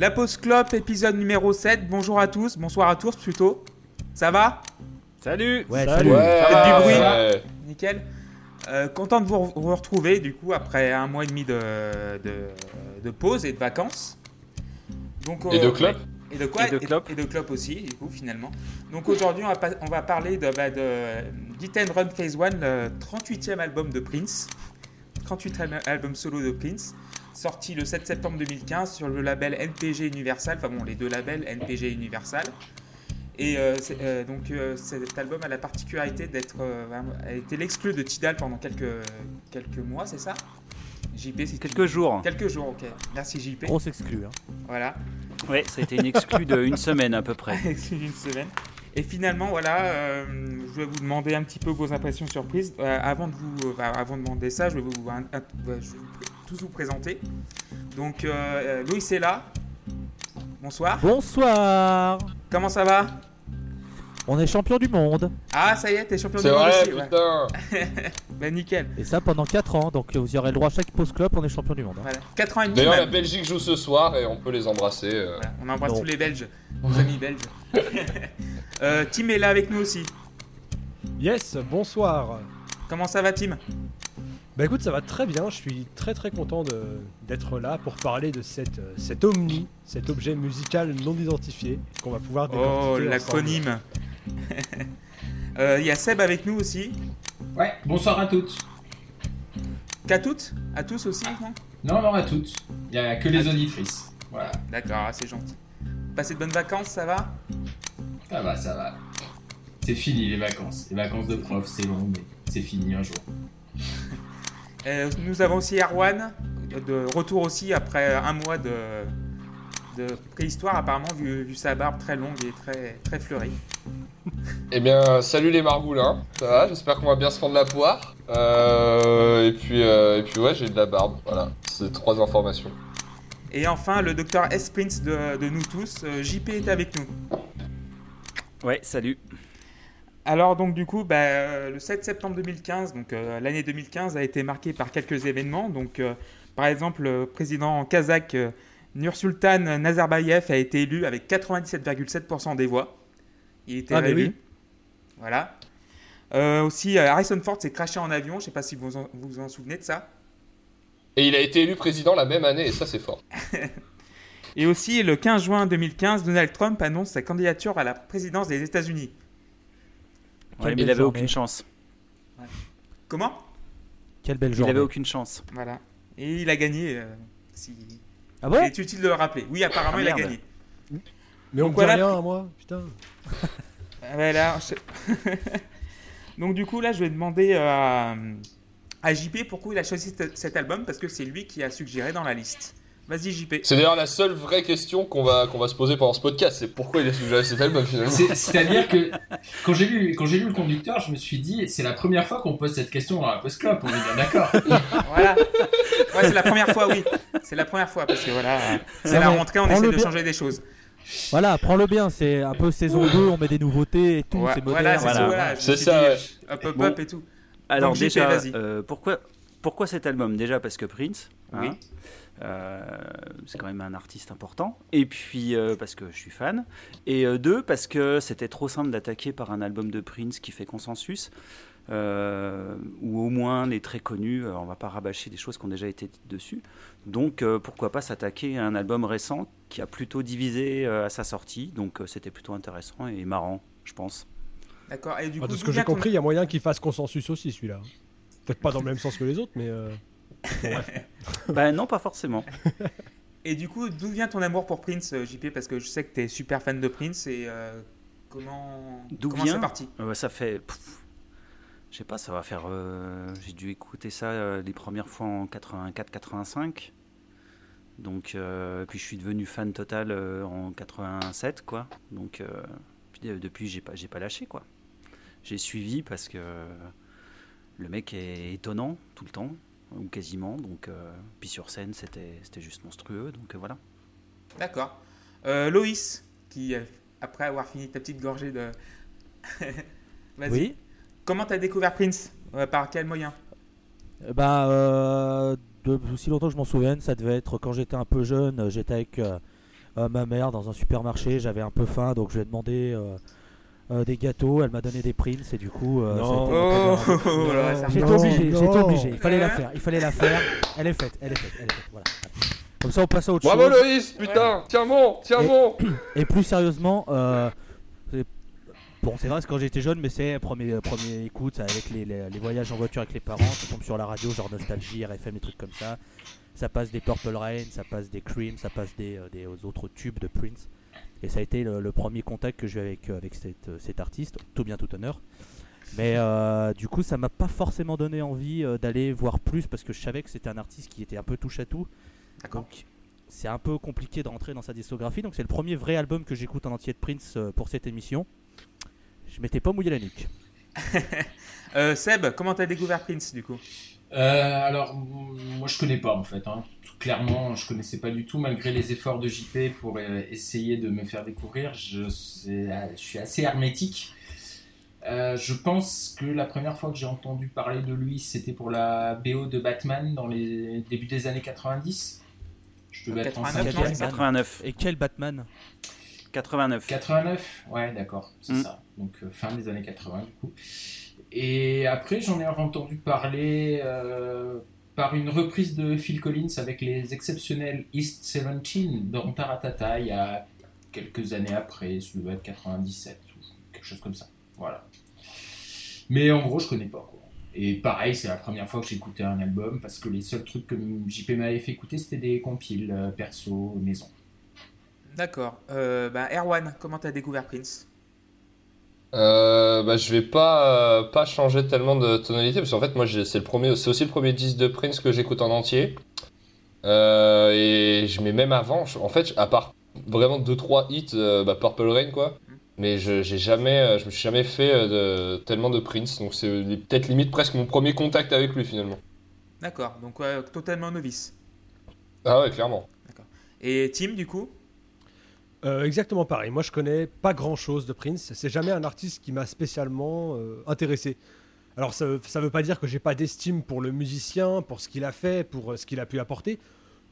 La pause clope, épisode numéro 7. Bonjour à tous, bonsoir à tous plutôt. Ça va ? Salut. Ouais, salut. Ouais, faites du bruit. Ouais. Nickel. Content de vous retrouver du coup après un mois et demi de pause et de vacances. Donc, et de clope. Et de quoi ? Et de clope aussi du coup finalement. Donc aujourd'hui on va parler de Git and Run Phase One, le 38e album de Prince. 38e album solo de Prince, sorti le 7 septembre 2015 sur le label NPG Universal, enfin bon, les deux labels NPG Universal. Et donc cet album a la particularité a été l'exclu de Tidal pendant quelques mois, c'est ça JP, si quelques jours. Quelques jours, ok. Merci JP. Grosse exclue. Hein. Voilà. Ouais, ça a été une exclue d'une semaine à peu près. Une semaine. Et finalement, voilà, je vais vous demander un petit peu vos impressions surprises. Avant de demander ça, je vais tous vous présenter. Donc, Louis est là. Bonsoir. Bonsoir. Comment ça va ? On est champion du monde. Ah, ça y est, t'es champion du monde aussi. C'est vrai, putain. Ouais. Ben nickel. Et ça pendant 4 ans, donc vous y aurez le droit à chaque pause club, on est champion du monde. Hein. Voilà. 4 ans et demi. D'ailleurs, même. La Belgique joue ce soir et on peut les embrasser. Voilà. On embrasse tous les Belges, nos amis belges. Tim est là avec nous aussi. Yes, bonsoir. Comment ça va, Tim ? Bah écoute, ça va très bien, je suis très très content d'être là pour parler de cet omni, cet objet musical non identifié qu'on va pouvoir décortiquer. Oh, l'acronyme. Y a Seb avec nous aussi. Ouais, bonsoir à toutes. Qu'à toutes ? À tous aussi, non, à toutes. Il n'y a que les auditrices. Voilà. D'accord, c'est gentil. Passez de bonnes vacances, ça va ? Ça va, ça va. C'est fini les vacances. Les vacances de prof, c'est long, mais c'est fini un jour. Nous avons aussi Erwan, de retour aussi après un mois de préhistoire, apparemment, vu sa barbe très longue et très, très fleurie. Eh bien, salut les margoulins, ça va, j'espère qu'on va bien se rendre la poire. Et puis ouais, j'ai de la barbe, voilà, c'est 3 informations. Et enfin, le docteur S. Prince de nous tous, JP est avec nous. Ouais, salut. Alors donc du coup, le 7 septembre 2015, donc l'année 2015 a été marquée par quelques événements. Donc par exemple, le président kazakh Nursultan Nazarbayev a été élu avec 97,7% des voix. Il était réélu. Oui. Voilà. Aussi, Harrison Ford s'est craché en avion. Je ne sais pas si vous en souvenez de ça. Et il a été élu président la même année, et ça c'est fort. Et aussi, le 15 juin 2015, Donald Trump annonce sa candidature à la présidence des États-Unis. Ouais, mais il n'avait aucune chance. Ouais. Comment ? Quelle belle journée. Il n'avait aucune chance. Voilà. Et il a gagné. Ah bon ? C'est utile de le rappeler. Oui, apparemment, il a gagné. Mais on ne voit rien à moi, putain. Là, donc du coup, là, je vais demander à JP pourquoi il a choisi cet album, parce que c'est lui qui a suggéré dans la liste. Vas-y JP. C'est d'ailleurs la seule vraie question qu'on va se poser pendant ce podcast, c'est pourquoi il a suggéré cet album finalement. C'est-à-dire que quand j'ai lu le conducteur, je me suis dit c'est la première fois qu'on pose cette question dans la post-club, on est bien d'accord. Voilà. Ouais, c'est la première fois, oui. C'est la première fois parce que voilà, c'est la rentrée, on essaie de changer des choses. Voilà, prends-le bien, c'est un peu saison 2, on met des nouveautés et tout, ouais, c'est moderne. Voilà. C'est ça. Hop et tout. Alors donc, JP, déjà, vas-y. Pourquoi cet album ? Déjà parce que Prince. Oui. Hein, c'est quand même un artiste important, et puis parce que je suis fan, et deux parce que c'était trop simple d'attaquer par un album de Prince qui fait consensus, ou au moins les très connus, on va pas rabâcher des choses qui ont déjà été dites dessus, donc pourquoi pas s'attaquer à un album récent qui a plutôt divisé à sa sortie, donc c'était plutôt intéressant et marrant, je pense. D'accord. Et du coup, de ce que j'ai compris, il y a moyen qu'il fasse consensus aussi celui-là, peut-être pas dans le même sens que les autres, mais... non, pas forcément. Et du coup, d'où vient ton amour pour Prince, JP ? Parce que je sais que t'es super fan de Prince et comment c'est parti ? Ça fait... Je sais pas, ça va faire... J'ai dû écouter ça les premières fois en 84-85. Donc, puis je suis devenu fan total en 87, quoi. Donc, depuis, j'ai pas lâché, quoi. J'ai suivi parce que le mec est étonnant tout le temps. Ou quasiment, donc puis sur scène c'était juste monstrueux, donc voilà. D'accord. Loïs, qui après avoir fini ta petite gorgée de... Vas-y. Oui. Comment t'as découvert Prince ? Par quel moyen ? Aussi longtemps que je m'en souviens, ça devait être quand j'étais un peu jeune, j'étais avec ma mère dans un supermarché, j'avais un peu faim, donc je lui ai demandé des gâteaux, elle m'a donné des Prince et du coup j'étais obligé, il fallait la faire, elle est faite, voilà. Comme ça on passe à autre chose. Bravo Loïs, putain, ouais. tiens bon. Et plus sérieusement, bon c'est vrai c'est quand j'étais jeune, mais c'est premier écoute avec les voyages en voiture avec les parents, ça tombe sur la radio genre Nostalgie, RFM, des trucs comme ça. Ça passe des Purple Rain, ça passe des Cream, ça passe des autres tubes de Prince. Et ça a été le premier contact que j'ai eu avec cet artiste, tout bien tout honneur. Mais du coup ça m'a pas forcément donné envie d'aller voir plus parce que je savais que c'était un artiste qui était un peu touche à tout. D'accord. Donc c'est un peu compliqué de rentrer dans sa discographie. Donc c'est le premier vrai album que j'écoute en entier de Prince pour cette émission. Je m'étais pas mouillé la nuque. Seb, comment t'as découvert Prince du coup ? Alors moi je connais pas en fait hein. Clairement je connaissais pas du tout, malgré les efforts de JP pour essayer de me faire découvrir. Je suis assez hermétique. Je pense que la première fois que j'ai entendu parler de lui c'était pour la BO de Batman dans les débuts des années 90. Je devais être en 89. Et quel Batman ? 89, ouais d'accord, c'est ça. Donc fin des années 80 du coup. Et après j'en ai entendu parler par une reprise de Phil Collins avec les exceptionnels East 17 dans Taratata il y a quelques années après, ça devait être 97 ou quelque chose comme ça, voilà. Mais en gros je connais pas quoi. Et pareil c'est la première fois que j'écoutais un album parce que les seuls trucs que JP m'avait fait écouter c'était des compiles perso, maison. D'accord, Erwan, comment t'as découvert Prince ? Je vais pas changer tellement de tonalité parce qu'en fait moi c'est aussi le premier disque de Prince que j'écoute en entier et je mets même avant en fait à part vraiment 2-3 hits Purple Rain quoi, mais je me suis jamais fait tellement de Prince, donc c'est peut-être limite presque mon premier contact avec lui finalement. D'accord, donc totalement novice. Ah ouais clairement. D'accord. Et Tim du coup ? Exactement pareil, moi je connais pas grand chose de Prince, c'est jamais un artiste qui m'a spécialement intéressé. Alors ça veut pas dire que j'ai pas d'estime pour le musicien, pour ce qu'il a fait, pour ce qu'il a pu apporter,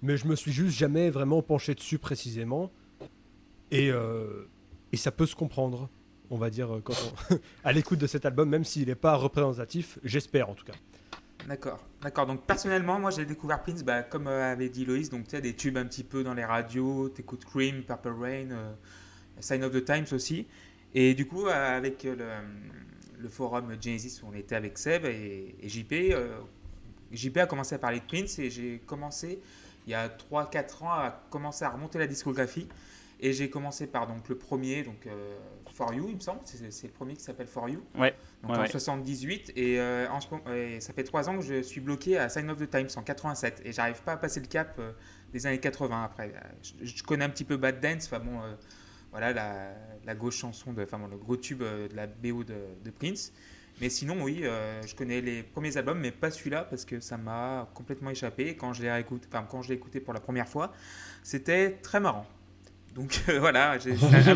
mais je me suis juste jamais vraiment penché dessus précisément et ça peut se comprendre, on va dire, quand on à l'écoute de cet album, même s'il est pas représentatif, j'espère en tout cas. D'accord. Donc personnellement, moi j'ai découvert Prince, comme avait dit Loïs, donc tu as des tubes un petit peu dans les radios, t'écoutes Cream, Purple Rain, Sign of the Times aussi. Et du coup, avec le forum Genesis où on était avec Seb et JP, JP a commencé à parler de Prince et j'ai commencé, il y a 3-4 ans, à commencer à remonter la discographie. Et j'ai commencé par donc, le premier, For You, il me semble, c'est le premier qui s'appelle For You, ouais. Donc ouais, en 78, et, et ça fait 3 ans que je suis bloqué à Sign of the Times en 87, et j'arrive pas à passer le cap des années 80 après. Je connais un petit peu Bad Dance, voilà la gauche chanson, le gros tube de la BO de Prince, mais sinon oui, je connais les premiers albums, mais pas celui-là, parce que ça m'a complètement échappé, et quand je l'ai écouté pour la première fois, c'était très marrant. Donc voilà, j'étais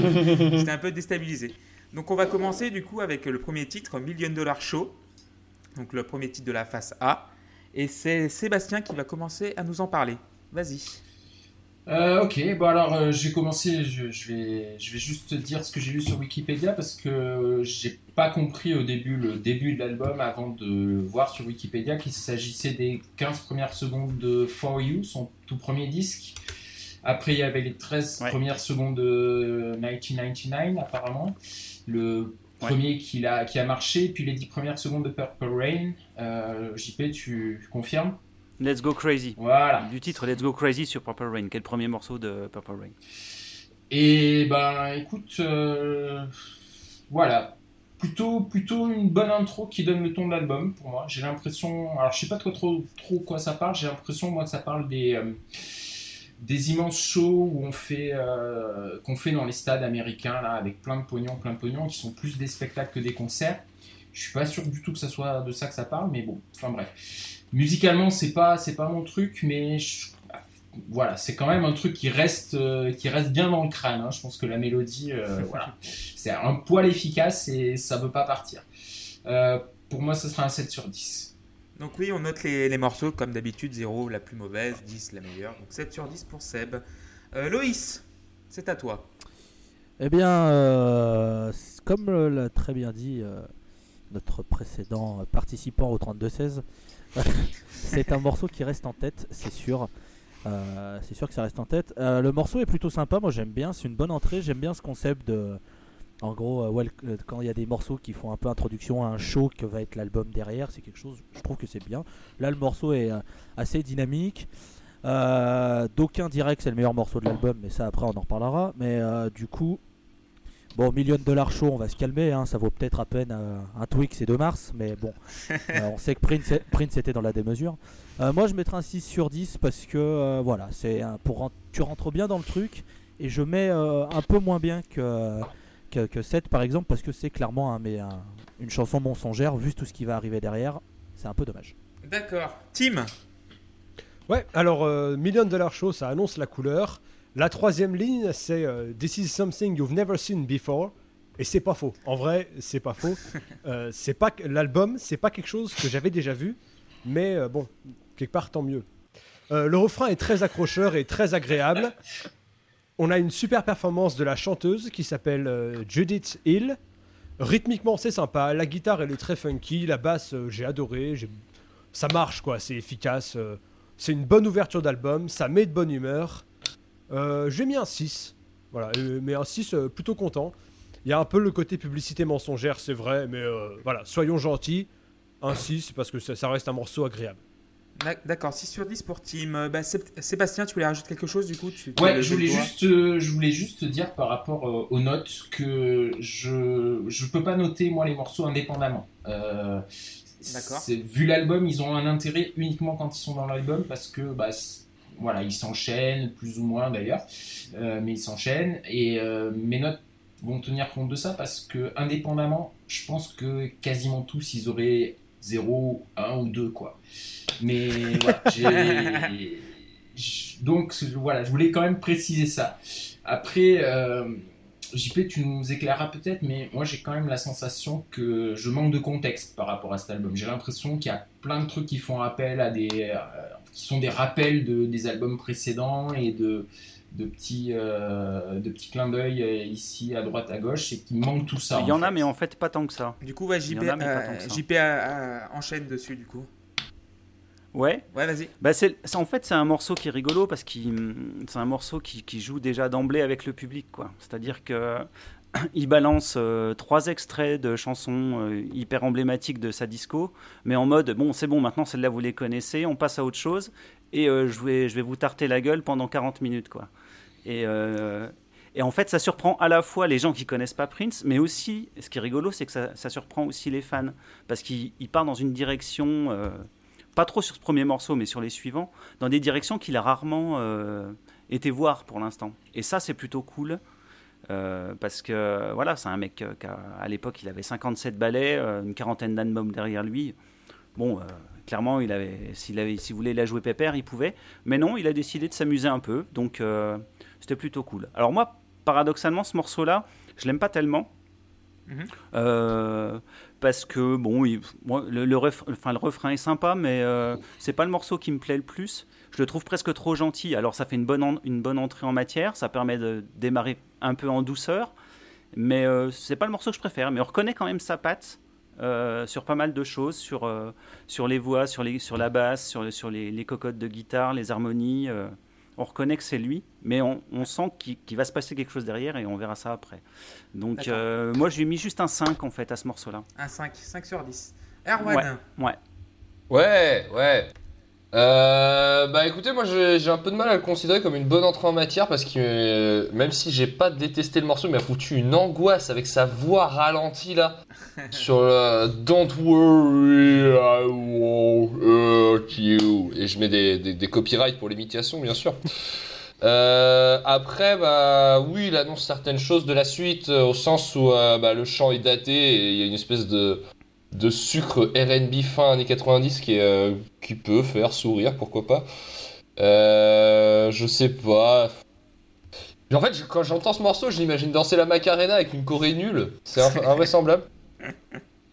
un peu déstabilisé. Donc on va commencer du coup avec le premier titre, $1 Million Show. Donc le premier titre de la face A. Et c'est Sébastien qui va commencer à nous en parler. Vas-y. Je vais commencer, je vais juste dire ce que j'ai lu sur Wikipédia parce que j'ai pas compris au début le début de l'album avant de voir sur Wikipédia qu'il s'agissait des 15 premières secondes de For You, son tout premier disque. Après, il y avait les 13 premières secondes de 1999, apparemment. Le premier qui a marché, puis les 10 premières secondes de Purple Rain. JP, tu confirmes ? Let's Go Crazy. Voilà. Du titre Let's Go Crazy sur Purple Rain. Quel premier morceau de Purple Rain ? Et écoute, voilà. Plutôt une bonne intro qui donne le ton de l'album, pour moi. J'ai l'impression... Alors, je sais pas trop quoi ça parle. J'ai l'impression, moi, que ça parle des immenses shows qu'on fait dans les stades américains là, avec plein de pognon qui sont plus des spectacles que des concerts. Je suis pas sûr du tout que ça soit de ça que ça parle, mais bon, enfin bref. Musicalement, c'est pas mon truc, mais voilà, c'est quand même un truc qui reste bien dans le crâne. Hein. Je pense que la mélodie, voilà, c'est un poil efficace et ça veut pas partir. Pour moi, ce sera un 7 sur 10. Donc oui, on note les morceaux, comme d'habitude, 0 la plus mauvaise, 10 la meilleure, donc 7 sur 10 pour Seb. Loïs, C'est à toi. Eh bien, comme l'a très bien dit notre précédent participant au 32-16, c'est un morceau qui reste en tête, c'est sûr. C'est sûr que ça reste en tête. Le morceau est plutôt sympa, moi j'aime bien, c'est une bonne entrée, j'aime bien ce concept de... En gros, quand il y a des morceaux qui font un peu introduction à un show que va être l'album derrière, c'est quelque chose, je trouve que c'est bien. Là, le morceau est assez dynamique. D'aucuns diraient que c'est le meilleur morceau de l'album, mais ça après on en reparlera. Mais du coup, bon, $1 million show, on va se calmer, hein, ça vaut peut-être à peine un Twix et 2 Mars, mais bon, on sait que Prince était dans la démesure. Moi, je mettrais un 6/10 parce que voilà, tu rentres bien dans le truc, et je mets un peu moins bien que 7 par exemple, parce que c'est clairement une chanson mensongère, vu tout ce qui va arriver derrière, c'est un peu dommage. D'accord. Tim ? Ouais, alors $1 million show, ça annonce la couleur. La troisième ligne, c'est This is something you've never seen before, et c'est pas faux. En vrai, c'est pas faux. C'est pas l'album, c'est pas quelque chose que j'avais déjà vu, mais bon, quelque part tant mieux. Le refrain est très accrocheur et très agréable. On a une super performance de la chanteuse qui s'appelle Judith Hill. Rythmiquement, c'est sympa. La guitare, elle est très funky. La basse, j'ai adoré. Ça marche, quoi. C'est efficace. C'est une bonne ouverture d'album. Ça met de bonne humeur. J'ai mis un 6. Voilà. Mais un 6 plutôt content. Il y a un peu le côté publicité mensongère, c'est vrai. Mais voilà, soyons gentils. Un 6 parce que ça reste un morceau agréable. D'accord, 6/10 pour Tim. Bah, Sébastien, tu voulais rajouter quelque chose du coup? Ouais, je voulais juste dire par rapport aux notes que je peux pas noter moi les morceaux indépendamment. D'accord. Vu l'album, ils ont un intérêt uniquement quand ils sont dans l'album parce que voilà, ils s'enchaînent plus ou moins d'ailleurs, mais ils s'enchaînent et mes notes vont tenir compte de ça parce que indépendamment, je pense que quasiment tous ils auraient 0, 1 ou 2 quoi. Mais voilà, donc voilà, je voulais quand même préciser ça. Après, JP, tu nous éclaireras peut-être, mais moi j'ai quand même la sensation que je manque de contexte par rapport à cet album. J'ai l'impression qu'il y a plein de trucs qui font appel à qui sont des rappels des albums précédents et de petits clins d'œil ici à droite à gauche et qui manque tout ça. Il y en a, mais en fait pas tant que ça. Du coup, ouais, JP enchaîne dessus du coup. Ouais, vas-y. Bah en fait, c'est un morceau qui est rigolo parce que c'est un morceau qui joue déjà d'emblée avec le public, quoi. C'est-à-dire qu'il balance 3 extraits de chansons hyper emblématiques de sa disco, mais en mode, bon, c'est bon, maintenant celle-là, vous les connaissez, on passe à autre chose, et je vais vous tarter la gueule pendant 40 minutes, quoi. Et en fait, ça surprend à la fois les gens qui connaissent pas Prince, mais aussi, ce qui est rigolo, c'est que ça surprend aussi les fans, parce qu'il part dans une direction... pas trop sur ce premier morceau, mais sur les suivants, dans des directions qu'il a rarement été voir pour l'instant. Et ça, c'est plutôt cool, parce que voilà, c'est un mec à l'époque, il avait 57 ballets, une quarantaine d'albums derrière lui. Bon, clairement, s'il voulait la jouer pépère, il pouvait. Mais non, il a décidé de s'amuser un peu, donc c'était plutôt cool. Alors moi, paradoxalement, ce morceau-là, je l'aime pas tellement. Parce que bon, le refrain est sympa, mais c'est pas le morceau qui me plaît le plus. Je le trouve presque trop gentil. Alors ça fait une bonne entrée en matière, ça permet de démarrer un peu en douceur, mais c'est pas le morceau que je préfère. Mais on reconnaît quand même sa patte sur pas mal de choses, sur les voix, sur la basse, sur les cocottes de guitare, les harmonies. On reconnaît que c'est lui, mais on sent qu'il va se passer quelque chose derrière et on verra ça après. Donc moi, je lui ai mis juste un 5 en fait à ce morceau-là. Un 5/10. Erwan. Ouais. Écoutez, moi j'ai un peu de mal à le considérer comme une bonne entrée en matière parce que même si j'ai pas détesté le morceau, il m'a foutu une angoisse avec sa voix ralentie là sur le Don't worry, I won't hurt you, et je mets des copyrights pour l'imitation bien sûr. Après, oui, il annonce certaines choses de la suite au sens où le chant est daté et il y a une espèce de sucre R&B fin années 90 qui peut faire sourire, pourquoi pas. Je sais pas. En fait, quand j'entends ce morceau, je l'imagine danser la Macarena avec une choré nulle. C'est invraisemblable.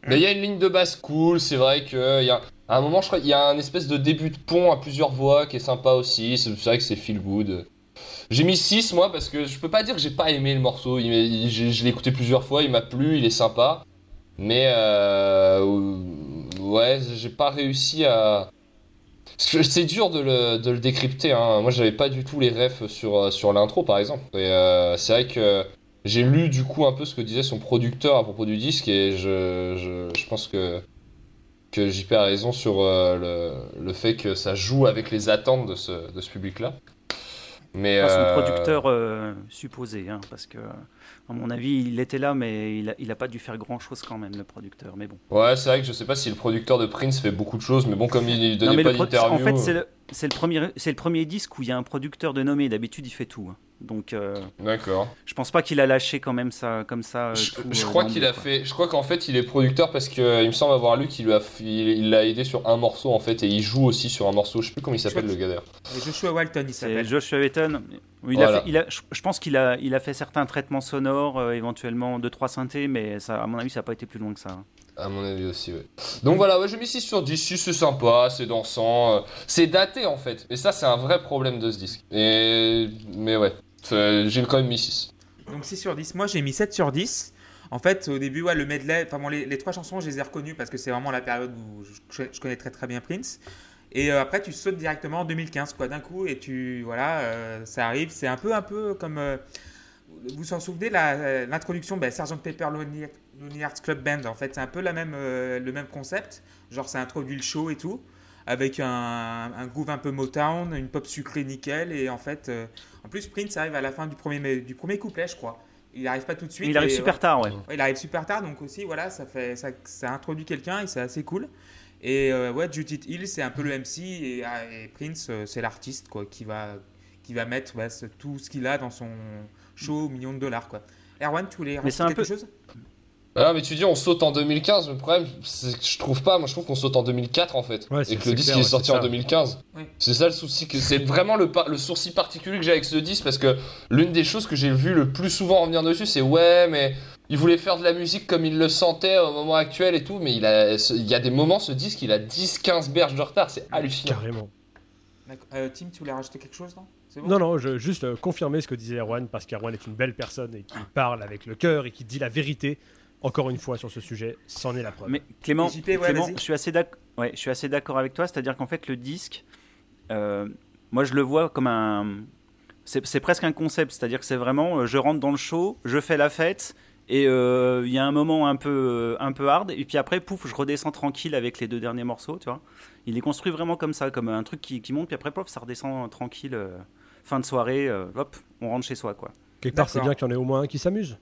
Mais il y a une ligne de basse cool, c'est vrai qu'il y a... À un moment, je crois qu'il y a un espèce de début de pont à plusieurs voix qui est sympa aussi. C'est vrai que c'est feel good. J'ai mis 6 moi parce que je peux pas dire que j'ai pas aimé le morceau, je l'ai écouté plusieurs fois, il m'a plu, il est sympa. Mais ouais, j'ai pas réussi à... C'est dur de le décrypter, hein. Moi j'avais pas du tout les refs sur l'intro par exemple. Et c'est vrai que j'ai lu du coup un peu ce que disait son producteur à propos du disque et je pense que JP a raison sur le fait que ça joue avec les attentes de ce public-là. Mais enfin, son producteur supposé, hein, parce que à mon avis il était là, mais il a pas dû faire grand chose quand même, le producteur. Mais bon. Ouais, c'est vrai que je sais pas si le producteur de Prince fait beaucoup de choses, mais bon, comme il donnait pas d'interview. En fait, c'est le premier disque où il y a un producteur de nommé. D'habitude, il fait tout. Hein. Donc. D'accord. Je pense pas qu'il a lâché quand même ça comme ça. Je crois qu'il a fait. Je crois qu'en fait il est producteur parce que il me semble avoir lu qu'il l'a aidé sur un morceau en fait et il joue aussi sur un morceau. Je sais plus comment il s'appelle le gars d'ailleurs. Joshua Walton il s'appelle. Joshua Walton. Voilà. Je pense qu'il a fait certains traitements sonores, éventuellement 2-3 synthés, mais ça, à mon avis ça n'a pas été plus long que ça. Hein. À mon avis aussi, ouais. Donc voilà, ouais, j'ai mis 6 sur 10, 6 c'est sympa, c'est dansant, c'est daté en fait. Et ça, c'est un vrai problème de ce disque. Mais ouais, j'ai quand même mis 6. Donc 6 sur 10, moi j'ai mis 7 sur 10. En fait, au début, ouais, le medley, enfin bon, les 3 chansons, je les ai reconnues parce que c'est vraiment la période où je connais très très bien Prince. Et après, tu sautes directement en 2015, quoi, d'un coup, et tu, voilà, ça arrive. C'est un peu comme... vous vous en souvenez, l'introduction, ben, Sgt Pepper Lonely Hearts Club Band, en fait, c'est un peu le même concept. Genre, ça introduit le show et tout, avec un groove un peu Motown, une pop sucrée nickel. Et en fait, en plus, Prince arrive à la fin du premier couplet, je crois. Il n'arrive pas tout de suite. Il arrive super tard, ouais. Il arrive super tard, donc aussi, voilà, ça introduit quelqu'un et c'est assez cool. Et ouais, Judith Hill, c'est un peu le MC et Prince, c'est l'artiste, quoi, qui va mettre tout ce qu'il a dans son show aux millions de $, quoi. Erwan, tu voulais rajouter quelque chose ? Ah, mais tu dis on saute en 2015, le problème c'est que je trouve pas, moi je trouve qu'on saute en 2004 en fait, ouais, et que le disque clair, est sorti en 2015. Ouais. C'est ça le souci, que c'est vraiment le sourcil particulier que j'ai avec ce disque, parce que l'une des choses que j'ai vu le plus souvent revenir dessus, c'est ouais mais il voulait faire de la musique comme il le sentait au moment actuel et tout, mais il y a des moments ce disque il a 10-15 berges de retard, c'est hallucinant. Carrément. Tim, tu voulais rajouter quelque chose, non ? Bon non, je juste confirmer ce que disait Erwan, parce qu'Erwan est une belle personne et qui parle avec le cœur et qui dit la vérité, encore une fois, sur ce sujet, c'en est la preuve. Mais Clément, je suis assez d'accord avec toi, c'est-à-dire qu'en fait, le disque, moi je le vois comme un... C'est presque un concept, c'est-à-dire que c'est vraiment, je rentre dans le show, je fais la fête, et il y a un moment un peu hard, et puis après, pouf, je redescends tranquille avec les 2 derniers morceaux, tu vois. Il est construit vraiment comme ça, comme un truc qui monte, puis après, pof, ça redescend tranquille... fin de soirée, hop, on rentre chez soi, quoi. Quelque part, c'est bien qu'il y en ait au moins un qui s'amuse.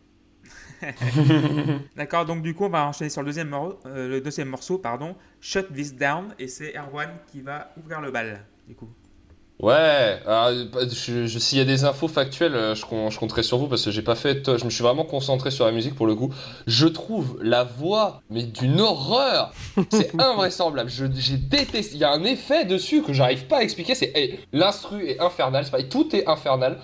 D'accord, donc du coup, on va enchaîner sur le deuxième morceau, pardon, Shut This Down, et c'est Erwan qui va ouvrir le bal, du coup. Ouais, alors, s'il y a des infos factuelles, je compterai sur vous, parce que j'ai pas fait... Je me suis vraiment concentré sur la musique, pour le coup. Je trouve la voix, mais d'une horreur. C'est invraisemblable. J'ai détesté... Il y a un effet dessus que j'arrive pas à expliquer. L'instru est infernal, c'est pareil. Tout est infernal.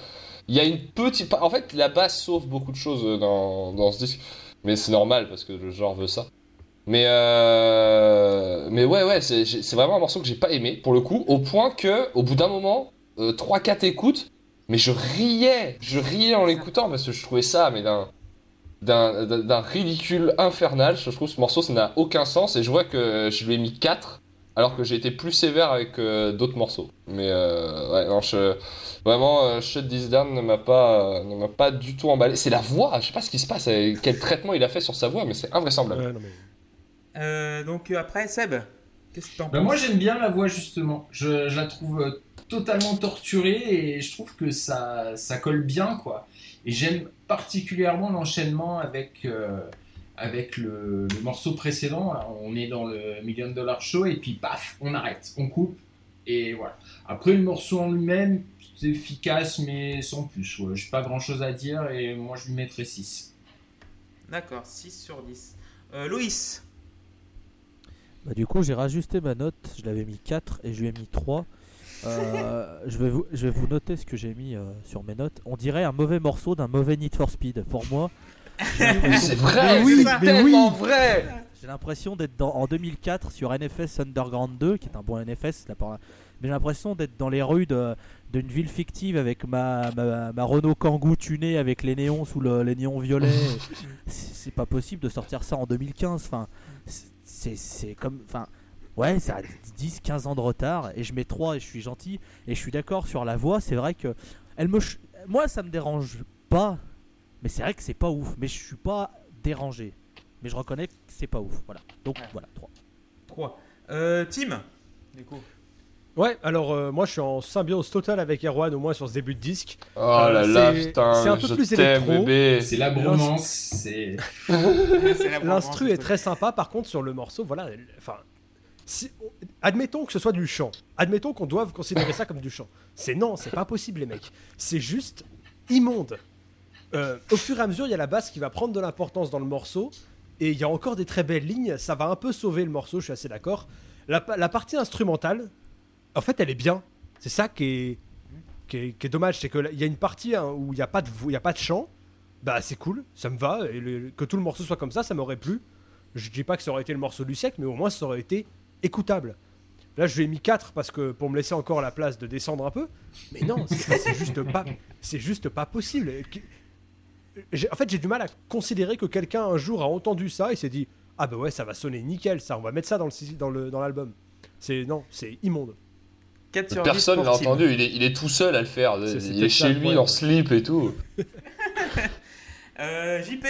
Il y a une petite... En fait, la basse sauve beaucoup de choses dans ce disque. Mais c'est normal, parce que le genre veut ça. Mais ouais, c'est vraiment un morceau que j'ai pas aimé, pour le coup, au point que, au bout d'un moment, 3-4 écoutes, mais je riais en l'écoutant, parce que je trouvais ça, mais d'un ridicule infernal. Je trouve que ce morceau, ça n'a aucun sens, et je vois que je lui ai mis 4, alors que j'ai été plus sévère avec d'autres morceaux. Mais ouais, non, vraiment, Shut This Down ne m'a pas du tout emballé. C'est la voix, je sais pas ce qui se passe, quel traitement il a fait sur sa voix, mais c'est invraisemblable. Ouais, non, mais... donc après Seb, qu'est-ce que t'en penses ? Moi j'aime bien la voix justement, je la trouve totalement torturée et je trouve que ça colle bien, quoi. Et j'aime particulièrement l'enchaînement avec le morceau précédent. Là, on est dans le $1 million show et puis paf, on arrête, on coupe et voilà. Après le morceau en lui-même, c'est efficace mais sans plus, ouais. J'ai pas grand chose à dire et moi je lui mettrais 6. D'accord, 6 sur 10. Loïs. Bah, du coup j'ai rajusté ma note, je l'avais mis 4 et je lui ai mis 3. Je vais vous noter ce que j'ai mis sur mes notes. On dirait un mauvais morceau d'un mauvais Need for Speed. Pour moi, Mais c'est vrai, oui, c'est tellement vrai. J'ai l'impression d'être en 2004 sur NFS Underground 2, qui est un bon NFS là, pour là. Mais j'ai l'impression d'être dans les rues d'une ville fictive avec ma Renault Kangoo tunée avec les néons sous les néons violets. C'est pas possible de sortir ça en 2015. Enfin, c'est comme, enfin, ouais, ça a 10-15 ans de retard et je mets 3 et je suis gentil et je suis d'accord sur la voix. C'est vrai que moi ça me dérange pas, mais c'est vrai que c'est pas ouf. Mais je suis pas dérangé, mais je reconnais que c'est pas ouf. Voilà. Donc voilà, 3. Tim, du coup. Ouais, alors moi je suis en symbiose totale avec Erwan au moins sur ce début de disque. Oh là là, putain, c'est un peu plus électro. C'est la bromance. L'instru est très sympa, par contre sur le morceau, voilà, enfin, admettons que ce soit du chant, admettons qu'on doive considérer ça comme du chant. C'est pas possible les mecs, c'est juste immonde. Au fur et à mesure, il y a la basse qui va prendre de l'importance dans le morceau, et il y a encore des très belles lignes, ça va un peu sauver le morceau, je suis assez d'accord. La partie instrumentale, en fait, elle est bien. C'est ça qui est dommage. C'est qu'il y a une partie où il n'y a pas de chant. Bah, c'est cool, ça me va. Et que tout le morceau soit comme ça, ça m'aurait plu. Je ne dis pas que ça aurait été le morceau du siècle, mais au moins, ça aurait été écoutable. Là, je lui ai mis 4 parce que, pour me laisser encore la place de descendre un peu. Mais non, c'est juste pas possible. En fait, j'ai du mal à considérer que quelqu'un, un jour, a entendu ça et s'est dit « Ah bah ouais, ça va sonner nickel, ça. On va mettre ça dans l'album. » Non, c'est immonde. Personne l'a entendu, il est tout seul à le faire, il est chez lui en slip et tout. JP.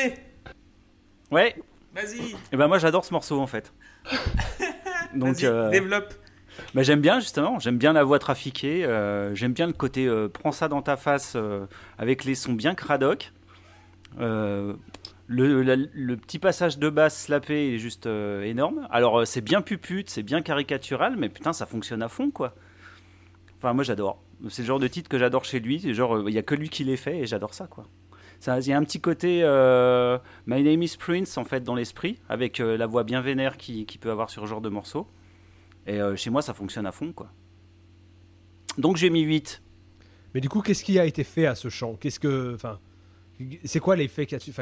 Ouais. Vas-y. Et ben moi j'adore ce morceau en fait. Donc vas-y, développe. Ben j'aime bien la voix trafiquée, j'aime bien le côté prends ça dans ta face avec les sons bien cradoc. Le petit passage de basse slappé est juste énorme. Alors c'est bien pupute, c'est bien caricatural, mais putain ça fonctionne à fond quoi. Enfin, moi, j'adore. C'est le genre de titre que j'adore chez lui. C'est genre, il n'y a que lui qui les fait et j'adore ça, quoi. Il y a un petit côté My Name is Prince, en fait, dans l'esprit, avec la voix bien vénère qu'il peut avoir sur ce genre de morceau. Et chez moi, ça fonctionne à fond, quoi. Donc, j'ai mis 8. Mais du coup, qu'est-ce qui a été fait à ce chant ? C'est quoi l'effet qu'il y a dessus ?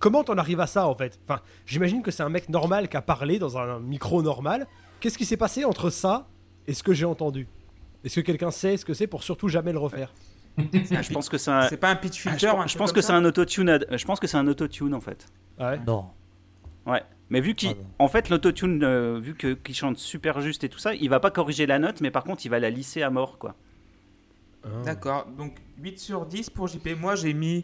Comment t'en arrives à ça, en fait ? Enfin, j'imagine que c'est un mec normal qui a parlé dans un micro normal. Qu'est-ce qui s'est passé entre ça et ce que j'ai entendu ? Est-ce que quelqu'un sait ce que c'est pour surtout jamais le refaire ? Je pense que c'est pas un pitch filter. Je pense que c'est un autotune. Je pense que c'est un autotune en fait. Ouais. Non. Ouais. Mais vu qu'en fait l'autotune, vu qu'il chante super juste et tout ça, il va pas corriger la note, mais par contre il va la lisser à mort quoi. Oh. D'accord. Donc 8 sur 10 pour JP. Moi j'ai mis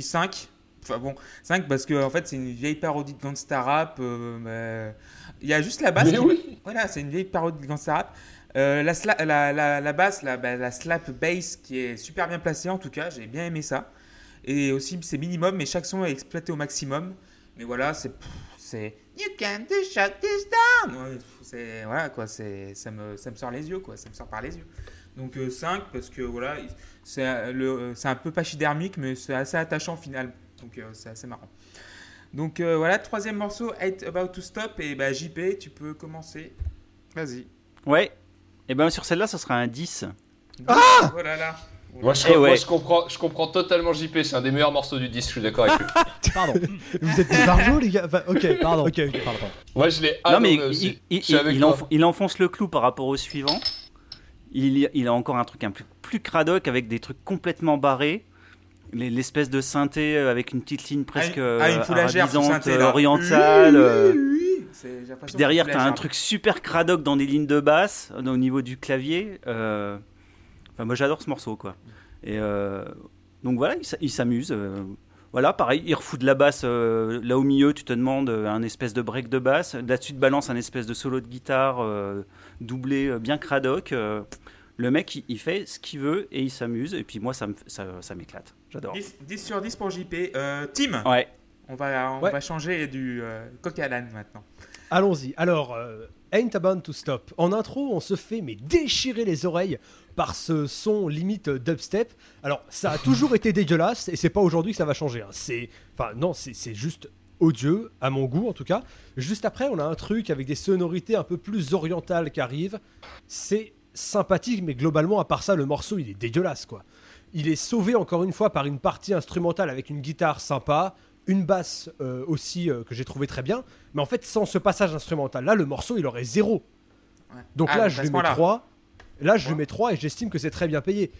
5. Enfin bon, 5 parce que en fait c'est une vieille parodie de gangsta rap. Il y a juste la basse. Oui. Voilà, c'est une vieille parodie de gangsta rap. La basse, la slap bass qui est super bien placée en tout cas, j'ai bien aimé ça. Et aussi c'est minimum, mais chaque son est exploité au maximum. Mais voilà, c'est You can do shut this down. C'est voilà quoi, ça me sort les yeux quoi, ça me sort par les yeux. Donc 5 parce que voilà, c'est un peu pachydermique, mais c'est assez attachant au final. Donc c'est assez marrant. Donc voilà, troisième morceau, Ain't About to Stop. Et bah JP, tu peux commencer. Vas-y. Ouais. Et eh ben sur celle-là, ça sera un 10. Ah oh là là. Oh là. Moi, je comprends totalement JP, c'est un des meilleurs morceaux du disque, je suis d'accord avec lui. Pardon. Vous êtes des barjots, les gars. Enfin, ok, pardon. Okay, pardon. Moi, je l'ai adoré. Non, mais il enfonce le clou par rapport au suivant. Il a encore un truc un peu plus cradoc avec des trucs complètement barrés. L'espèce de synthé avec une petite ligne presque arabisante, orientale. Puis derrière, t'as un truc super cradoc dans des lignes de basse, au niveau du clavier. Enfin, moi, j'adore ce morceau, quoi. Et donc voilà, il s'amuse. Voilà, pareil, il refout de la basse. Là au milieu, tu te demandes un espèce de break de basse. Là-dessus, tu balances un espèce de solo de guitare doublé, bien cradoc. Le mec, il fait ce qu'il veut et il s'amuse. Et puis moi, ça m'éclate. J'adore. 10 sur 10 pour JP. Tim. Ouais. On va changer du coq à l'âne maintenant. Allons-y. Alors, Ain't About to Stop. En intro, on se fait mais déchirer les oreilles par ce son limite dubstep. Alors, ça a toujours été dégueulasse et c'est pas aujourd'hui que ça va changer. Hein. C'est juste odieux, à mon goût en tout cas. Juste après, on a un truc avec des sonorités un peu plus orientales qui arrivent. C'est sympathique, mais globalement, à part ça, le morceau, il est dégueulasse, quoi. Il est sauvé encore une fois par une partie instrumentale avec une guitare sympa, une basse aussi que j'ai trouvé très bien. Mais en fait, sans ce passage instrumental, là, le morceau, il aurait 0. Ouais. Donc là, je lui mets 3. Là, je lui mets 3 et j'estime que c'est très bien payé.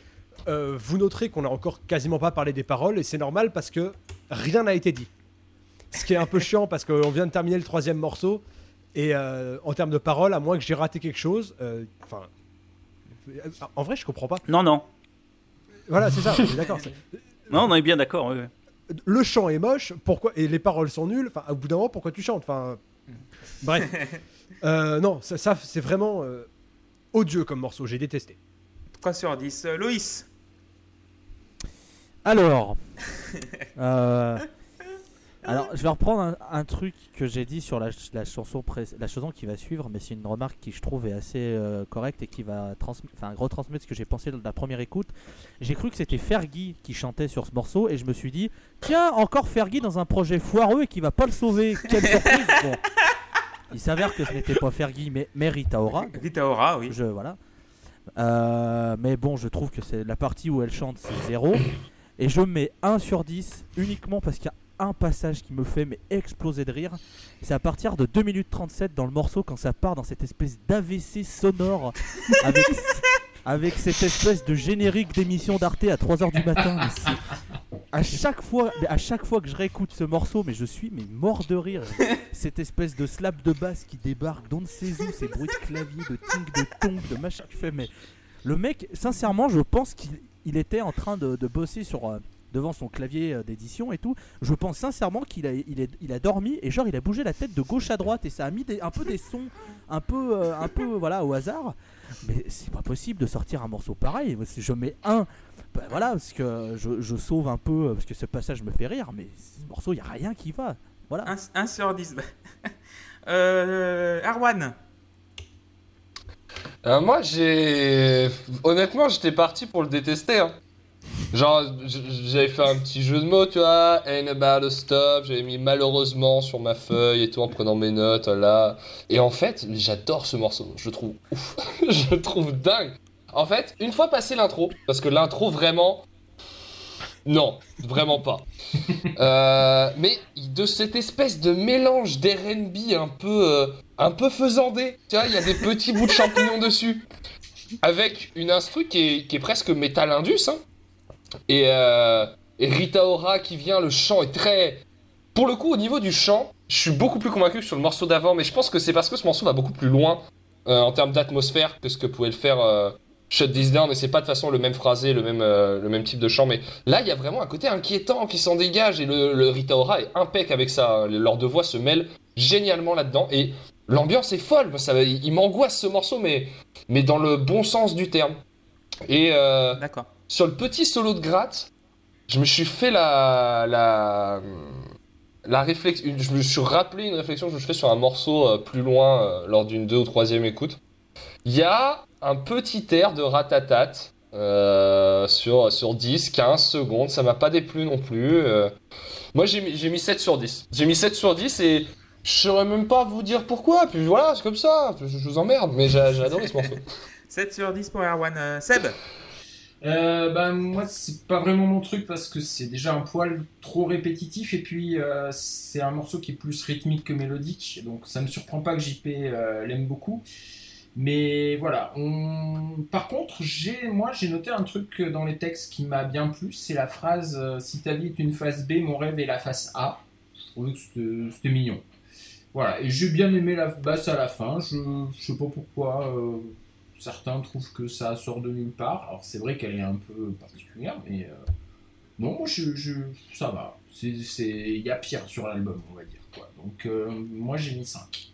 Vous noterez qu'on n'a encore quasiment pas parlé des paroles et c'est normal parce que rien n'a été dit. Ce qui est un peu chiant parce qu'on vient de terminer le troisième morceau et en termes de paroles, à moins que j'ai raté quelque chose, en vrai, je comprends pas. Non. Voilà, c'est ça, on est d'accord. Non, on est bien d'accord. Oui. Le chant est moche, pourquoi, et les paroles sont nulles. Enfin, au bout d'un moment, pourquoi tu chantes, enfin, bref. Non, ça c'est vraiment odieux comme morceau, j'ai détesté. 3 sur 10. Loïs. Alors, je vais reprendre un truc que j'ai dit sur la chanson qui va suivre, mais c'est une remarque qui, je trouve, est assez correcte et qui va retransmettre ce que j'ai pensé de la première écoute. J'ai cru que c'était Fergie qui chantait sur ce morceau et je me suis dit, tiens, encore Fergie dans un projet foireux et qui va pas le sauver. Quelle surprise. Bon, il s'avère que ce n'était pas Fergie, mais Rita Ora. Rita Ora, oui. Voilà. Mais bon, je trouve que c'est la partie où elle chante, c'est 0. Et je mets 1 sur 10 uniquement parce qu'il y a un passage qui me fait exploser de rire. C'est à partir de 2 minutes 37 dans le morceau, quand ça part dans cette espèce d'AVC sonore avec cette espèce de générique d'émission d'Arte à 3h du matin. À chaque fois que je réécoute ce morceau, mais je suis mort de rire. Cette espèce de slap de basse qui débarque d'on ne sait où, ces bruits de clavier, de ting, de tong, de machin. Tu fais, mais le mec, sincèrement, je pense qu'il était en train de bosser sur... devant son clavier d'édition et tout, je pense sincèrement qu'il a dormi et genre il a bougé la tête de gauche à droite et ça a mis un peu des sons un peu voilà au hasard, mais c'est pas possible de sortir un morceau pareil. Je mets 1 parce que je sauve un peu parce que ce passage me fait rire, mais ce morceau il y a rien qui va. Voilà, 1 sur 10. Arwan. Moi honnêtement j'étais parti pour le détester, hein. Genre, j'avais fait un petit jeu de mots, tu vois, and about a stop, j'avais mis malheureusement sur ma feuille et tout en prenant mes notes, là. Et en fait, j'adore ce morceau, je le trouve ouf, je le trouve dingue. En fait, une fois passé l'intro, parce que l'intro vraiment... Non, vraiment pas. Mais de cette espèce de mélange d'R&B un peu faisandé, tu vois, il y a des petits bouts de champignons dessus. Avec une instru qui est presque métal indus, hein. Et Rita Ora qui vient, le chant est très... Pour le coup, au niveau du chant, je suis beaucoup plus convaincu que sur le morceau d'avant, mais je pense que c'est parce que ce morceau va beaucoup plus loin en termes d'atmosphère que ce que pouvait le faire Shut This Down, et c'est pas de toute façon le même phrasé, le même type de chant, mais là, il y a vraiment un côté inquiétant qui s'en dégage, et le Rita Ora est impec avec ça, leurs deux voix se mêlent génialement là-dedans, et l'ambiance est folle, ça, il m'angoisse ce morceau, mais dans le bon sens du terme. Et... D'accord. Sur le petit solo de gratte, je me suis fait la réflexion, je me suis rappelé une réflexion que je me suis fait sur un morceau plus loin lors d'une 2e ou 3e écoute. Il y a un petit air de Ratatat sur 10, 15 secondes, ça m'a pas déplu non plus. Moi j'ai mis 7 sur 10. J'ai mis 7 sur 10 et je saurais même pas vous dire pourquoi, puis voilà, c'est comme ça, je vous emmerde, mais j'ai adoré ce morceau. 7 sur 10 pour Erwan. Seb. Moi c'est pas vraiment mon truc parce que c'est déjà un poil trop répétitif et puis c'est un morceau qui est plus rythmique que mélodique, donc ça me surprend pas que JP l'aime beaucoup, mais voilà. Par contre j'ai noté un truc dans les textes qui m'a bien plu, c'est la phrase si ta vie est une face B, mon rêve est la face A. Je trouvais que c'était mignon, voilà, et j'ai bien aimé la basse à la fin. Je sais pas pourquoi certains trouvent que ça sort de nulle part. Alors c'est vrai qu'elle est un peu particulière, mais non, ça va. Il y a pire sur l'album, on va dire, quoi. Donc moi j'ai mis 5.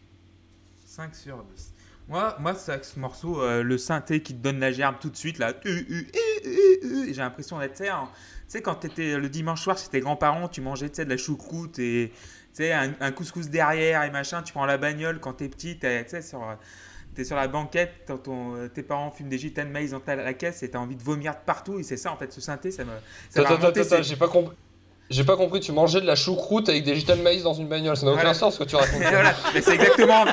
5 sur 10. Moi c'est avec ce morceau, le synthé qui te donne la gerbe tout de suite, là. J'ai l'impression d'être, tu sais, quand t'étais le dimanche soir chez tes grands-parents, tu mangeais de la choucroute et un couscous derrière et machin, tu prends la bagnole quand t'es petit, tu sais, t'es sur la banquette, tes parents fument des gitanes maïs dans la caisse et t'as envie de vomir de partout, et c'est ça en fait, ce synthé, ça me... Attends, j'ai pas compris, tu mangeais de la choucroute avec des gitanes maïs dans une bagnole, ça n'a aucun sens ce que tu racontes. Voilà, mais c'est exactement,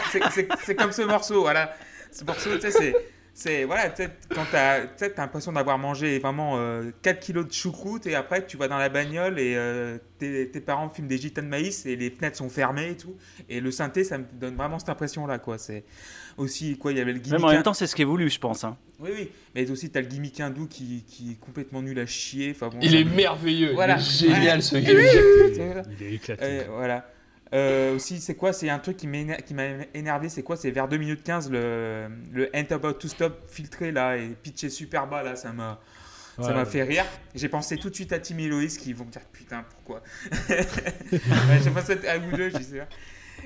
c'est comme ce morceau, voilà. Ce morceau, tu sais, C'est, voilà, quand t'as l'impression d'avoir mangé vraiment 4 kilos de choucroute et après tu vas dans la bagnole et tes parents filment des gitans de maïs et les fenêtres sont fermées et tout. Et le synthé, ça me donne vraiment cette impression-là, quoi. C'est aussi, quoi, il y avait le gimmick. Mais en même temps, c'est ce qui est voulu, je pense. Hein. Oui, oui. Mais aussi, t'as le gimmick hindou qui est complètement nul à chier. Enfin, bon, il est merveilleux. Voilà. Il est génial, ce gimmick. Il est éclaté. Voilà. Aussi, c'est quoi? C'est un truc qui m'a énervé. C'est quoi? C'est vers 2 minutes 15 le Ain't About to Stop filtré là et pitché super bas là. Ça m'a fait rire. J'ai pensé tout de suite à Tim et Loïs qui vont me dire putain, pourquoi? J'ai pensé à vous deux, je sais pas.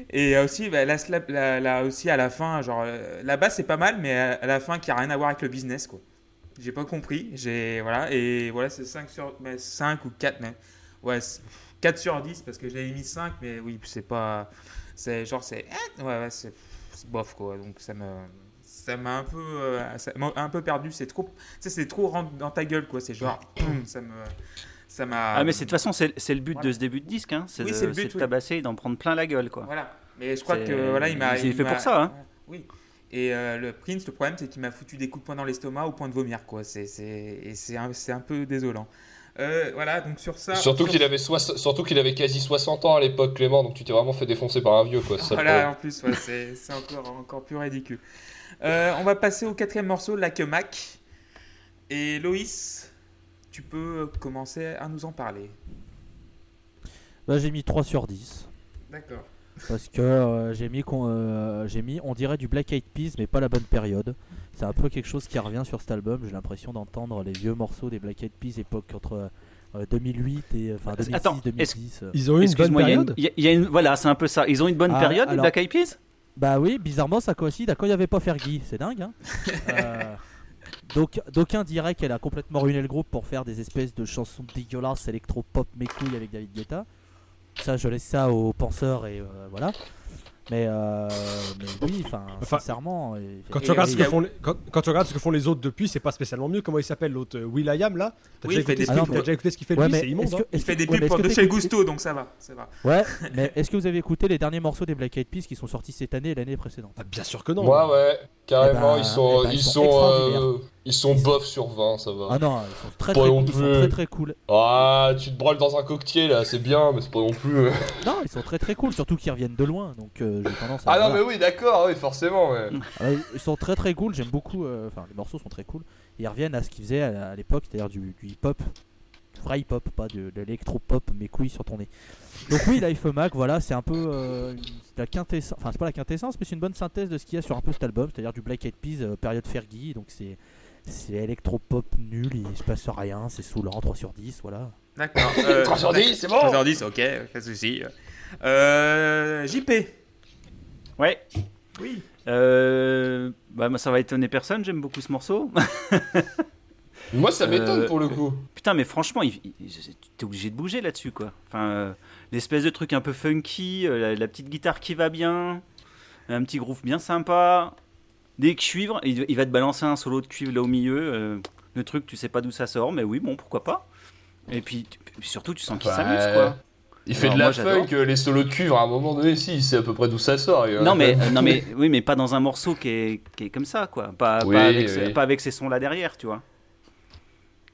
Et aussi, bah, là aussi à la fin, genre la base c'est pas mal, mais à la fin qui a rien à voir avec le business quoi. J'ai pas compris. Voilà, c'est 5 ou 4, mais ouais. 4 sur 10 parce que j'avais mis 5, mais oui, c'est pas. C'est genre, c'est. Ouais, c'est bof quoi. Donc ça m'a un peu. Ça m'a un peu perdu. C'est trop. C'est trop rentre dans ta gueule quoi. C'est genre. Ça m'a. Ah, mais de toute façon, c'est le but de ce début de disque. Hein. C'est, oui, c'est le but. C'est de tabasser et d'en prendre plein la gueule quoi. Voilà. Mais je crois que voilà, il m'a. Il fait pour ça. Hein. Oui. Et le Prince, le problème, c'est qu'il m'a foutu des coups de poing dans l'estomac au point de vomir quoi. C'est un peu désolant. Voilà, donc sur ça. Surtout qu'il avait quasi 60 ans à l'époque, Clément, donc tu t'es vraiment fait défoncer par un vieux, quoi. Voilà, en plus, ouais, c'est encore plus ridicule. On va passer au quatrième morceau, Like a Mac. Et Loïs, tu peux commencer à nous en parler. Bah, j'ai mis 3 sur 10. D'accord. Parce que j'ai mis, on dirait du Black Eyed Peas, mais pas la bonne période. C'est un peu quelque chose qui revient sur cet album. J'ai l'impression d'entendre les vieux morceaux des Black Eyed Peas époque entre 2008 et enfin 2006. Attends, 2010. Ils ont eu une bonne période. Voilà, c'est un peu ça. Ils ont une bonne période alors, les Black Eyed Peas. Bah oui, bizarrement ça coïncide à quand il n'y avait pas Fergie. C'est dingue. Hein. Donc d'aucuns diraient qu'elle a complètement ruiné le groupe pour faire des espèces de chansons dégueulasses électro-pop mécouilles avec David Guetta. Ça, je laisse ça aux penseurs et voilà. Mais oui, enfin, sincèrement. Quand tu regardes ce que font les autres depuis, c'est pas spécialement mieux. Comment il s'appelle l'autre Will.i.am là? T'as déjà écouté ce qu'il fait lui, c'est immonde. Il fait des pubs de chez Gusto, donc ça va. Ouais, mais est-ce que vous avez écouté les derniers morceaux des Black Eyed Peas qui sont sortis cette année et l'année précédente? Ah, bien sûr que non. Ouais, carrément, ils sont bof sur 20, ça va. Ah non, ils sont très très cool. Ils sont très très cool. Ah, tu te brûles dans un coquetier là, c'est bien, mais c'est pas non plus. Non, ils sont très très cool, surtout qu'ils reviennent de loin, donc. Non, mais oui, d'accord, oui, forcément. Ouais. Ils sont très très cool, j'aime beaucoup. Enfin, les morceaux sont très cool. Ils reviennent à ce qu'ils faisaient à l'époque, c'est-à-dire du hip-hop, du vrai hip-hop, pas de l'électro-pop, mes couilles sur ton nez. Donc, oui, Life Mac, voilà, c'est un peu la quintessence, enfin, c'est pas la quintessence, mais c'est une bonne synthèse de ce qu'il y a sur un peu cet album, c'est-à-dire du Black Eyed Peas, période Fergie, donc c'est électro-pop nul, il se passe rien, c'est saoulant, 3 sur 10, voilà. D'accord, 3 sur 10, c'est bon. 3 sur 10, ok, pas de soucis. JP. Ouais. Oui. Bah moi ça va étonner personne. J'aime beaucoup ce morceau. Moi ça m'étonne pour le coup. Putain mais franchement, t'es obligé de bouger là-dessus quoi. Enfin l'espèce de truc un peu funky, la petite guitare qui va bien, un petit groove bien sympa, des cuivres. Il va te balancer un solo de cuivre là au milieu. Le truc tu sais pas d'où ça sort, mais oui bon pourquoi pas. Et puis surtout tu sens qu'il s'amuse quoi. Il fait alors de la funk, les solos de cuivre à un moment donné, si, c'est à peu près d'où ça sort. Non mais pas dans un morceau qui est comme ça, quoi. Pas avec ces sons là derrière, tu vois.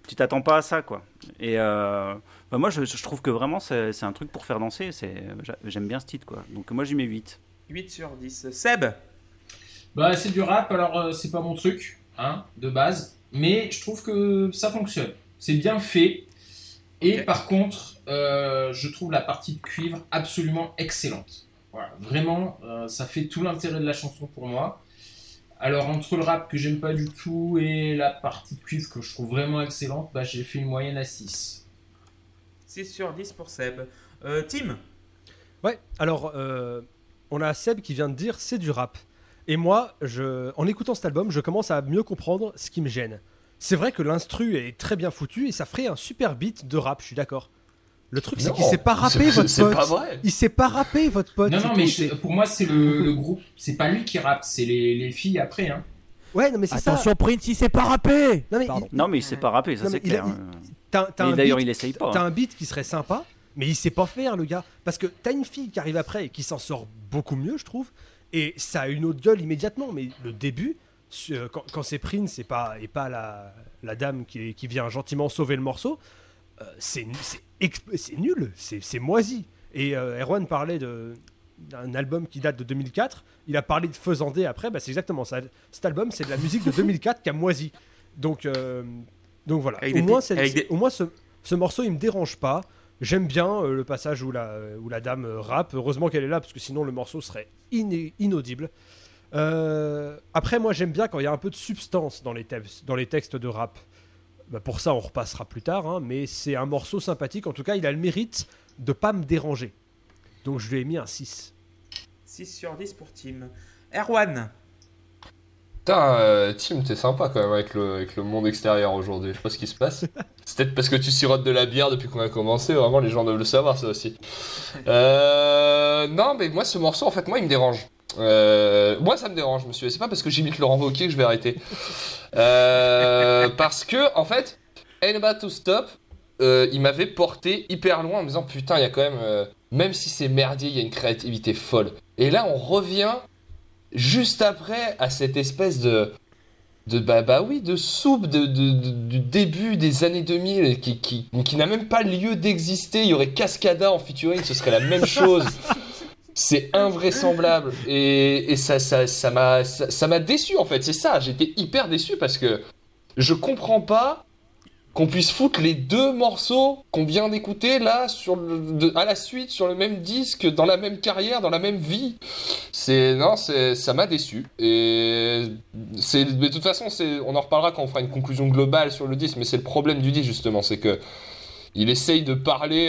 Tu t'attends pas à ça, quoi. Et bah moi, je trouve que vraiment, c'est un truc pour faire danser. J'aime bien ce titre, quoi. Donc moi, j'y mets 8. 8 sur 10. Seb ? Bah, c'est du rap, alors c'est pas mon truc, hein, de base. Mais je trouve que ça fonctionne. C'est bien fait. Et okay. Par contre, je trouve la partie de cuivre absolument excellente. Voilà, vraiment, ça fait tout l'intérêt de la chanson pour moi. Alors, entre le rap que j'aime pas du tout et la partie de cuivre que je trouve vraiment excellente, bah, j'ai fait une moyenne à 6. 6 sur 10 pour Seb. Tim ? Ouais, alors, on a Seb qui vient de dire c'est du rap. Et moi, en écoutant cet album, je commence à mieux comprendre ce qui me gêne. C'est vrai que l'instru est très bien foutu et ça ferait un super beat de rap, je suis d'accord. Le truc, c'est qu'il ne sait pas rapper, votre pote. C'est pas vrai. Il ne sait pas rapper, votre pote. Non, mais pour moi, c'est le groupe. C'est pas lui qui rappe, c'est les filles après. Hein. Ouais, non, mais c'est ça. Attention, Prince, il ne sait pas rapper. Non, mais il ne sait pas rapper, ça c'est clair. D'ailleurs, il n'essaye pas. T'as un beat qui serait sympa, mais il ne sait pas faire, le gars. Parce que t'as une fille qui arrive après et qui s'en sort beaucoup mieux, je trouve. Et ça a une autre gueule immédiatement, mais le début. quand c'est Prince et pas la dame qui vient gentiment sauver le morceau, c'est nul, c'est moisi. Et Erwan parlait d'un album qui date de 2004, il a parlé de faisandé après, bah c'est exactement ça. Cet album, c'est de la musique de 2004 qui a moisi. Donc voilà, au moins ce morceau, il me dérange pas. J'aime bien le passage où la dame rappe. Heureusement qu'elle est là, parce que sinon le morceau serait inaudible. Après, moi, j'aime bien quand il y a un peu de substance dans les textes de rap. Bah, pour ça, on repassera plus tard, hein, mais c'est un morceau sympathique. En tout cas, il a le mérite de pas me déranger. Donc, je lui ai mis un 6. 6 sur 10 pour Tim. Erwan. Putain, Tim, t'es sympa quand même avec le monde extérieur aujourd'hui. Je sais pas ce qui se passe. C'est peut-être parce que tu sirotes de la bière depuis qu'on a commencé. Vraiment, les gens doivent le savoir, ça aussi. Non, mais moi, ce morceau, en fait, moi, il me dérange. Moi, ça me dérange, monsieur. C'est pas parce que j'imite Laurent Wauquiez que je vais arrêter. Parce que, en fait, Ain't About to Stop, il m'avait porté hyper loin en me disant putain, il y a quand même, même si c'est merdier, il y a une créativité folle. Et là, on revient juste après à cette espèce de soupe du début des années 2000 qui n'a même pas lieu d'exister. Il y aurait Cascada en featuring, ce serait la même chose. C'est invraisemblable et ça m'a déçu en fait, c'est ça, j'étais hyper déçu parce que je comprends pas qu'on puisse foutre les deux morceaux qu'on vient d'écouter là à la suite sur le même disque, dans la même carrière, dans la même vie. Ça m'a déçu et mais de toute façon on en reparlera quand on fera une conclusion globale sur le disque, mais c'est le problème du disque justement, c'est que il essaye de parler...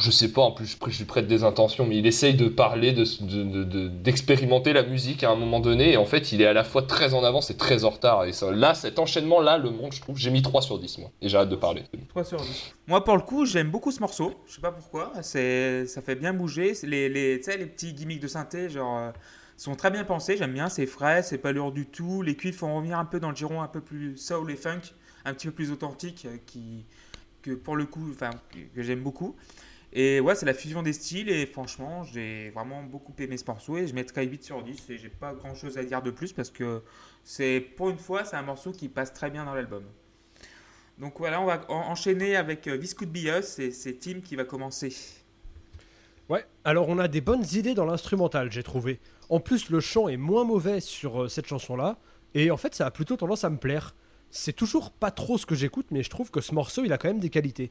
je sais pas, en plus je lui prête des intentions, mais il essaye de parler, d'expérimenter la musique à un moment donné, et en fait il est à la fois très en avance et très en retard, et ça, là, cet enchaînement là, le monde, je trouve, j'ai mis 3 sur 10 moi, et j'arrête de parler. 3 sur 10. Moi pour le coup, j'aime beaucoup ce morceau, je sais pas pourquoi, ça fait bien bouger, les petits gimmicks de synthé, genre, sont très bien pensés, j'aime bien, c'est frais, c'est pas lourd du tout, les cuivres font revenir un peu dans le giron un peu plus soul et funk, un petit peu plus authentique, que pour le coup, enfin, que j'aime beaucoup. Et ouais, c'est la fusion des styles et franchement, j'ai vraiment beaucoup aimé ce morceau et je mettrai 8 sur 10 et j'ai pas grand chose à dire de plus parce que c'est, pour une fois, c'est un morceau qui passe très bien dans l'album. Donc voilà, on va enchaîner avec This Could Be Us et c'est Tim qui va commencer. Ouais, alors on a des bonnes idées dans l'instrumental, j'ai trouvé. En plus, le chant est moins mauvais sur cette chanson-là et en fait, ça a plutôt tendance à me plaire. C'est toujours pas trop ce que j'écoute, mais je trouve que ce morceau, il a quand même des qualités.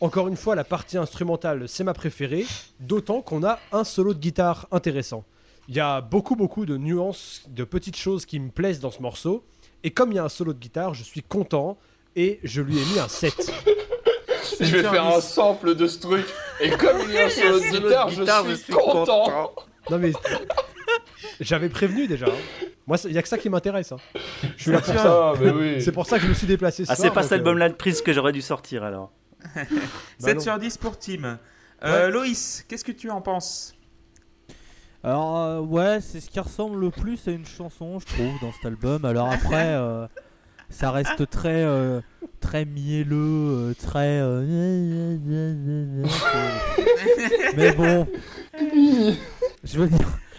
Encore une fois, la partie instrumentale, c'est ma préférée, d'autant qu'on a un solo de guitare intéressant. Il y a beaucoup de nuances, de petites choses qui me plaisent dans ce morceau, et comme il y a un solo de guitare, je suis content, et je lui ai mis un 7. Je vais faire un sample de ce truc, et comme il y a un solo de guitare, je suis content. Non mais... J'avais prévenu déjà, hein. Moi, il n'y a que ça qui m'intéresse. Hein. Je suis là pour ça. Mais oui. C'est pour ça que je me suis déplacé. Ah, soir, c'est pas cet album-là de Prince que j'aurais dû sortir alors. 7 sur 10 pour Tim. Ouais. Loïs, qu'est-ce que tu en penses ? Alors, ouais, c'est ce qui ressemble le plus à une chanson, je trouve, dans cet album. Alors après, ça reste très, très mielleux, très. Mais bon.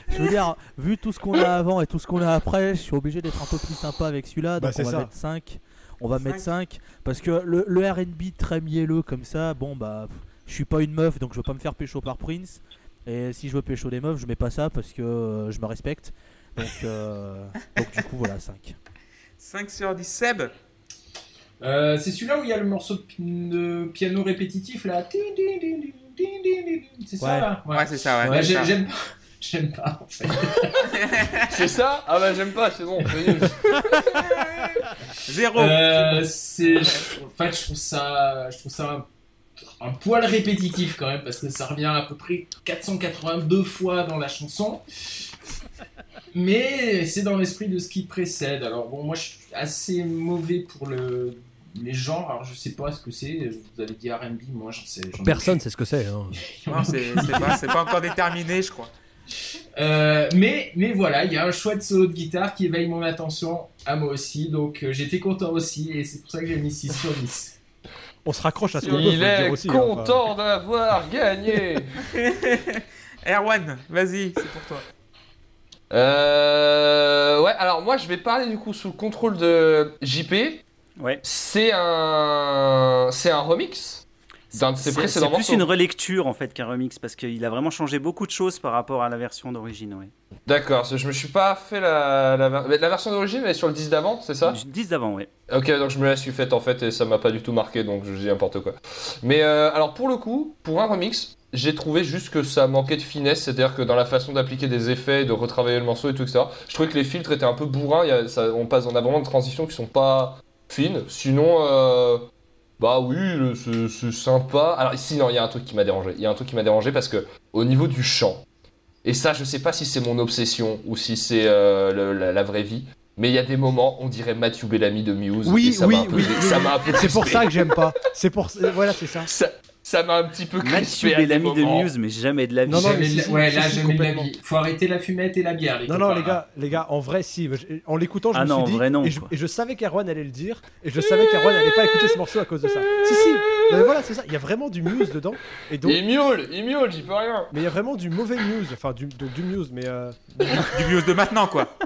Je veux dire, vu tout ce qu'on a avant et tout ce qu'on a après, je suis obligé d'être un peu plus sympa avec celui-là, donc mettre 5. On va mettre 5, parce que le R&B très mielleux comme ça, bon bah, je suis pas une meuf, donc je veux pas me faire pécho par Prince, et si je veux pécho des meufs, je mets pas ça, parce que je me respecte, donc du coup, voilà, 5. 5 sur 10, Seb. C'est celui-là où il y a le morceau de piano répétitif, là. C'est ça, là ? Ouais, c'est ça, ouais. Bah, j'aime pas... J'aime pas en fait. C'est ça ? Ah bah j'aime pas, c'est bon. Zéro. Je trouve ça, un poil répétitif quand même parce que ça revient à peu près 482 fois dans la chanson. Mais c'est dans l'esprit de ce qui précède. Alors bon, moi je suis assez mauvais pour les genres, alors je sais pas ce que c'est, vous avez dit R&B, moi j'en sais. Personne sait ce que c'est. Hein. Non, c'est pas encore déterminé, je crois. Mais voilà, il y a un chouette solo de guitare qui éveille mon attention à moi aussi, donc j'étais content aussi et c'est pour ça que j'ai mis 6 sur 10. On se raccroche à ce qu'on veut dire aussi. Il est content d'avoir gagné. Erwan, vas-y, c'est pour toi. Ouais, alors moi je vais parler du coup sous le contrôle de JP. Ouais. C'est un remix d'un de ses précédents morceaux. C'est plus une relecture en fait qu'un remix parce qu'il a vraiment changé beaucoup de choses par rapport à la version d'origine. Ouais. D'accord, je me suis pas fait la version d'origine, elle est sur le disque d'avant, c'est ça ? Le disque d'avant, oui. Ok, donc je me la suis faite en fait et ça m'a pas du tout marqué, donc je dis n'importe quoi. Mais alors pour le coup, pour un remix, j'ai trouvé juste que ça manquait de finesse, c'est-à-dire que dans la façon d'appliquer des effets, de retravailler le morceau et tout, etc. Je trouvais que les filtres étaient un peu bourrins, on passe dans un moment de transition qui sont pas fines. Sinon, bah oui, c'est sympa. Alors sinon, il y a un truc qui m'a dérangé. Il y a un truc qui m'a dérangé parce que au niveau du chant, et ça, je sais pas si c'est mon obsession ou si c'est la vraie vie, mais il y a des moments, on dirait Matthew Bellamy de Muse. Oui, et ça m'a un peu, ça m'a un peu crispé. C'est pour ça que j'aime pas. Voilà, c'est ça. Ça m'a un petit peu crispé à des moments. Mathieu Bellamy de Muse, mais jamais de la vie. Jamais de la vie. Faut arrêter la fumette et la bière. Les gars, en vrai, si. En l'écoutant, je me suis dit, et je savais qu'Erwan allait le dire, et je savais qu'Erwan n'allait pas écouter ce morceau à cause de ça. Si. Mais voilà, c'est ça. Il y a vraiment du Muse dedans. Et donc, il miaule, j'y peux rien. Mais il y a vraiment du mauvais Muse, enfin du Muse, mais du Muse de maintenant, quoi.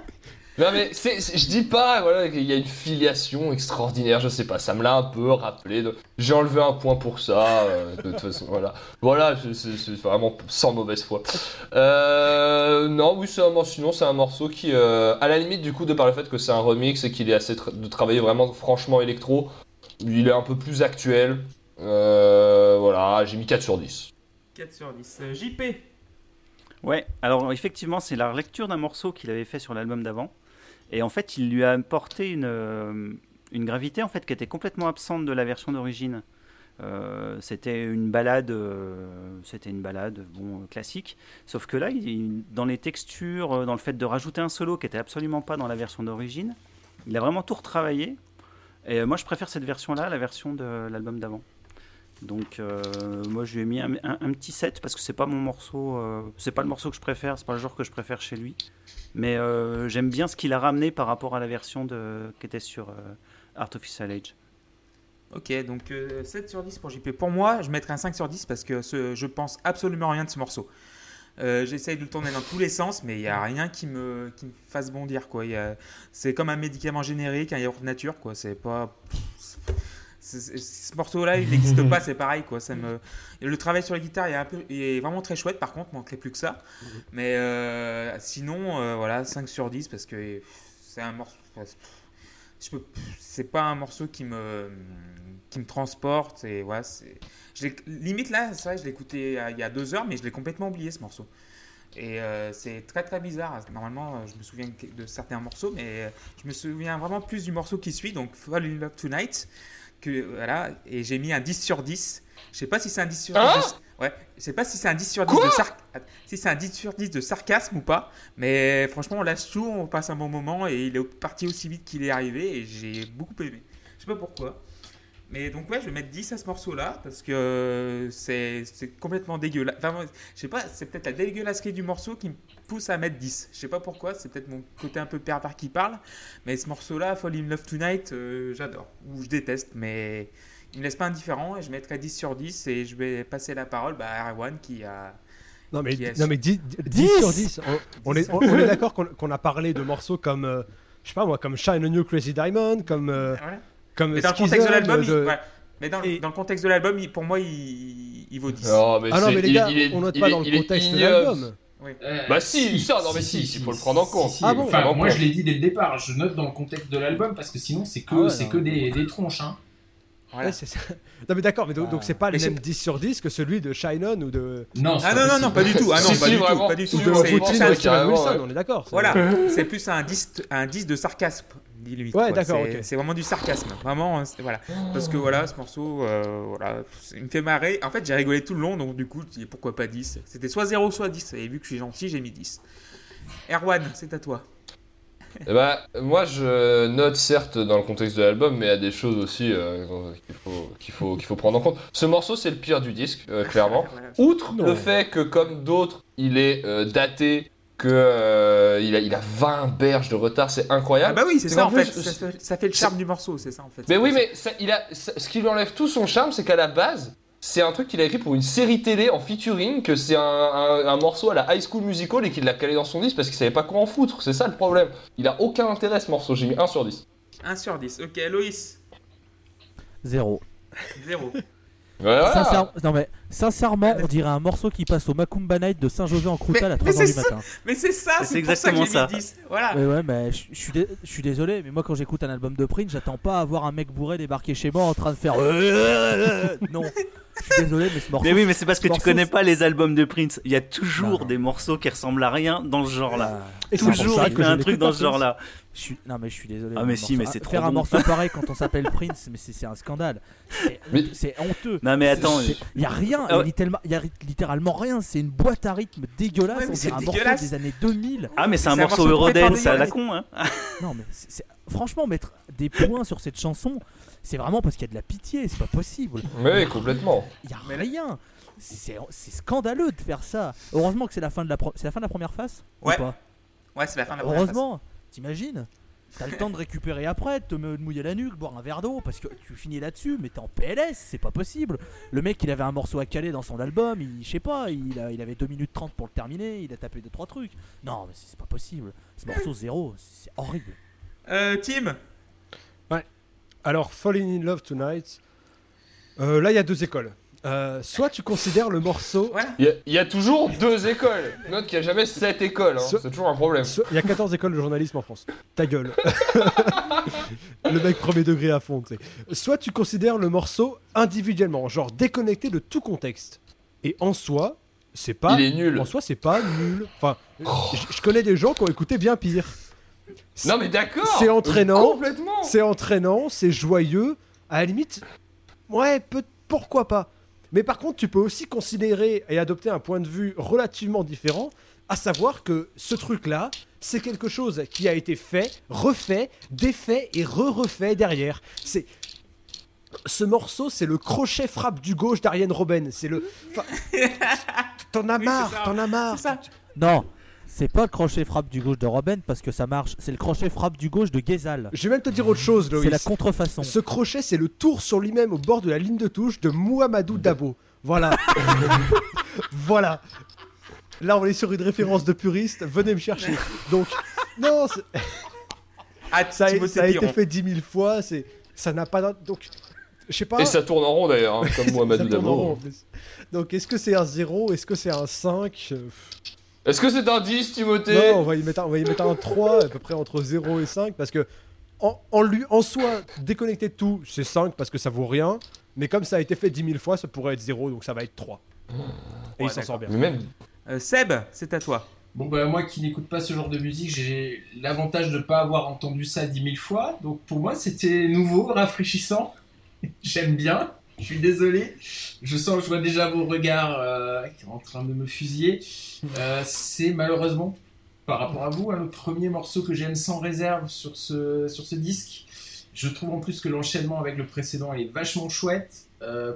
Non mais je dis pas voilà, qu'il y a une filiation extraordinaire, je sais pas, ça me l'a un peu rappelé, j'ai enlevé un point pour ça, de toute façon, voilà c'est vraiment sans mauvaise foi. Sinon c'est un morceau qui, à la limite du coup, de par le fait que c'est un remix et qu'il est assez de travailler vraiment franchement électro, il est un peu plus actuel, voilà, j'ai mis 4 sur 10. 4 sur 10, JP. Ouais, alors effectivement c'est la relecture d'un morceau qu'il avait fait sur l'album d'avant. Et en fait, il lui a apporté une gravité en fait, qui était complètement absente de la version d'origine. C'était une balade classique. Sauf que là, dans les textures, dans le fait de rajouter un solo qui n'était absolument pas dans la version d'origine, il a vraiment tout retravaillé. Et moi, je préfère cette version-là à la version de l'album d'avant. Donc, moi, je lui ai mis un petit 7 parce que c'est pas mon morceau, c'est pas le morceau que je préfère, c'est pas le genre que je préfère chez lui. Mais j'aime bien ce qu'il a ramené par rapport à la version qui était sur Art Official Age. Ok, donc 7 sur 10 pour JP. Pour moi, je mettrais un 5 sur 10 parce que je pense absolument rien de ce morceau. J'essaye de le tourner dans tous les sens, mais il n'y a rien qui me fasse bondir, quoi. C'est comme un médicament générique, un yaourt nature, quoi. C'est pas... ce morceau-là, il n'existe pas, c'est pareil, quoi. Le travail sur la guitare est vraiment très chouette, par contre, il ne manquerait plus que ça. Mais sinon, voilà, 5 sur 10, parce que c'est un morceau. C'est pas un morceau qui me transporte. Et ouais, limite, là, c'est vrai, je l'ai écouté il y a 2 heures, mais je l'ai complètement oublié, ce morceau. Et c'est très très bizarre. Normalement, je me souviens de certains morceaux, mais je me souviens vraiment plus du morceau qui suit, donc Fall in Love Tonight. Voilà, et j'ai mis un 10 sur 10. Je sais pas si c'est un 10 sur 10. Ouais, je sais pas si c'est un 10 sur 10 si c'est un 10 sur 10 de sarcasme ou pas, mais franchement, on lâche tout, on passe un bon moment et il est parti aussi vite qu'il est arrivé et j'ai beaucoup aimé. Je sais pas pourquoi. Mais donc ouais, je vais mettre 10 à ce morceau-là parce que c'est complètement dégueulasse. Enfin, je sais pas, c'est peut-être la dégueulasserie du morceau qui me pousse à mettre 10. Je sais pas pourquoi, c'est peut-être mon côté un peu pervers qui parle, mais ce morceau-là, Fall in Love Tonight, j'adore, ou je déteste, mais il me laisse pas indifférent et je mettrai 10 sur 10 et je vais passer la parole à Erwan qui a... Non mais 10 sur 10, on est d'accord qu'on a parlé de morceaux comme, je sais pas moi, comme Shine a New Crazy Diamond, comme... Voilà. Mais dans le contexte de l'album, pour moi, il vaut 10. Mais les gars, on note pas dans le contexte de l'album. Oui. Il faut le prendre en compte. Moi, je l'ai dit dès le départ, je note dans le contexte de l'album parce que sinon, c'est que des tronches. Hein. Voilà. Ouais, c'est ça. Non, mais d'accord, mais donc c'est pas le même 10 sur 10 que celui de Shine On ou de. Non, pas du tout. Pas du tout. Ou de Routine de Steven Wilson, on est d'accord. Voilà, c'est plus un 10 de sarcasme. 18, ouais, d'accord, c'est vraiment du sarcasme, vraiment, voilà. Parce que voilà, ce morceau, il me fait marrer. En fait, j'ai rigolé tout le long, donc du coup, pourquoi pas 10 ? C'était soit 0, soit 10. Et vu que je suis gentil, j'ai mis 10. Erwan, c'est à toi. Moi, je note certes dans le contexte de l'album, mais il y a des choses aussi qu'il faut prendre en compte. Ce morceau, c'est le pire du disque, clairement. Outre le fait que, comme d'autres, il est daté. Il a 20 berges de retard, c'est incroyable. Ah bah oui, c'est ça en fait, ça fait le charme du morceau, c'est ça en fait. Mais oui, mais ça, ce qui lui enlève tout son charme, c'est qu'à la base, c'est un truc qu'il a écrit pour une série télé en featuring, que c'est un morceau à la High School Musical et qu'il l'a calé dans son disque parce qu'il savait pas quoi en foutre, c'est ça le problème. Il a aucun intérêt ce morceau, j'ai mis 1 sur 10. 1 sur 10, ok, Loïs. 0. 0. Voilà. Non mais sincèrement, on dirait un morceau qui passe au Macumba Night de Saint-José en Croutal à 3h du matin. Mais c'est ça, mais c'est exactement ça. Que j'ai mis 10. Voilà. Mais ouais, mais je suis désolé, mais moi quand j'écoute un album de Prince, j'attends pas à voir un mec bourré débarquer chez moi en train de faire non. Je suis désolé, mais ce morceau. Mais oui, mais c'est parce que tu connais pas les albums de Prince. Il y a toujours des morceaux qui ressemblent à rien dans ce genre-là. Toujours, il fait un truc dans ce genre-là. Non, mais je suis désolé. Ah, mais si, mais c'est trop. Faire un morceau pareil quand on s'appelle Prince, mais c'est un scandale. C'est honteux. Non, mais attends. Il y a rien. Il y a littéralement rien. C'est une boîte à rythme dégueulasse. On dirait un morceau des années 2000. Ah, mais c'est un morceau Eurodance à la con, hein. Non, mais franchement, mettre des points sur cette chanson. C'est vraiment parce qu'il y a de la pitié, c'est pas possible. Mais oui, complètement. Il y a rien. C'est scandaleux de faire ça. Heureusement que c'est la fin de la première phase. Ouais. Ou pas ouais, c'est la fin de la première phase. Heureusement, t'imagines. T'as le temps de récupérer après, de te mouiller la nuque, boire un verre d'eau, parce que tu finis là-dessus, mais t'es en PLS, c'est pas possible. Le mec, il avait un morceau à caler dans son album, je sais pas, il avait 2 minutes 30 pour le terminer, il a tapé 2-3 trucs. Non, mais c'est pas possible. Ce morceau 0, c'est horrible. Tim. Alors, Falling in Love Tonight, là, il y a 2 écoles. Soit tu considères le morceau... Il y a toujours 2 écoles. Note qu'il n'y a jamais 7 écoles, hein. C'est toujours un problème. Il y a 14 écoles de journalisme en France. Ta gueule. Le mec premier degré à fond, tu sais. Soit tu considères le morceau individuellement, genre déconnecté de tout contexte. Et en soi, c'est pas... Il est nul. En soi, c'est pas nul. Enfin, je connais des gens qui ont écouté bien pire. Non mais d'accord. C'est entraînant, complètement. C'est entraînant, c'est joyeux. À la limite, ouais, pourquoi pas. Mais par contre, tu peux aussi considérer et adopter un point de vue relativement différent, à savoir que ce truc-là, c'est quelque chose qui a été fait, refait, défait et refait derrière. C'est ce morceau, c'est le crochet frappe du gauche d'Ariane Robben. C'est le. Enfin, t'en as marre. C'est ça. Non. C'est pas le crochet frappe du gauche de Robben parce que ça marche, c'est le crochet frappe du gauche de Guézal. Je vais même te dire autre chose, Loïs. C'est la contrefaçon. Ce crochet, c'est le tour sur lui-même au bord de la ligne de touche de Mouhamadou Dabo. Voilà. Voilà. Là, on est sur une référence de puriste. Venez me chercher. Donc, non. Ça a été fait 10 000 fois. Ça n'a pas. Donc, je sais pas. Et ça tourne en rond d'ailleurs, hein, comme Mouhamadou Dabo. Donc, est-ce que c'est un 0? Est-ce que c'est un 5? Est-ce que c'est un 10, Timothée? Non, on va y mettre un 3, à peu près entre 0 et 5, parce que en soi, déconnecté de tout, c'est 5 parce que ça vaut rien, mais comme ça a été fait 10 000 fois, ça pourrait être 0, donc ça va être 3. Et il s'en sort bien. Même... Seb, c'est à toi. Bon, bah moi qui n'écoute pas ce genre de musique, j'ai l'avantage de ne pas avoir entendu ça 10 000 fois, donc pour moi c'était nouveau, rafraîchissant, j'aime bien. Je suis désolé, je vois déjà vos regards en train de me fusiller. C'est malheureusement, par rapport à vous, hein, le premier morceau que j'aime sans réserve sur ce disque. Je trouve en plus que l'enchaînement avec le précédent est vachement chouette.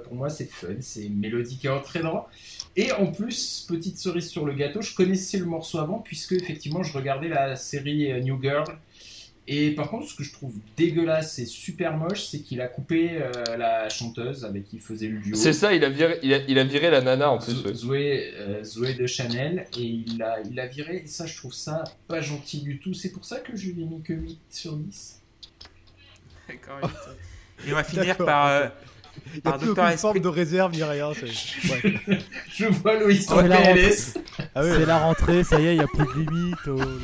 Pour moi, c'est fun, c'est mélodique et entraînant. Et en plus, petite cerise sur le gâteau, je connaissais le morceau avant puisque effectivement, je regardais la série New Girl. Et par contre, ce que je trouve dégueulasse et super moche, c'est qu'il a coupé la chanteuse avec qui il faisait le duo. C'est ça, il a viré la nana en plus. Zoé de Chanel, et il a viré, et ça je trouve ça pas gentil du tout. C'est pour ça que je lui ai mis que 8 sur 10. D'accord, et on va finir par... Il n'y a plus aucune forme de réserve ni rien. Je vois Loïs en PLS. Ah oui, c'est la rentrée, ça y est, il n'y a plus de limite.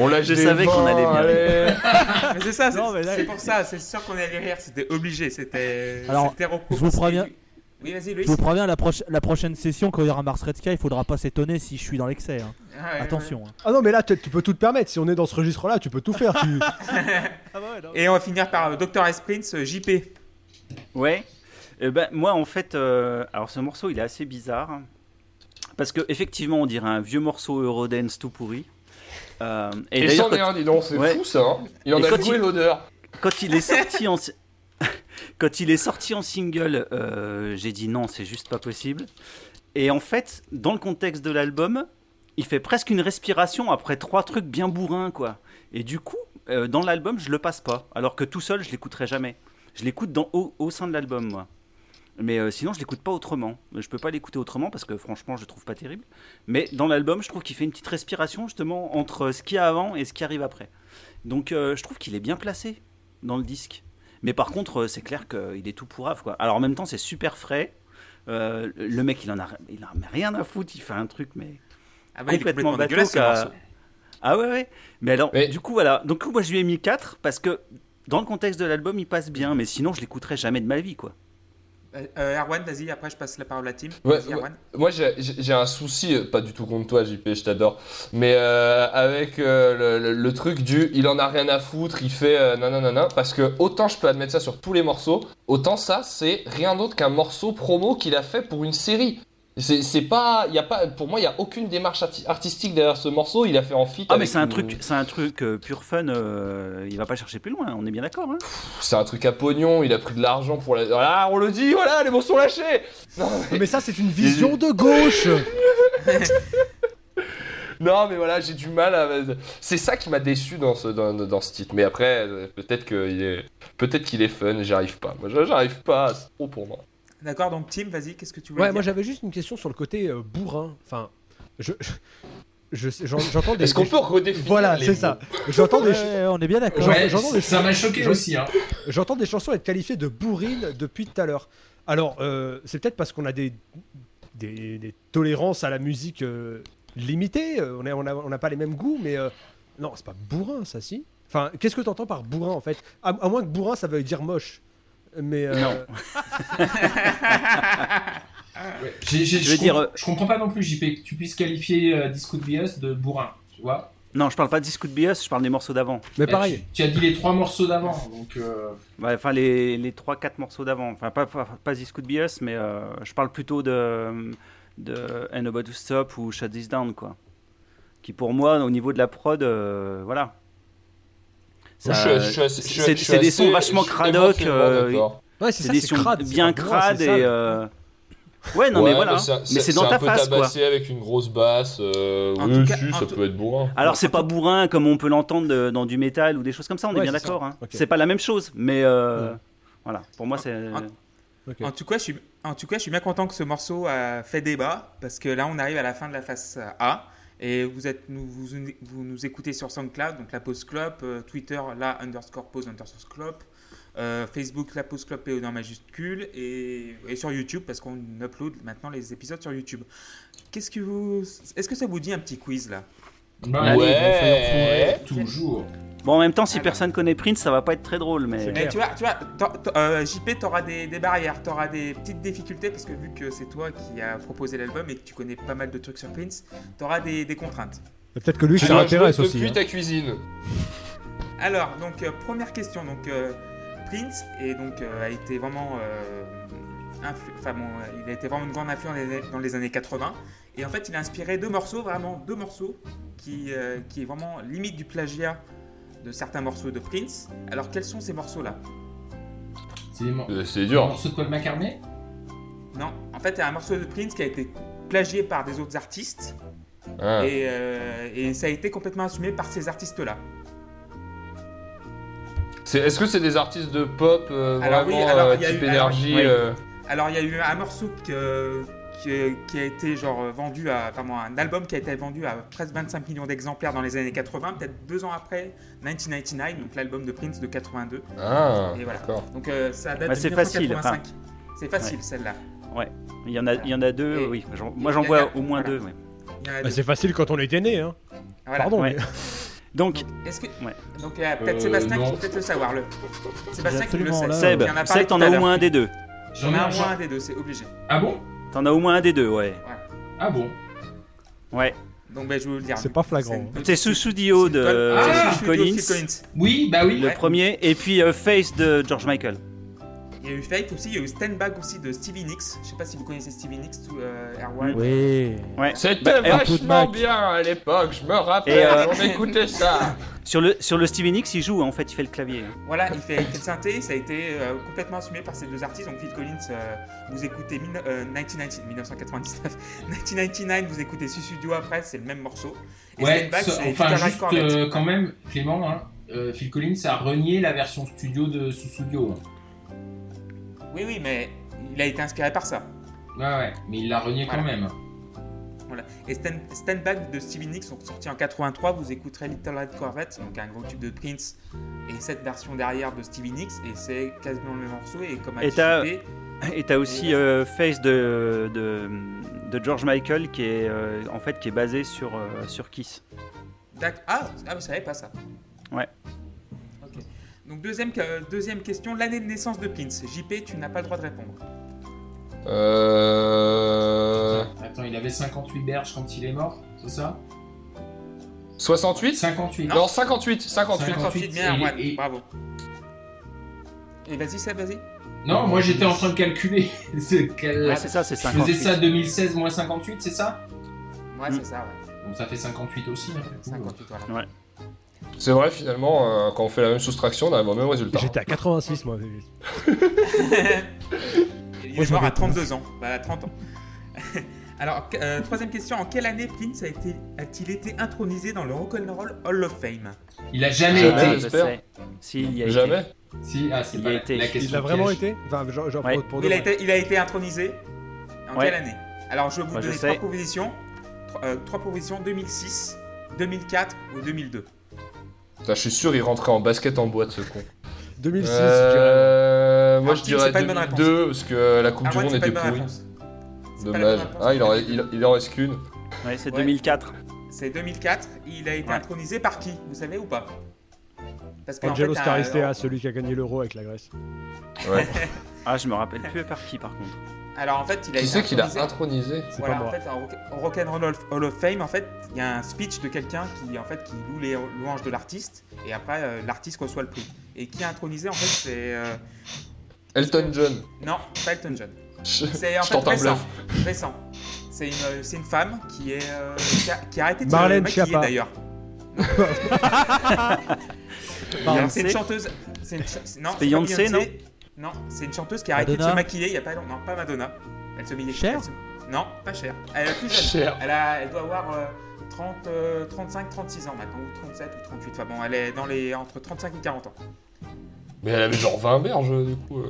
Oh là... Je savais qu'on allait bien rire. Mais c'est ça, c'est pour ça, c'est sûr qu'on allait rire, c'était obligé, c'était... Alors, je vous préviens, la prochaine session, quand il y aura Mars Red Sky, il faudra pas s'étonner si je suis dans l'excès. Hein. Ah, attention. Ouais. Hein. Ah non, mais là, tu peux tout te permettre, si on est dans ce registre-là, tu peux tout faire. Et on va finir par Dr. Esprints, JP. Ouais, moi en fait, alors ce morceau il est assez bizarre, hein, parce qu'effectivement on dirait un vieux morceau Eurodance tout pourri. Et j'en ai un, dis donc, c'est fou ça, hein. Il en et a joué l'odeur. Quand il est sorti en single, j'ai dit non, c'est juste pas possible. Et en fait, dans le contexte de l'album, il fait presque une respiration après 3 trucs bien bourrins quoi. Et du coup, dans l'album je le passe pas, alors que tout seul je l'écouterai jamais. Je l'écoute au sein de l'album, moi. Mais sinon, je l'écoute pas autrement. Je peux pas l'écouter autrement parce que franchement, je le trouve pas terrible. Mais dans l'album, je trouve qu'il fait une petite respiration justement entre ce qu'il y a avant et ce qui arrive après. Donc, je trouve qu'il est bien placé dans le disque. Mais par contre, c'est clair qu'il est tout pourrave, quoi. Alors en même temps, c'est super frais. Le mec, il en a rien à foutre. Il fait un truc, mais complètement bateau. Ah ouais. Mais alors, oui. Du coup, voilà. Donc moi, je lui ai mis 4 parce que dans le contexte de l'album, il passe bien. Mais sinon, je l'écouterai jamais de ma vie, quoi. Erwan, vas-y, après je passe la parole à Tim. Vas-y, Erwan. Moi j'ai un souci, pas du tout contre toi JP, je t'adore, mais avec le truc du il en a rien à foutre, il fait nananana, parce que autant je peux admettre ça sur tous les morceaux, autant ça c'est rien d'autre qu'un morceau promo qu'il a fait pour une série. C'est pas, y a pas, pour moi il n'y a aucune démarche artistique derrière ce morceau, il a fait en feat. Ah mais c'est un truc, pur fun, il va pas chercher plus loin, on est bien d'accord hein. C'est un truc à pognon, il a pris de l'argent pour la... Voilà, on le dit, voilà, les mots sont lâchés. Non, mais ça c'est une vision de gauche. Non mais voilà, j'ai du mal à... C'est ça qui m'a déçu dans ce titre, mais après peut-être qu'il est fun, j'arrive pas, c'est trop pour moi. D'accord, donc Tim, vas-y, qu'est-ce que tu voulais dire ? Ouais, moi j'avais juste une question sur le côté bourrin. Enfin, j'entends des... Est-ce qu'on peut redéfinir voilà, les mots ? Voilà, c'est ça. J'entends des... on est bien d'accord. Ouais, ça m'a choqué aussi. Hein. J'entends des chansons être qualifiées de bourrines depuis tout à l'heure. Alors, c'est peut-être parce qu'on a des tolérances à la musique limitées. On n'a pas les mêmes goûts, mais... non, c'est pas bourrin, ça, si. Enfin, qu'est-ce que t'entends par bourrin, en fait ? À moins que bourrin, ça veuille dire moche. Mais non. Ouais. Je comprends pas non plus, JP, que tu puisses qualifier Disco de Bias de bourrin, tu vois. Non, je parle pas de Disco de Bias, je parle des morceaux d'avant. Mais pareil. Tu as dit les 3 morceaux d'avant, donc. Ouais, enfin les 3-4 morceaux d'avant, enfin pas Disco de Bias, mais je parle plutôt de And About to Stop ou Shut This Down, quoi. Qui pour moi, au niveau de la prod, voilà. Ça, c'est des sons vachement cradoc, ouais, c'est ça, des sons bien crades et ouais non ouais, mais voilà, mais c'est dans ta face quoi. C'est un peu tabassé avec une grosse basse, ça peut être bourrin. Alors c'est pas bourrin comme on peut l'entendre dans du métal ou des choses comme ça, on est bien d'accord hein. Okay. C'est pas la même chose, mais voilà, pour moi c'est... Okay. En tout cas, je suis bien content que ce morceau a fait débat parce que là on arrive à la fin de la face A. Et vous nous écoutez sur SoundCloud, donc la Pause Club, Twitter, _pause_club, Facebook, la Pause Club PO dans majuscule, et sur YouTube, parce qu'on upload maintenant les épisodes sur YouTube. Est-ce que ça vous dit un petit quiz là ? Ouais, toujours. Bon, en même temps, si personne connaît Prince, ça va pas être très drôle, mais tu vois, JP, t'auras des barrières, t'auras des petites difficultés parce que vu que c'est toi qui as proposé l'album et que tu connais pas mal de trucs sur Prince, t'auras des contraintes. Et peut-être que lui, ça l'intéresse aussi. Depuis ta cuisine. Alors, donc première question, donc Prince et donc a été vraiment, il a été vraiment une grande influence dans les années 80. Et en fait, il a inspiré deux morceaux qui est vraiment limite du plagiat de certains morceaux de Prince. Alors, quels sont ces morceaux-là ? C'est dur. Un morceau de Paul McCartney ? Non, en fait, c'est un morceau de Prince qui a été plagié par des autres artistes. Ah. Et ça a été complètement assumé par ces artistes-là. Est-ce que c'est des artistes de pop type énergie ? Alors, il y a eu un morceau qui a été vendu un album qui a été vendu à presque 25 millions d'exemplaires dans les années 80, peut-être 2 ans après 1999, donc l'album de Prince de 82. Ah, et voilà. D'accord. Donc ça date de 1985. Facile, c'est facile, ouais. Celle-là. Ouais. Il y en a deux. Et, oui. Moi j'en vois au moins deux. Ouais. C'est facile quand on était né, hein. Voilà. Pardon. Ouais. Mais... Donc, est-ce que... ouais. Donc peut-être Sébastien qui peut peut-être le savoir le. Sébastien qui le sait. Seb, t'en as au moins un des deux. J'en ai au moins un des deux, c'est obligé. Ah bon? T'en as au moins un des deux, ouais. Ah bon ? Ouais. Donc, je vais vous le dire. C'est pas flagrant. C'est Sussudio de Phil Collins. Oui, bah oui. Le premier. Et puis Faith de George Michael. Il y a eu Faith aussi. Il y a eu Stand Back aussi de Stevie Nicks. Je sais pas si vous connaissez Stevie Nicks ou Erwan. Oui. Ouais. C'était vachement bien à l'époque. Je me rappelle. On écoutait ça. Sur le Stevie Nicks, il joue. En fait, il fait le clavier. Voilà, il fait le synthé. Ça a été complètement assumé par ces deux artistes. Donc Phil Collins, vous écoutez 1999. 1999, vous écoutez Sussudio après. C'est le même morceau. Et ouais. Stand Back, juste quand même, Clément. Hein, Phil Collins a renié la version studio de Sussudio. Hein. Oui, mais il a été inspiré par ça. Ouais, mais il l'a renié quand même. Voilà. Et Stand Back de Stevie Nicks, sorti en 83, vous écouterez Little Red Corvette, donc un grand tube de Prince, et cette version derrière de Stevie Nicks, et c'est quasiment le même morceau. Et comme anticipé, t'as aussi Face de George Michael qui est en fait qui est basé sur Kiss. D'accord. Ah, vous savez pas ça. Ouais. Ok. Donc deuxième question, l'année de naissance de Prince. JP, tu n'as pas le droit de répondre. Attends, il avait 58 berges quand il est mort, c'est ça ? 68 ? 58. Non, 58. Bien, ouais, bravo. Et vas-y, Seb, vas-y. Non, moi j'étais en train de calculer. C'est 58. Je faisais ça 2016 moins 58, c'est ça ? Ouais, c'est ça, ouais. Donc ça fait 58 aussi. 58, voilà. Ouais. C'est vrai, finalement, quand on fait la même soustraction, on a le même résultat. J'étais à 86, moi. Il est mort à 32 ans. Bah, à 30 ans. Alors, troisième question. En quelle année Prince a-t-il été intronisé dans le Rock'n'Roll Hall of Fame ? Il a jamais été, j'espère. Si, il y a jamais été. Si, c'est pas la question. Il a vraiment été ? Enfin, ouais. Il a été intronisé en quelle année ? Alors, je vais vous donner trois propositions. 2006, 2004 ou 2002. Putain, je suis sûr, il rentrait en basket en boîte, ce con. 2006, moi je dirais 2002 parce que la Coupe du Monde était pourrie. Dommage. Il en reste qu'une. Ouais, c'est 2004. C'est 2004. Il a été intronisé par qui ? Vous savez ou pas ? Parce que Angelos Caristea, celui qui a gagné l'Euro avec la Grèce. Ouais. Je me rappelle plus par qui par contre. Alors en fait, il a été intronisé. Qui c'est qui l'a intronisé ? C'est pas moi. En fait, au Rock'n'Roll Hall of Fame, en fait, il y a un speech de quelqu'un qui loue les louanges de l'artiste et après l'artiste reçoit le prix. Et qui a intronisé en fait c'est Elton John. Non, pas Elton John. C'est en fait récent. C'est une femme qui a arrêté de se maquiller d'ailleurs. C'est une chanteuse. C'est Beyoncé, non ? Non, c'est une chanteuse qui a arrêté de se maquiller il y a pas longtemps. Non, pas Madonna. Elle se maquillait. Cher ? Non, pas cher. Elle est plus jeune. Cher. Elle doit avoir 35, 36 ans maintenant, ou 37 ou 38. Enfin bon, elle est entre 35 et 40 ans. Mais elle avait genre 20 berges du coup.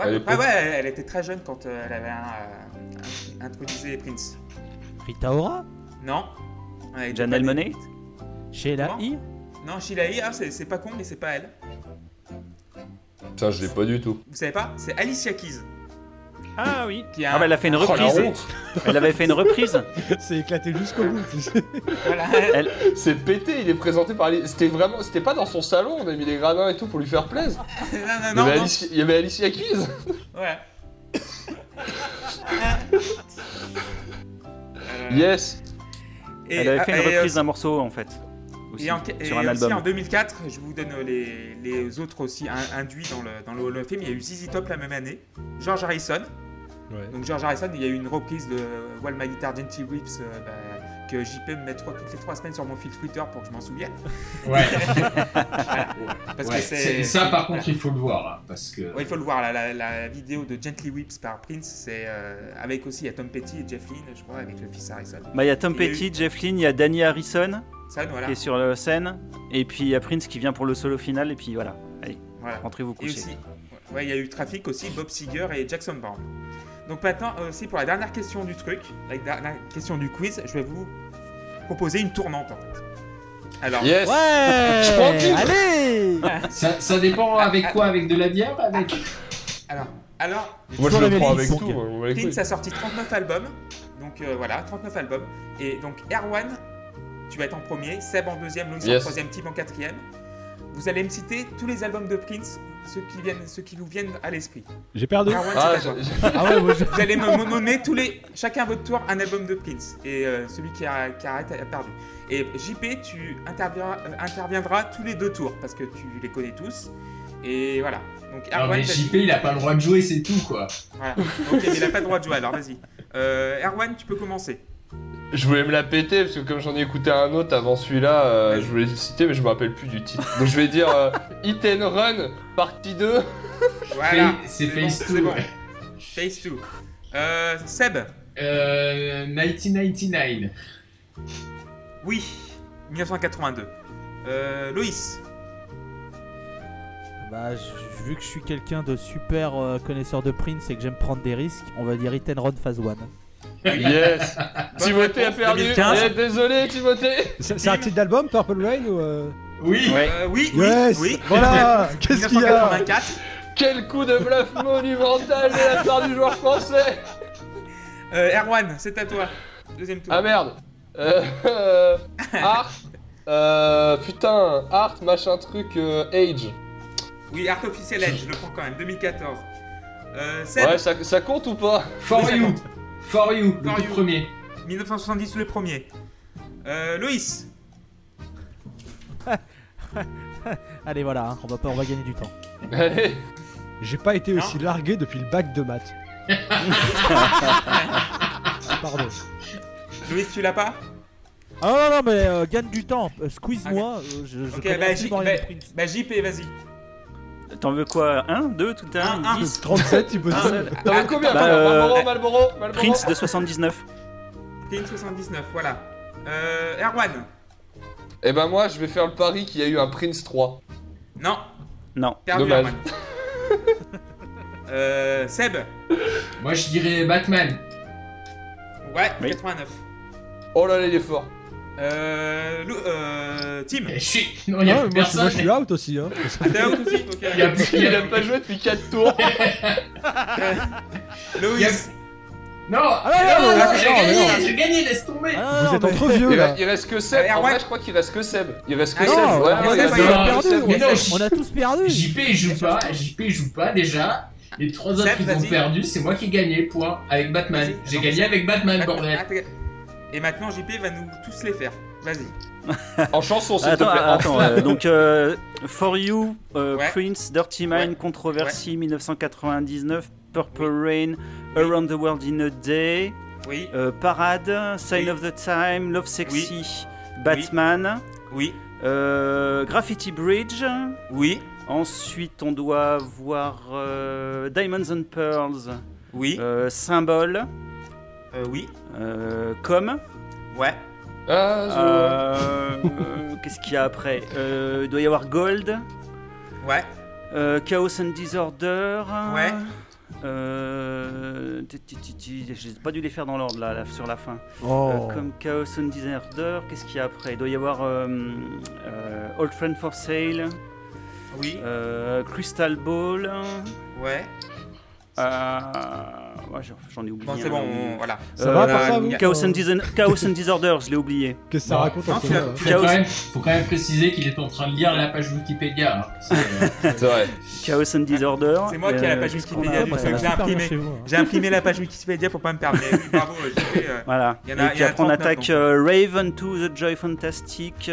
Elle était très jeune quand elle avait intronisé Prince. Rita Ora ? Non. Janelle Monáe ? Sheila E ? Non, Sheila E, c'est pas con, mais c'est pas elle. Putain, je l'ai pas du tout. Vous savez pas ? C'est Alicia Keys. Ah oui. Elle a fait une reprise. Elle avait fait une reprise. C'est éclaté jusqu'au bout. Voilà. C'est pété. Il est présenté par. C'était pas dans son salon. On a mis les gradins et tout pour lui faire plaisir. Non. Il y avait Alicia Keys. Ouais. Yes. Elle avait fait une reprise d'un morceau en fait. Aussi, sur un album. Aussi en 2004, je vous donne les autres aussi induits dans le Hall of Fame. Il y a eu ZZ Top la même année, George Harrison. Ouais. Donc George Harrison, il y a eu une reprise de While My Guitar Gently Weeps que JP me met toutes les 3 semaines sur mon fil Twitter pour que je m'en souvienne. Ouais. Ça, par contre, il faut le voir. Là, parce que... Ouais, il faut le voir. La vidéo de Gently Weeps par Prince, c'est avec aussi, il y a Tom Petty et Jeff Lynne, je crois, avec le fils Harrison. Il y a Tom Petty, Jeff Lynne, il y a Danny Harrison. Voilà. Qui est sur la scène, et puis il y a Prince qui vient pour le solo final, et puis voilà, allez, rentrez vous coucher. Il y a eu Traffic aussi, Bob Seger et Jackson Brown. Donc maintenant, aussi pour la dernière question du truc, la question du quiz, je vais vous proposer une tournante en fait. Alors, yes. Ouais. Je prends une. Allez. Ça dépend avec quoi, avec de la bière, avec. Alors moi je le prends avec tout. Prince a sorti 39 albums, donc voilà, 39 albums, et donc Erwan. Tu vas être en premier, Seb en deuxième, Louis en troisième, Tim en quatrième. Vous allez me citer tous les albums de Prince, ceux qui vous viennent à l'esprit. J'ai perdu. Vous allez me nommer chacun à votre tour un album de Prince et celui qui arrête a perdu. Et JP, tu interviendras tous les 2 tours parce que tu les connais tous. Et voilà. Donc, Erwan, mais JP, il a pas le droit de jouer, c'est tout quoi. Voilà. Ok, mais il a pas le droit de jouer, alors vas-y. Erwan, tu peux commencer. Je voulais me la péter parce que comme j'en ai écouté un autre avant celui-là, je voulais le citer mais je me rappelle plus du titre. Donc je vais dire Hit and Run partie 2. Voilà, c'est Phase 2. Phase 2. Seb. 1999. Oui, 1982. Loïs. Bah, vu que je suis quelqu'un de super connaisseur de Prince et que j'aime prendre des risques, on va dire Hit and Run Phase One. Yes. Timothée a perdu. Désolé Timothée. C'est un titre d'album Purple Rain ou Oui. Ouais. Oui. Yes. Oui. Voilà. Qu'est-ce qu'il y a? Quel coup de bluff monumental de la part du joueur français. Erwan, c'est à toi. Deuxième tour. Ah merde. Art. Putain. Art machin truc Age. Oui, Art Official Age. Je le prends quand même. 2014. Ouais, ça compte ou pas? For You. For You, le tout premier. 1970, le premier. Loïs. Allez, voilà, hein, on va gagner du temps. Allez. J'ai pas été aussi largué depuis le bac de maths. Pardon. Loïs, tu l'as pas? Ah non, mais gagne du temps. Squeeze-moi. Ok, bah JP, vas-y. T'en veux quoi? 1, 2, tout à 1, 10, 37, impossible. T'en veux combien? Malboro. Prince de 79. Prince 79, voilà. Erwan. Eh ben moi, je vais faire le pari qu'il y a eu un Prince 3. Non. Perdu, dommage. Erwan. Seb. Moi, je dirais Batman. Ouais, oui. 89. Oh là là, il est fort. Tim. Non, il y a personne. Moi, je suis out aussi. Hein. T'es out aussi. Okay. Il a pas joué depuis 4 tours. Louis. Non, j'ai gagné, laisse tomber. Vous êtes entre vieux là. Il reste que Seb. En vrai, je crois qu'il reste que Seb. Il reste que Seb. On a tous perdu. JP joue pas déjà. Les 3 autres qui ont perdu, c'est moi qui ai gagné, point. Avec Batman. J'ai gagné avec Batman, bordel. Et maintenant, JP va nous tous les faire. Vas-y. En chanson, s'il te plaît. Donc, For You, Prince, Dirty Mind, Controversy, 1999, Purple Rain, Around the World in a Day, Parade, Sign of the Time, Love Sexy, Batman, Graffiti Bridge. Oui. Ensuite, on doit voir Diamonds and Pearls, Symbol. Comme. Ouais. Qu'est-ce qu'il y a après? Il doit y avoir Gold. Ouais. Chaos and Disorder. Ouais. J'ai pas dû les faire dans l'ordre là sur la fin. Comme Chaos and Disorder. Qu'est-ce qu'il y a après? Il doit y avoir Old Friend for Sale. Oui. Crystal Ball. Ouais. Ouais, j'en ai oublié. Bon, c'est bon, voilà. Ça va pour ça, vous? Chaos and Disorder, je l'ai oublié. Qu'est-ce que ça raconte? Faut quand même préciser qu'il est en train de lire la page Wikipédia. C'est vrai. Chaos and Disorder. C'est moi qui ai la page Wikipédia. J'ai imprimé la page Wikipédia pour pas me perdre. Bravo, j'ai fait. Voilà. Et puis après, on attaque Raven to the Joy Fantastic.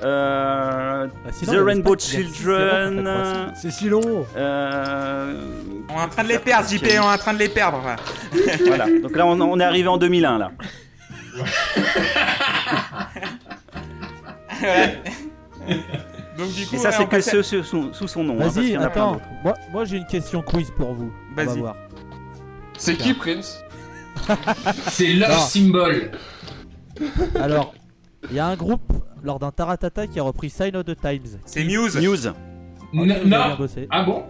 The Rainbow Children. C'est si long. On est en train de les perdre, JP, on est en train de les perdre. Voilà, donc là on est arrivé en 2001 là. Donc, du coup, et ça c'est que sous son nom. Vas-y, hein, attends, moi j'ai une question quiz pour vous. Vas-y. On va voir. C'est qui Prince? C'est Love Symbol. Alors, il y a un groupe lors d'un Taratata qui a repris Sign of the Times. C'est Muse. Non. Ah bon?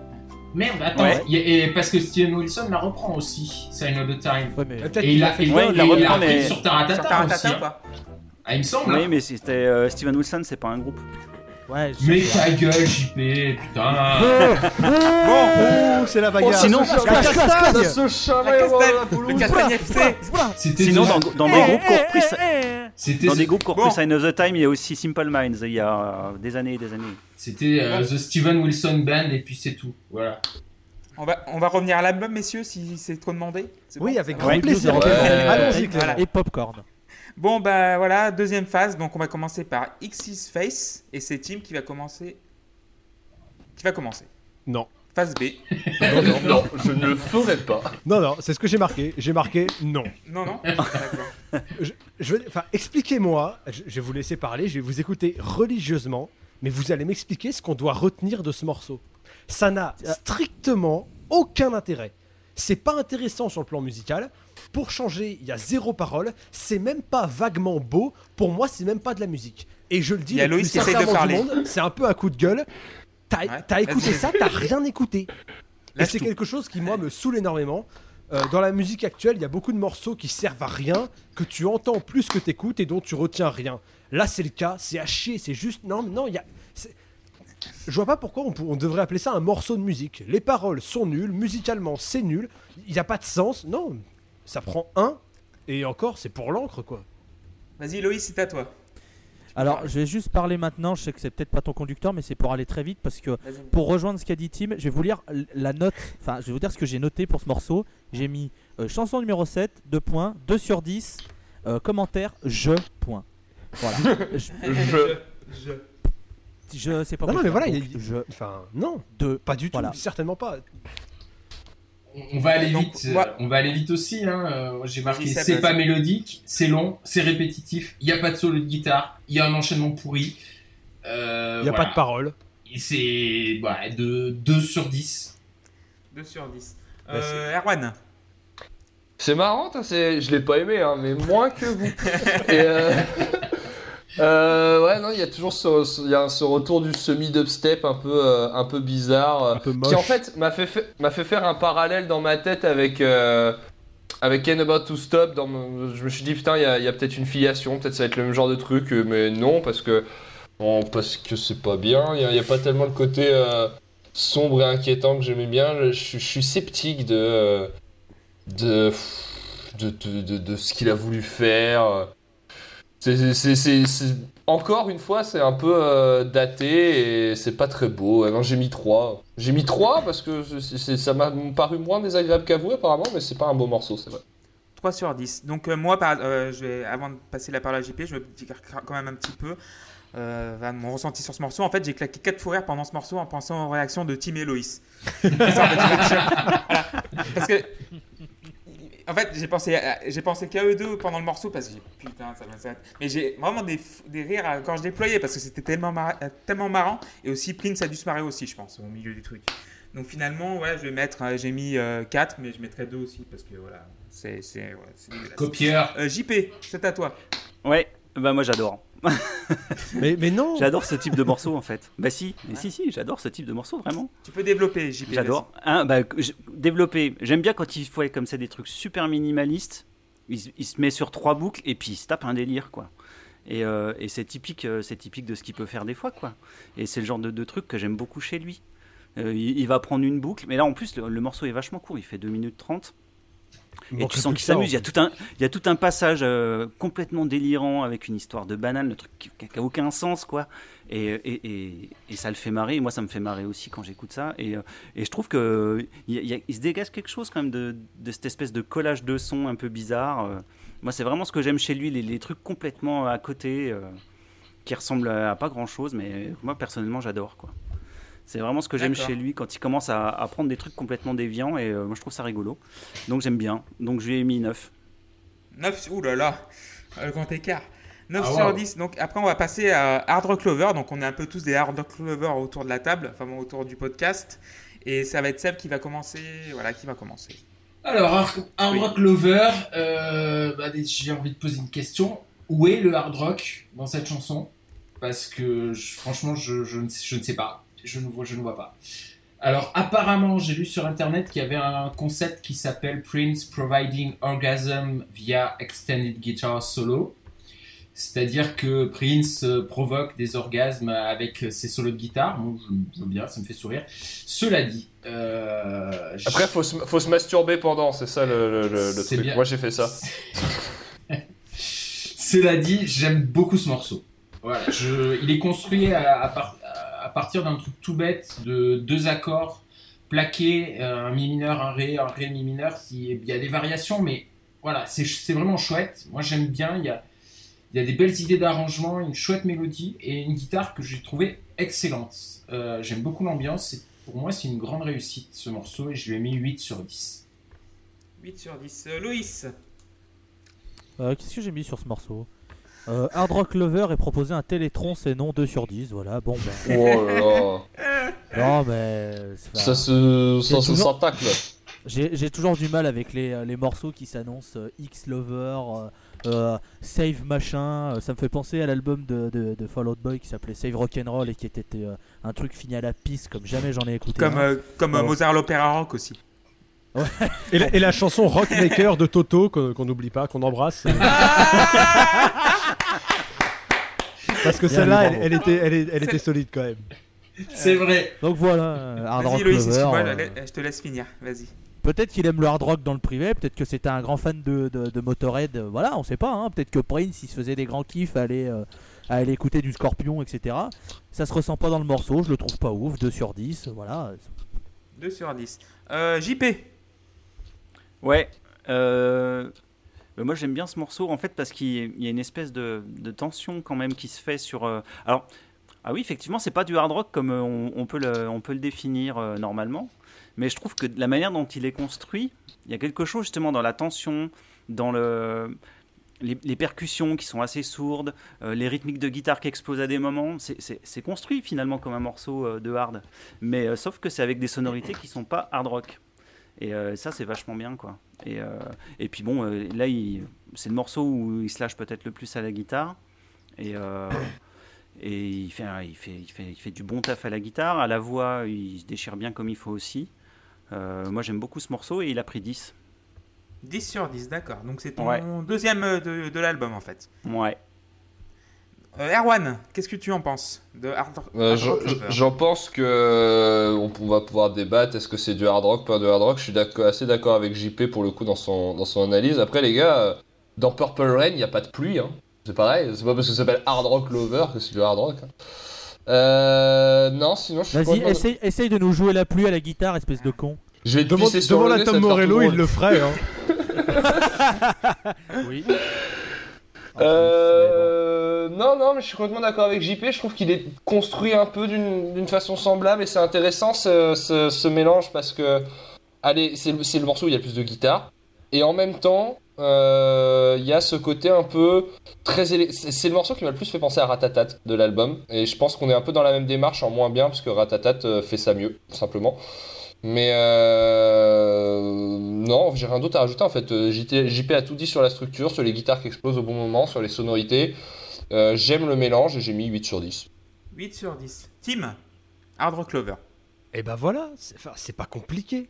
Merde, attends. Ouais. Parce que Steven Wilson la reprend aussi, Sign of the Time. Ouais, mais... Et il l'a repris sur Taratata aussi. Ah, il me semble. Oui, mais c'était Steven Wilson, c'est pas un groupe. Ouais, mais ta gueule, JP, putain. Bon, c'est la bagarre. Sinon, le castagne FC. Sinon, dans des groupes qu'on reprit ça. Dans des groupes qu'on reprit Sign of the Time, il y a aussi Simple Minds, il y a des années et des années. C'était The Steven Wilson Band, et puis c'est tout. Voilà. On va revenir à l'album, messieurs, si c'est trop demandé. C'est bon, avec grand plaisir. Allons-y, voilà. Et popcorn. Bon, bah voilà, deuxième phase. Donc, on va commencer par X's Face. Et c'est Tim qui va commencer. Non. Phase B. non, je ne le ferai pas. Non, c'est ce que j'ai marqué. J'ai marqué non. Non. D'accord. Expliquez-moi. Je vais vous laisser parler. Je vais vous écouter religieusement. Mais vous allez m'expliquer ce qu'on doit retenir de ce morceau. Ça n'a strictement aucun intérêt. C'est pas intéressant sur le plan musical. Pour changer, il y a 0 parole. C'est même pas vaguement beau. Pour moi, c'est même pas de la musique. Et je le dis, le plus sincèrement du monde, c'est un peu un coup de gueule. T'as écouté ça, t'as rien écouté. Et c'est quelque chose qui, moi, me saoule énormément. Dans la musique actuelle, il y a beaucoup de morceaux qui servent à rien, que tu entends plus que t'écoutes et dont tu retiens rien. Là, c'est le cas, c'est à chier, c'est juste... Non, il y a... Je vois pas pourquoi on devrait appeler ça un morceau de musique. Les paroles sont nulles, musicalement c'est nul, il n'y a pas de sens. Non, ça prend un, et encore, c'est pour l'encre, quoi. Vas-y, Loïs, c'est à toi. Alors, je vais juste parler maintenant, je sais que c'est peut-être pas ton conducteur, mais c'est pour aller très vite, parce que pour rejoindre ce qu'a dit Tim, je vais vous lire la note, enfin, je vais vous dire ce que j'ai noté pour ce morceau. J'ai mis chanson numéro 7, 2 points, 2 sur 10, commentaire, point. Voilà. Je sais pas. Non, mais voilà, pas du tout, voilà. Certainement pas. On va aller vite. Ouais. On va aller vite aussi. Hein. J'ai marqué. C'est pas mélodique, c'est long, c'est répétitif. Il y a pas de solo de guitare. Il y a un enchaînement pourri. Il y a pas de parole. Et c'est de 2 sur 10. 2 sur 10. Erwan. C'est marrant. Je l'ai pas aimé, mais moins que vous. Il y a toujours ce retour du semi-dubstep un peu bizarre, un peu moche, qui en fait m'a fait faire un parallèle dans ma tête avec Ain't About to Stop. Je me suis dit putain, il y a peut-être une filiation, peut-être ça va être le même genre de truc, mais non, parce que c'est pas bien. Il y a pas tellement le côté sombre et inquiétant que j'aimais bien. Je suis sceptique de ce qu'il a voulu faire. C'est encore une fois, c'est un peu daté et c'est pas très beau. Non, j'ai mis 3. J'ai mis 3 parce que ça m'a paru moins désagréable qu'à vous apparemment, mais c'est pas un beau morceau, c'est vrai. 3 sur 10. Donc moi, avant de passer la parole à JP, je vais dire quand même un petit peu mon ressenti sur ce morceau. En fait, j'ai claqué 4 fous rires pendant ce morceau en pensant aux réactions de Tim et Loïs. Parce que... En fait, j'ai pensé qu'à eux deux pendant le morceau parce que putain, ça m'intéresse. Mais j'ai vraiment des rires quand je déployais parce que c'était tellement marrant. Et aussi, Prince a dû se marrer aussi, je pense, au milieu du truc. Donc finalement, ouais, j'ai mis 4, mais je mettrai 2 aussi parce que voilà, c'est dégueulasse. Copieur. JP, c'est à toi. Ouais, moi j'adore. mais non. J'adore ce type de morceau en fait. Bah si, mais si, j'adore ce type de morceau vraiment. Tu peux développer, JP. J'adore. Développer. J'aime bien quand il faut aller comme ça des trucs super minimalistes. Il se met sur 3 boucles et puis il se tape un délire quoi. Et c'est typique de ce qu'il peut faire des fois quoi. Et c'est le genre de truc que j'aime beaucoup chez lui. Il va prendre une boucle, mais là en plus le morceau est vachement court, il fait 2 minutes 30. Et tu sens qu'il s'amuse. Il y a tout un passage complètement délirant avec une histoire de banane, le truc qui n'a aucun sens, quoi. Et ça le fait marrer. Et moi, ça me fait marrer aussi quand j'écoute ça. Et je trouve que il se dégage quelque chose quand même de cette espèce de collage de sons un peu bizarre. Moi, c'est vraiment ce que j'aime chez lui, les trucs complètement à côté qui ressemblent à pas grand-chose, mais moi personnellement, j'adore, quoi. C'est vraiment ce que j'aime chez lui quand il commence à prendre des trucs complètement déviants et moi je trouve ça rigolo. Donc j'aime bien. Donc je lui ai mis 9. 9, oulala, le grand écart. 9 sur 10. Donc après on va passer à Hard Rock Lover. Donc on est un peu tous des Hard Rock Lovers autour de la table, enfin autour du podcast. Et ça va être Seb qui va commencer. Voilà, qui va commencer. Alors Hard Rock Lover, j'ai envie de poser une question. Où est le hard rock dans cette chanson ? Parce que franchement je ne sais pas. Je ne vois pas. Alors, apparemment, j'ai lu sur Internet qu'il y avait un concept qui s'appelle Prince Providing Orgasm via Extended Guitar Solo. C'est-à-dire que Prince provoque des orgasmes avec ses solos de guitare. Bon, je veux bien, ça me fait sourire. Cela dit... Après, faut se masturber pendant, c'est ça le truc. Bien. Moi, j'ai fait ça. Cela dit, j'aime beaucoup ce morceau. Voilà, il est construit à partir d'un truc tout bête de 2 accords plaqués, un mi mineur, un ré mi mineur. Il y a des variations, mais voilà, c'est vraiment chouette. Moi, j'aime bien. Il y a des belles idées d'arrangement, une chouette mélodie et une guitare que j'ai trouvée excellente. J'aime beaucoup l'ambiance. Pour moi, c'est une grande réussite, ce morceau, et je lui ai mis 8 sur 10. 8 sur 10. Loïs, qu'est-ce que j'ai mis sur ce morceau ? Hard Rock Lover est proposé un Télétron, c'est non 2 sur 10, voilà, bon ben... Oh là là. Non mais... Ça se s'attaque là. J'ai toujours du mal avec les morceaux qui s'annoncent X Lover, Save machin, ça me fait penser à l'album de Fall Out Boy qui s'appelait Save Rock'n'Roll et qui était un truc fini à la pisse comme jamais j'en ai écouté. Comme Mozart l'Opéra Rock aussi. Ouais. Et la chanson Rockmaker de Toto qu'on n'oublie pas, qu'on embrasse. Parce que celle-là, elle était solide quand même. C'est vrai. Donc voilà, Hard Rock Loïs, Lover. Je te laisse finir, vas-y. Peut-être qu'il aime le hard rock dans le privé, peut-être que c'était un grand fan de Motorhead, voilà, on sait pas, hein. Peut-être que Prince, il se faisait des grands kiffs à aller écouter du Scorpion, etc. Ça se ressent pas dans le morceau, je le trouve pas ouf, 2 sur 10, voilà. 2 sur 10. JP. Ouais, moi j'aime bien ce morceau, en fait, parce qu'il y a une espèce de tension quand même qui se fait sur... Alors, ah oui, effectivement, c'est pas du hard rock comme on peut le définir normalement. Mais je trouve que la manière dont il est construit, il y a quelque chose justement dans la tension, dans les percussions qui sont assez sourdes, les rythmiques de guitare qui explosent à des moments. C'est construit finalement comme un morceau de hard, mais sauf que c'est avec des sonorités qui ne sont pas hard rock. Et ça, c'est vachement bien, quoi. Et puis bon, là, c'est le morceau où il se lâche peut-être le plus à la guitare. Et il fait du bon taf à la guitare, à la voix, il se déchire bien comme il faut aussi. Moi j'aime beaucoup ce morceau et il a pris 10. 10 sur 10, d'accord. Donc c'est ton deuxième de l'album en fait. Ouais. Erwan, qu'est-ce que tu en penses de hard rock? J'en pense que on va pouvoir débattre. Est-ce que c'est du hard rock, pas du hard rock? Je suis assez d'accord avec JP pour le coup dans son analyse. Après les gars, dans Purple Rain, il n'y a pas de pluie. Hein. C'est pareil, c'est pas parce que ça s'appelle Hard Rock Lover que c'est du hard rock. Non, sinon je suis complètement... essaye de nous jouer la pluie à la guitare, espèce de con. Je vais te pisser sur le nez, ça va te faire tout drôle. Devant la Tom Morello, il le ferait, hein. Oui. Non, mais je suis complètement d'accord avec JP. Je trouve qu'il est construit un peu d'une façon semblable et c'est intéressant ce mélange parce que... Allez, c'est le morceau où il y a le plus de guitare. Et en même temps... il y a ce côté un peu très c'est le morceau qui m'a le plus fait penser à Ratatat de l'album et je pense qu'on est un peu dans la même démarche en moins bien parce que Ratatat fait ça mieux tout simplement, mais non, j'ai rien d'autre à rajouter en fait. JP a tout dit sur la structure, sur les guitares qui explosent au bon moment, sur les sonorités. J'aime le mélange et j'ai mis 8 sur 10. 8 sur 10. Tim, Hard Rock Lover. Et ben voilà, c'est pas compliqué.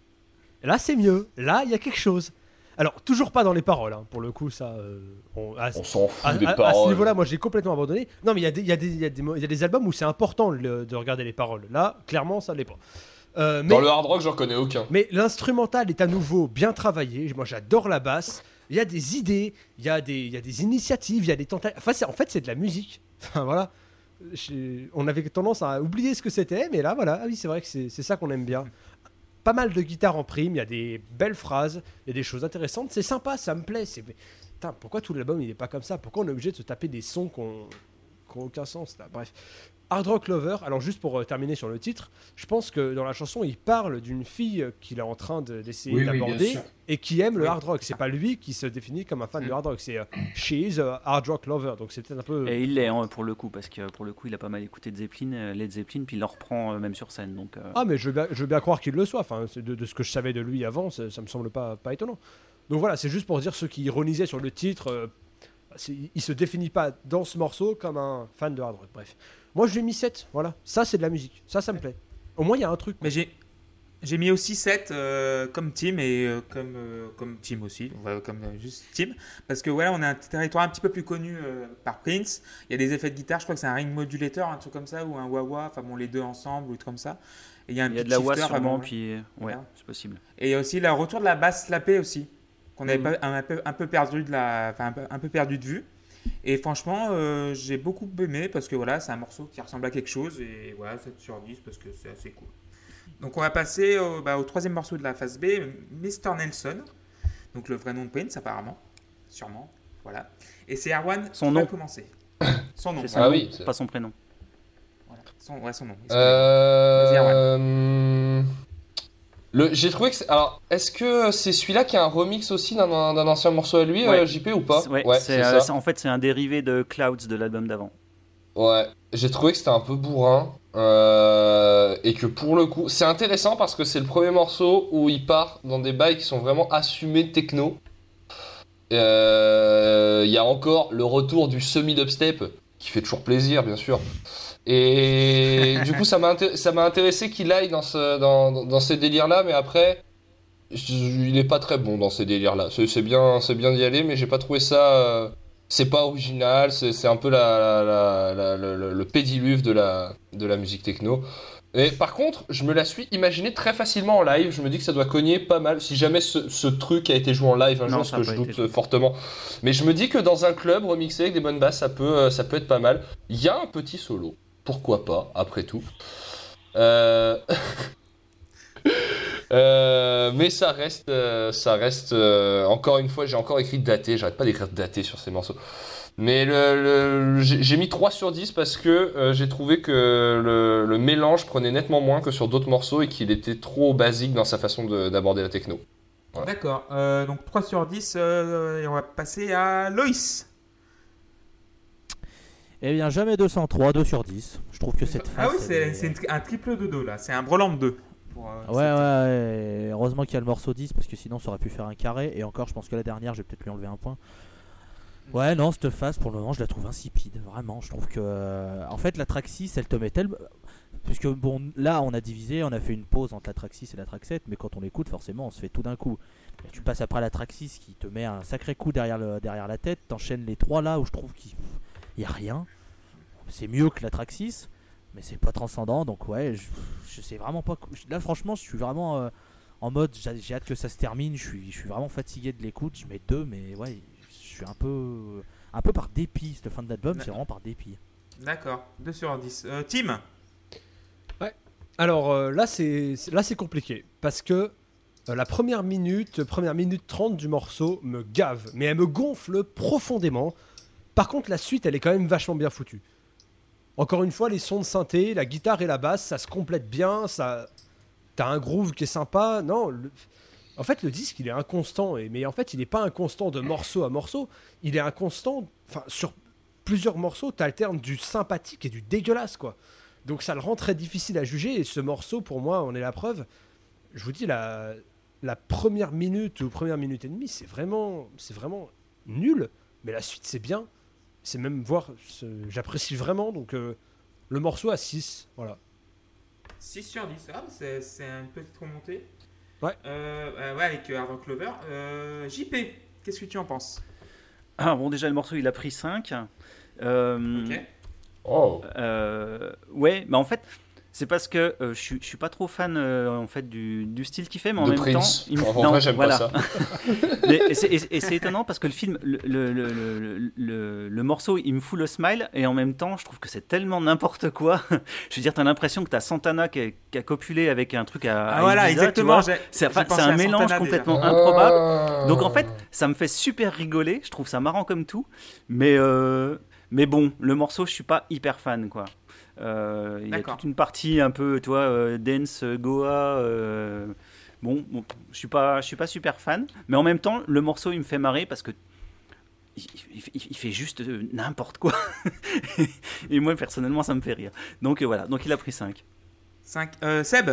Là c'est mieux, là il y a quelque chose. Alors, toujours pas dans les paroles, hein. Pour le coup, ça... on s'en fout des paroles. À ce niveau-là, moi, j'ai complètement abandonné. Non, mais il y a des albums où c'est important de regarder les paroles. Là, clairement, ça ne l'est pas. Mais, dans le hard rock, j'en connais aucun. Mais l'instrumental est à nouveau bien travaillé. Moi, j'adore la basse. Il y a des idées, il y a des initiatives, il y a des tentatives... Enfin, c'est de la musique. Enfin, voilà. On avait tendance à oublier ce que c'était, mais là, voilà. Ah oui, c'est vrai que c'est ça qu'on aime bien. Pas mal de guitare en prime, il y a des belles phrases, il y a des choses intéressantes, c'est sympa, ça me plaît. Putain, pourquoi tout l'album il est pas comme ça? Pourquoi on est obligé de se taper des sons qui n'ont aucun sens là? Bref, Hard Rock Lover, alors juste pour terminer sur le titre, je pense que dans la chanson il parle d'une fille qu'il est en train d'essayer d'aborder et qui aime le hard rock. C'est pas lui qui se définit comme un fan de hard rock, c'est She is a Hard Rock Lover, donc c'est peut-être un peu... Et il l'est hein, pour le coup, parce que pour le coup il a pas mal écouté Led Zeppelin, puis il le reprend même sur scène. Donc, Ah mais je veux bien croire qu'il le soit, enfin, de ce que je savais de lui avant, ça me semble pas étonnant. Donc voilà, c'est juste pour dire ceux qui ironisaient sur le titre, il se définit pas dans ce morceau comme un fan de hard rock, bref. Moi, je lui ai mis 7, voilà. Ça, c'est de la musique. Ça me plaît. Au moins, il y a un truc. Mais j'ai mis aussi 7 comme Tim et comme Tim aussi. Ouais, comme juste Tim. Parce que voilà, on a un territoire un petit peu plus connu par Prince. Il y a des effets de guitare. Je crois que c'est un ring modulator, un truc comme ça, ou un wah-wah. Enfin bon, les deux ensemble, ou comme ça. Et il y a de la wah sûrement, puis ouais, c'est possible. Et il y a aussi le retour de la basse slapée aussi, qu'on avait pas, un peu perdu de vue. Et franchement, j'ai beaucoup aimé parce que voilà, c'est un morceau qui ressemble à quelque chose et voilà, 7 sur 10 parce que c'est assez cool. Donc on va passer au troisième morceau de la phase B, Mr. Nelson, donc le vrai nom de Prince apparemment, sûrement, voilà. Et c'est Erwan qui va commencer. Son nom. Son nom. Oui, c'est... pas son prénom. Voilà. Son nom. Vas-y, Erwan. J'ai trouvé que... Alors, est-ce que c'est celui-là qui a un remix aussi d'un ancien morceau à lui, JP, ou pas? Ouais, c'est ça. En fait, c'est un dérivé de Clouds, de l'album d'avant. Ouais, j'ai trouvé que c'était un peu bourrin. Et que pour le coup... C'est intéressant parce que c'est le premier morceau où il part dans des bails qui sont vraiment assumés techno. Il y a encore le retour du semi-dubstep, qui fait toujours plaisir, bien sûr. Et du coup, ça m'a intéressé qu'il aille dans ces délires-là, mais après, il n'est pas très bon dans ces délires-là. C'est bien d'y aller, mais j'ai pas trouvé ça... c'est pas original, c'est un peu le pédiluve de la musique techno. Et par contre, je me la suis imaginée très facilement en live. Je me dis que ça doit cogner pas mal. Si jamais ce truc a été joué en live un jour, ce que je doute fortement. Mais je me dis que dans un club remixé avec des bonnes basses, ça peut être pas mal. Il y a un petit solo. Pourquoi pas, après tout. Mais ça reste encore une fois, j'ai encore écrit daté, j'arrête pas d'écrire daté sur ces morceaux. Mais j'ai mis 3 sur 10 parce que j'ai trouvé que le mélange prenait nettement moins que sur d'autres morceaux et qu'il était trop basique dans sa façon d'aborder la techno. Voilà. D'accord, donc 3 sur 10 et on va passer à Loïs. Eh bien, jamais 203, 2 sur 10. Je trouve que cette phase... Ah oui, c'est un triple dodo là, c'est un brelan de 2. Ouais, heureusement qu'il y a le morceau 10 parce que sinon ça aurait pu faire un carré. Et encore, je pense que la dernière, je vais peut-être lui enlever un point. Ouais, non, cette phase pour le moment, je la trouve insipide. Vraiment, je trouve que. En fait, la track 6, elle te met tellement. Puisque bon, là, on a divisé, on a fait une pause entre la track 6 et la track 7. Mais quand on l'écoute, forcément, on se fait tout d'un coup. Et tu passes après la track 6 qui te met un sacré coup derrière la tête. T'enchaînes les 3 là où je trouve qu'il n'y a rien. C'est mieux que la track 6. Mais c'est pas transcendant, donc ouais, je sais vraiment pas. Là, franchement, je suis vraiment en mode, j'ai hâte que ça se termine. Je suis vraiment fatigué de l'écoute. Je mets 2, mais ouais, je suis un peu par dépit. Cette fin de l'album, c'est vraiment par dépit. D'accord, 2 sur 10. Tim ? Ouais, alors là, c'est compliqué. Parce que la première minute 30 du morceau me gave, mais elle me gonfle profondément. Par contre, la suite, elle est quand même vachement bien foutue. Encore une fois, les sons de synthé, la guitare et la basse, ça se complète bien, ça... t'as un groove qui est sympa. Non, en fait, le disque, il est inconstant. Mais en fait, il n'est pas inconstant de morceau à morceau. Il est inconstant... Enfin, sur plusieurs morceaux, t'alternes du sympathique et du dégueulasse, quoi. Donc, ça le rend très difficile à juger. Et ce morceau, pour moi, en est la preuve. Je vous dis, la première minute ou première minute et demie, c'est vraiment nul. Mais la suite, c'est bien. C'est même voir, j'apprécie vraiment, donc le morceau à 6, voilà. 6 sur 10, ah, c'est une petite remontée. Ouais. Ouais, avec Aaron Clover. JP, qu'est-ce que tu en penses ? Ah bon, déjà le morceau il a pris 5. Ok. Oh. Ouais, bah en fait, c'est parce que je suis pas trop fan en fait du style qu'il fait, mais en même Prince. Temps, il me... en non, vrai, j'aime voilà. Pas ça. et c'est étonnant parce que le film, le morceau, il me fout le smile et en même temps, je trouve que c'est tellement n'importe quoi. Je veux dire, t'as l'impression que t'as Santana qui a copulé avec un truc à voilà, Ibiza, exactement. C'est un mélange Santana complètement déjà. Improbable. Donc en fait, ça me fait super rigoler. Je trouve ça marrant comme tout, mais bon, le morceau, je suis pas hyper fan, quoi. Il y a toute une partie un peu, tu vois, dance, Goa. Bon, je suis pas super fan, mais en même temps, le morceau il me fait marrer parce que il fait juste n'importe quoi. Et moi personnellement, ça me fait rire. Donc voilà, donc il a pris 5. 5. Seb.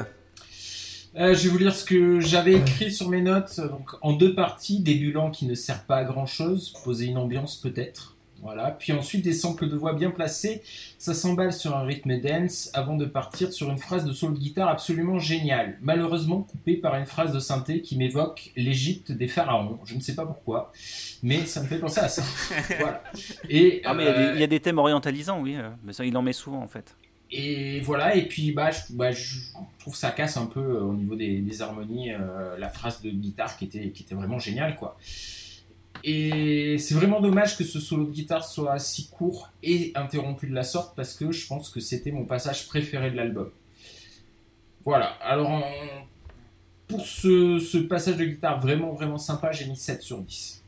Je vais vous lire ce que j'avais écrit sur mes notes. Donc en 2 parties, début lent qui ne sert pas à grand chose, poser une ambiance peut-être. Voilà, puis ensuite des samples de voix bien placés, ça s'emballe sur un rythme dance avant de partir sur une phrase de solo de guitare absolument géniale, malheureusement coupée par une phrase de synthé qui m'évoque l'Égypte des pharaons, je ne sais pas pourquoi, mais ça me fait penser à ça. Voilà. Et, ah, mais il y a des thèmes orientalisants, oui, mais ça il en met souvent en fait. Et voilà, et puis je trouve ça casse un peu au niveau des harmonies, la phrase de guitare qui était vraiment géniale, quoi. Et c'est vraiment dommage que ce solo de guitare soit si court et interrompu de la sorte parce que je pense que c'était mon passage préféré de l'album. Voilà, alors pour ce passage de guitare vraiment vraiment sympa, j'ai mis 7 sur 10.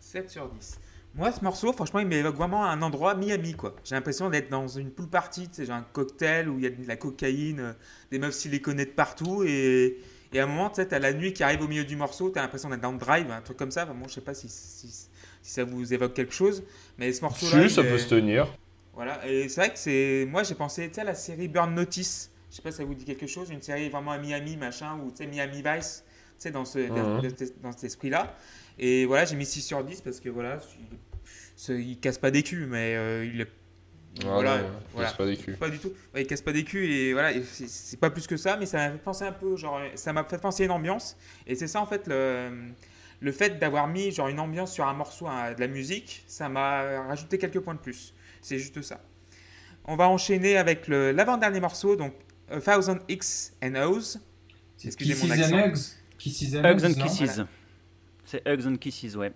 7 sur 10. Moi, ce morceau, franchement, il m'évoque vraiment un endroit Miami, quoi. J'ai l'impression d'être dans une pool party, tu sais, genre un cocktail où il y a de la cocaïne, des meufs siliconées de partout et... Et à un moment, tu sais, t'as la nuit qui arrive au milieu du morceau, t'as l'impression d'être dans le drive, un truc comme ça. Enfin, bon, je sais pas si ça vous évoque quelque chose, mais ce morceau-là... Si, ça peut se tenir. Voilà, et c'est vrai que c'est... Moi, j'ai pensé, tu sais, à la série Burn Notice. Je sais pas si ça vous dit quelque chose, une série vraiment à Miami, machin, ou tu sais, Miami Vice. sais, dans cet esprit-là. Et voilà, j'ai mis 6 sur 10 parce que voilà, il casse pas des culs, mais il est. Voilà, non, voilà. Casse pas des culs. Pas du tout. Ouais, il casse pas des culs et voilà, et c'est pas plus que ça, mais ça m'a fait penser un peu, genre, ça m'a fait penser à une ambiance. Et c'est ça en fait le fait d'avoir mis genre une ambiance sur un morceau, hein, de la musique, ça m'a rajouté quelques points de plus. C'est juste ça. On va enchaîner avec l'avant-dernier morceau, donc 1000 X and O's. Excusez mon accent. Kisses and Hugs. Non, Kisses. Voilà. C'est Hugs and Kisses, ouais.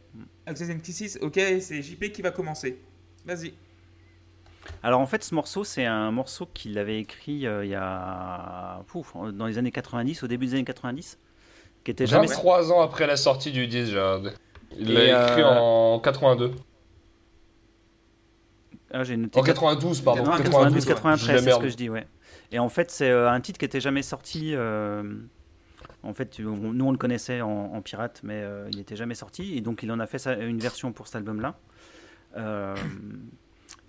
Hugs and Kisses, ok, c'est JP qui va commencer. Vas-y. Alors en fait, ce morceau, c'est un morceau qu'il avait écrit il y a dans les années 90, au début des années 90, qui était jamais 3 ans après la sortie du disque. Il l'a écrit en 82. Ah, j'ai noté en 92, pardon. Non, 93, c'est ce que je dis, ouais. Et en fait, c'est un titre qui était jamais sorti. En fait, nous on le connaissait en pirate, mais il était jamais sorti. Et donc, il en a fait une version pour cet album-là.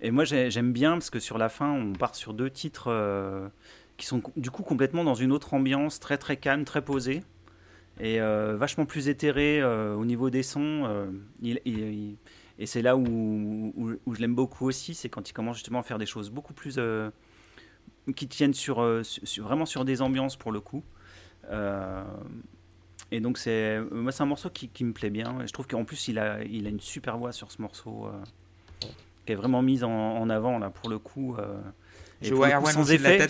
Et moi, j'aime bien parce que sur la fin, on part sur 2 titres qui sont du coup complètement dans une autre ambiance, très très calme, très posée et vachement plus éthérée au niveau des sons. Et c'est là où je l'aime beaucoup aussi, c'est quand il commence justement à faire des choses beaucoup plus qui tiennent vraiment sur des ambiances pour le coup. Et donc moi, c'est un morceau qui me plaît bien. Je trouve qu'en plus, il a une super voix sur ce morceau. Est vraiment mise en avant là pour le coup, et pour le coup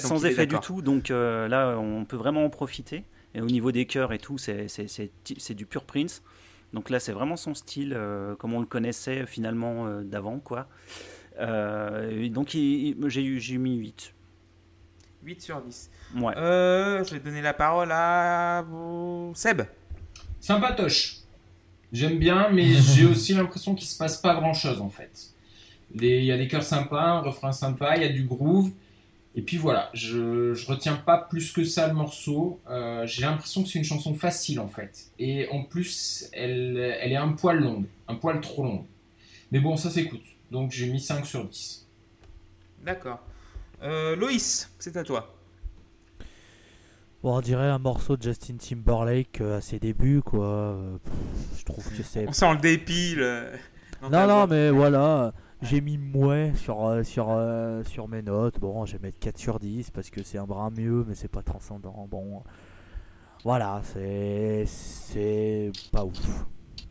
sans effet du tout, donc là on peut vraiment en profiter. Et au niveau des chœurs et tout, c'est du pur Prince, donc là c'est vraiment son style comme on le connaissait finalement d'avant quoi. Et donc j'ai mis 8 sur 10. Ouais. Je vais donner la parole à Seb. Sympatoche, j'aime bien, mais j'ai aussi l'impression qu'il se passe pas grand chose en fait. Il y a des chœurs sympas, un refrain sympa, il y a du groove. Et puis voilà, je retiens pas plus que ça le morceau. J'ai l'impression que c'est une chanson facile en fait. Et en plus, elle est un poil longue, un poil trop longue. Mais bon, ça s'écoute. Donc j'ai mis 5 sur 10. D'accord. Loïs, c'est à toi. Bon, on dirait un morceau de Justin Timberlake à ses débuts, quoi. Je trouve que c'est... On sent le dépit. Non, mais voilà... J'ai mis moins sur mes notes. Bon, je vais mettre 4 sur 10 parce que c'est un brin mieux, mais c'est pas transcendant. Bon, voilà, c'est pas ouf.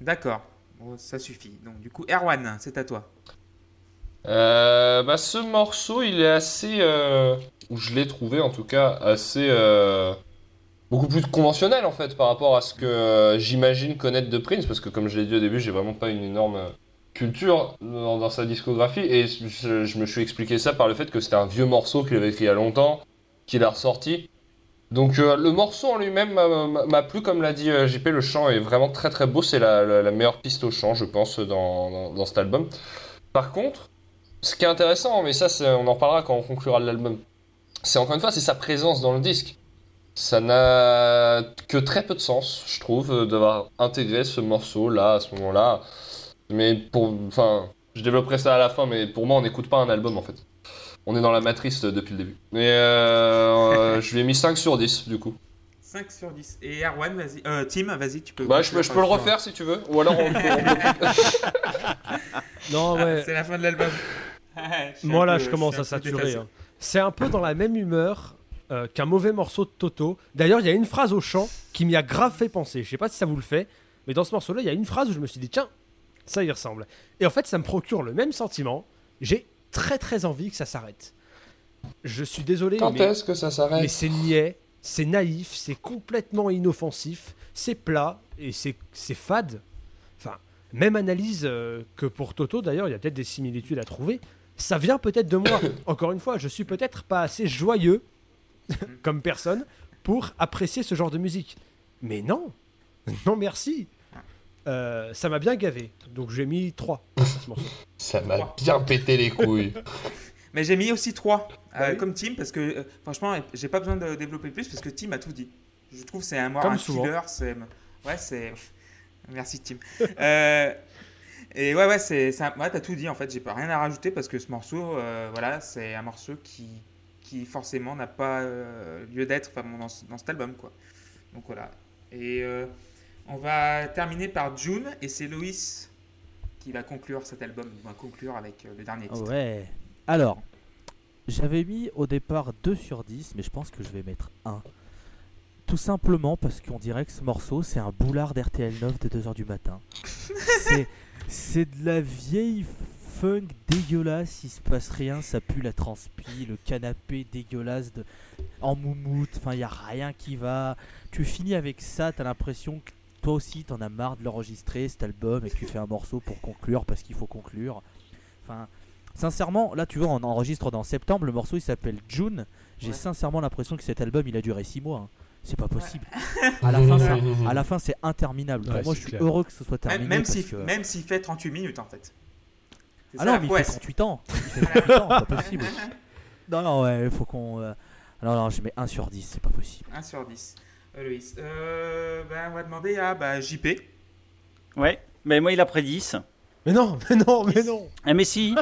D'accord, bon, ça suffit. Donc, du coup, Erwan, c'est à toi. Ce morceau, il est assez. Ou je l'ai trouvé en tout cas, assez. Beaucoup plus conventionnel en fait par rapport à ce que j'imagine connaître de Prince, parce que comme je l'ai dit au début, j'ai vraiment pas une énorme culture dans sa discographie, et je me suis expliqué ça par le fait que c'était un vieux morceau qu'il avait écrit il y a longtemps, qu'il a ressorti. Donc le morceau en lui-même m'a plu, comme l'a dit JP, le chant est vraiment très très beau, c'est la meilleure piste au chant je pense dans cet album. Par contre, ce qui est intéressant, mais ça on en parlera quand on conclura l'album, c'est encore une fois, c'est sa présence dans le disque. Ça n'a que très peu de sens, je trouve, d'avoir intégré ce morceau là à ce moment-là. Mais je développerai ça à la fin, mais pour moi, on n'écoute pas un album en fait. On est dans la matrice depuis le début. Mais je lui ai mis 5 sur 10 du coup. 5 sur 10. Et Erwan, vas-y. Tim, vas-y, tu peux. Je peux le refaire si tu veux. Ou alors on... Non, ouais. C'est la fin de l'album. Moi là, je commence à saturer. Hein. C'est un peu dans la même humeur qu'un mauvais morceau de Toto. D'ailleurs, il y a une phrase au chant qui m'y a grave fait penser. Je sais pas si ça vous le fait, mais dans ce morceau-là, il y a une phrase où je me suis dit, tiens, ça y ressemble. Et en fait, ça me procure le même sentiment. J'ai très très envie que ça s'arrête. Je suis désolé, quand est-ce que ça s'arrête ? Mais c'est niais, c'est naïf, c'est complètement inoffensif, c'est plat et c'est fade. Enfin, même analyse que pour Toto d'ailleurs, il y a peut-être des similitudes à trouver. Ça vient peut-être de moi. Encore une fois, je suis peut-être pas assez joyeux comme personne pour apprécier ce genre de musique. Mais non merci. Ça m'a bien gavé, donc j'ai mis 3 à ce morceau. Ça m'a bien pété les couilles. Mais j'ai mis aussi 3, oui. Comme Tim, parce que franchement, j'ai pas besoin de développer plus, parce que Tim a tout dit. Je trouve que c'est un killer. C'est... Merci Tim. Et ouais, t'as tout dit en fait, j'ai pas rien à rajouter, parce que ce morceau, c'est un morceau qui forcément n'a pas lieu d'être dans cet album, quoi. Donc voilà. Et on va terminer par June, et c'est Loïs qui va conclure cet album, il va conclure avec le dernier titre. Ouais. Alors, j'avais mis au départ 2 sur 10, mais je pense que je vais mettre 1. Tout simplement parce qu'on dirait que ce morceau, c'est un boulard d'RTL 9 de 2h du matin. C'est de la vieille funk dégueulasse, il se passe rien, ça pue la transpi, le canapé dégueulasse en moumoute, enfin il n'y a rien qui va. Tu finis avec ça, t'as l'impression que toi aussi t'en as marre de l'enregistrer cet album et que tu fais un morceau pour conclure parce qu'il faut conclure. Enfin, sincèrement, là tu vois, on enregistre dans septembre, le morceau il s'appelle June, j'ai sincèrement l'impression que cet album il a duré 6 mois. Hein. C'est pas possible. À la fin, c'est interminable. Ouais, moi, je suis heureux que ce soit terminé. Même s'il fait 38 minutes en fait. C'est non, mais il fait 38 ans. C'est pas possible. Non, ouais, faut qu'on. Non, je mets 1 sur 10, c'est pas possible. 1 sur 10. Loïs. On va demander à JP. Ouais, mais moi, il a pris 10. Mais non. Mais si.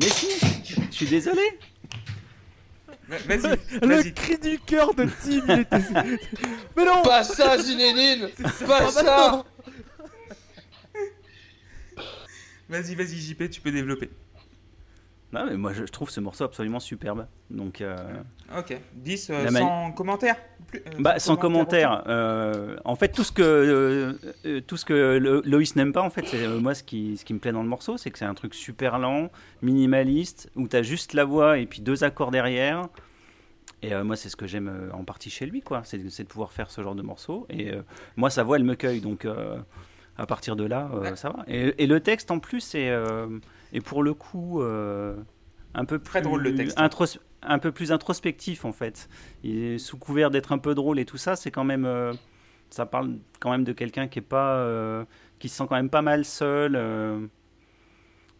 Je suis désolé. Vas-y. Le cri du cœur de Tim. Mais non. Pas ça, Zinedine. Pas ça. Vas-y, JP, tu peux développer. Non, mais moi, je trouve ce morceau absolument superbe. Donc, ok, 10 sans commentaire. Sans commentaire. En fait, tout ce que Loïs n'aime pas, en fait, c'est moi ce qui me plaît dans le morceau, c'est que c'est un truc super lent, minimaliste, où t'as juste la voix et puis 2 accords derrière. Et moi, c'est ce que j'aime en partie chez lui, quoi. C'est de pouvoir faire ce genre de morceau. Et moi, sa voix, elle me cueille, donc. À partir de là, ça va. Et le texte, en plus, est pour le coup un peu plus très drôle, le texte. Un peu plus introspectif, en fait. Et sous couvert d'être un peu drôle et tout ça, c'est quand même... ça parle quand même de quelqu'un qui est pas, qui se sent quand même pas mal seul.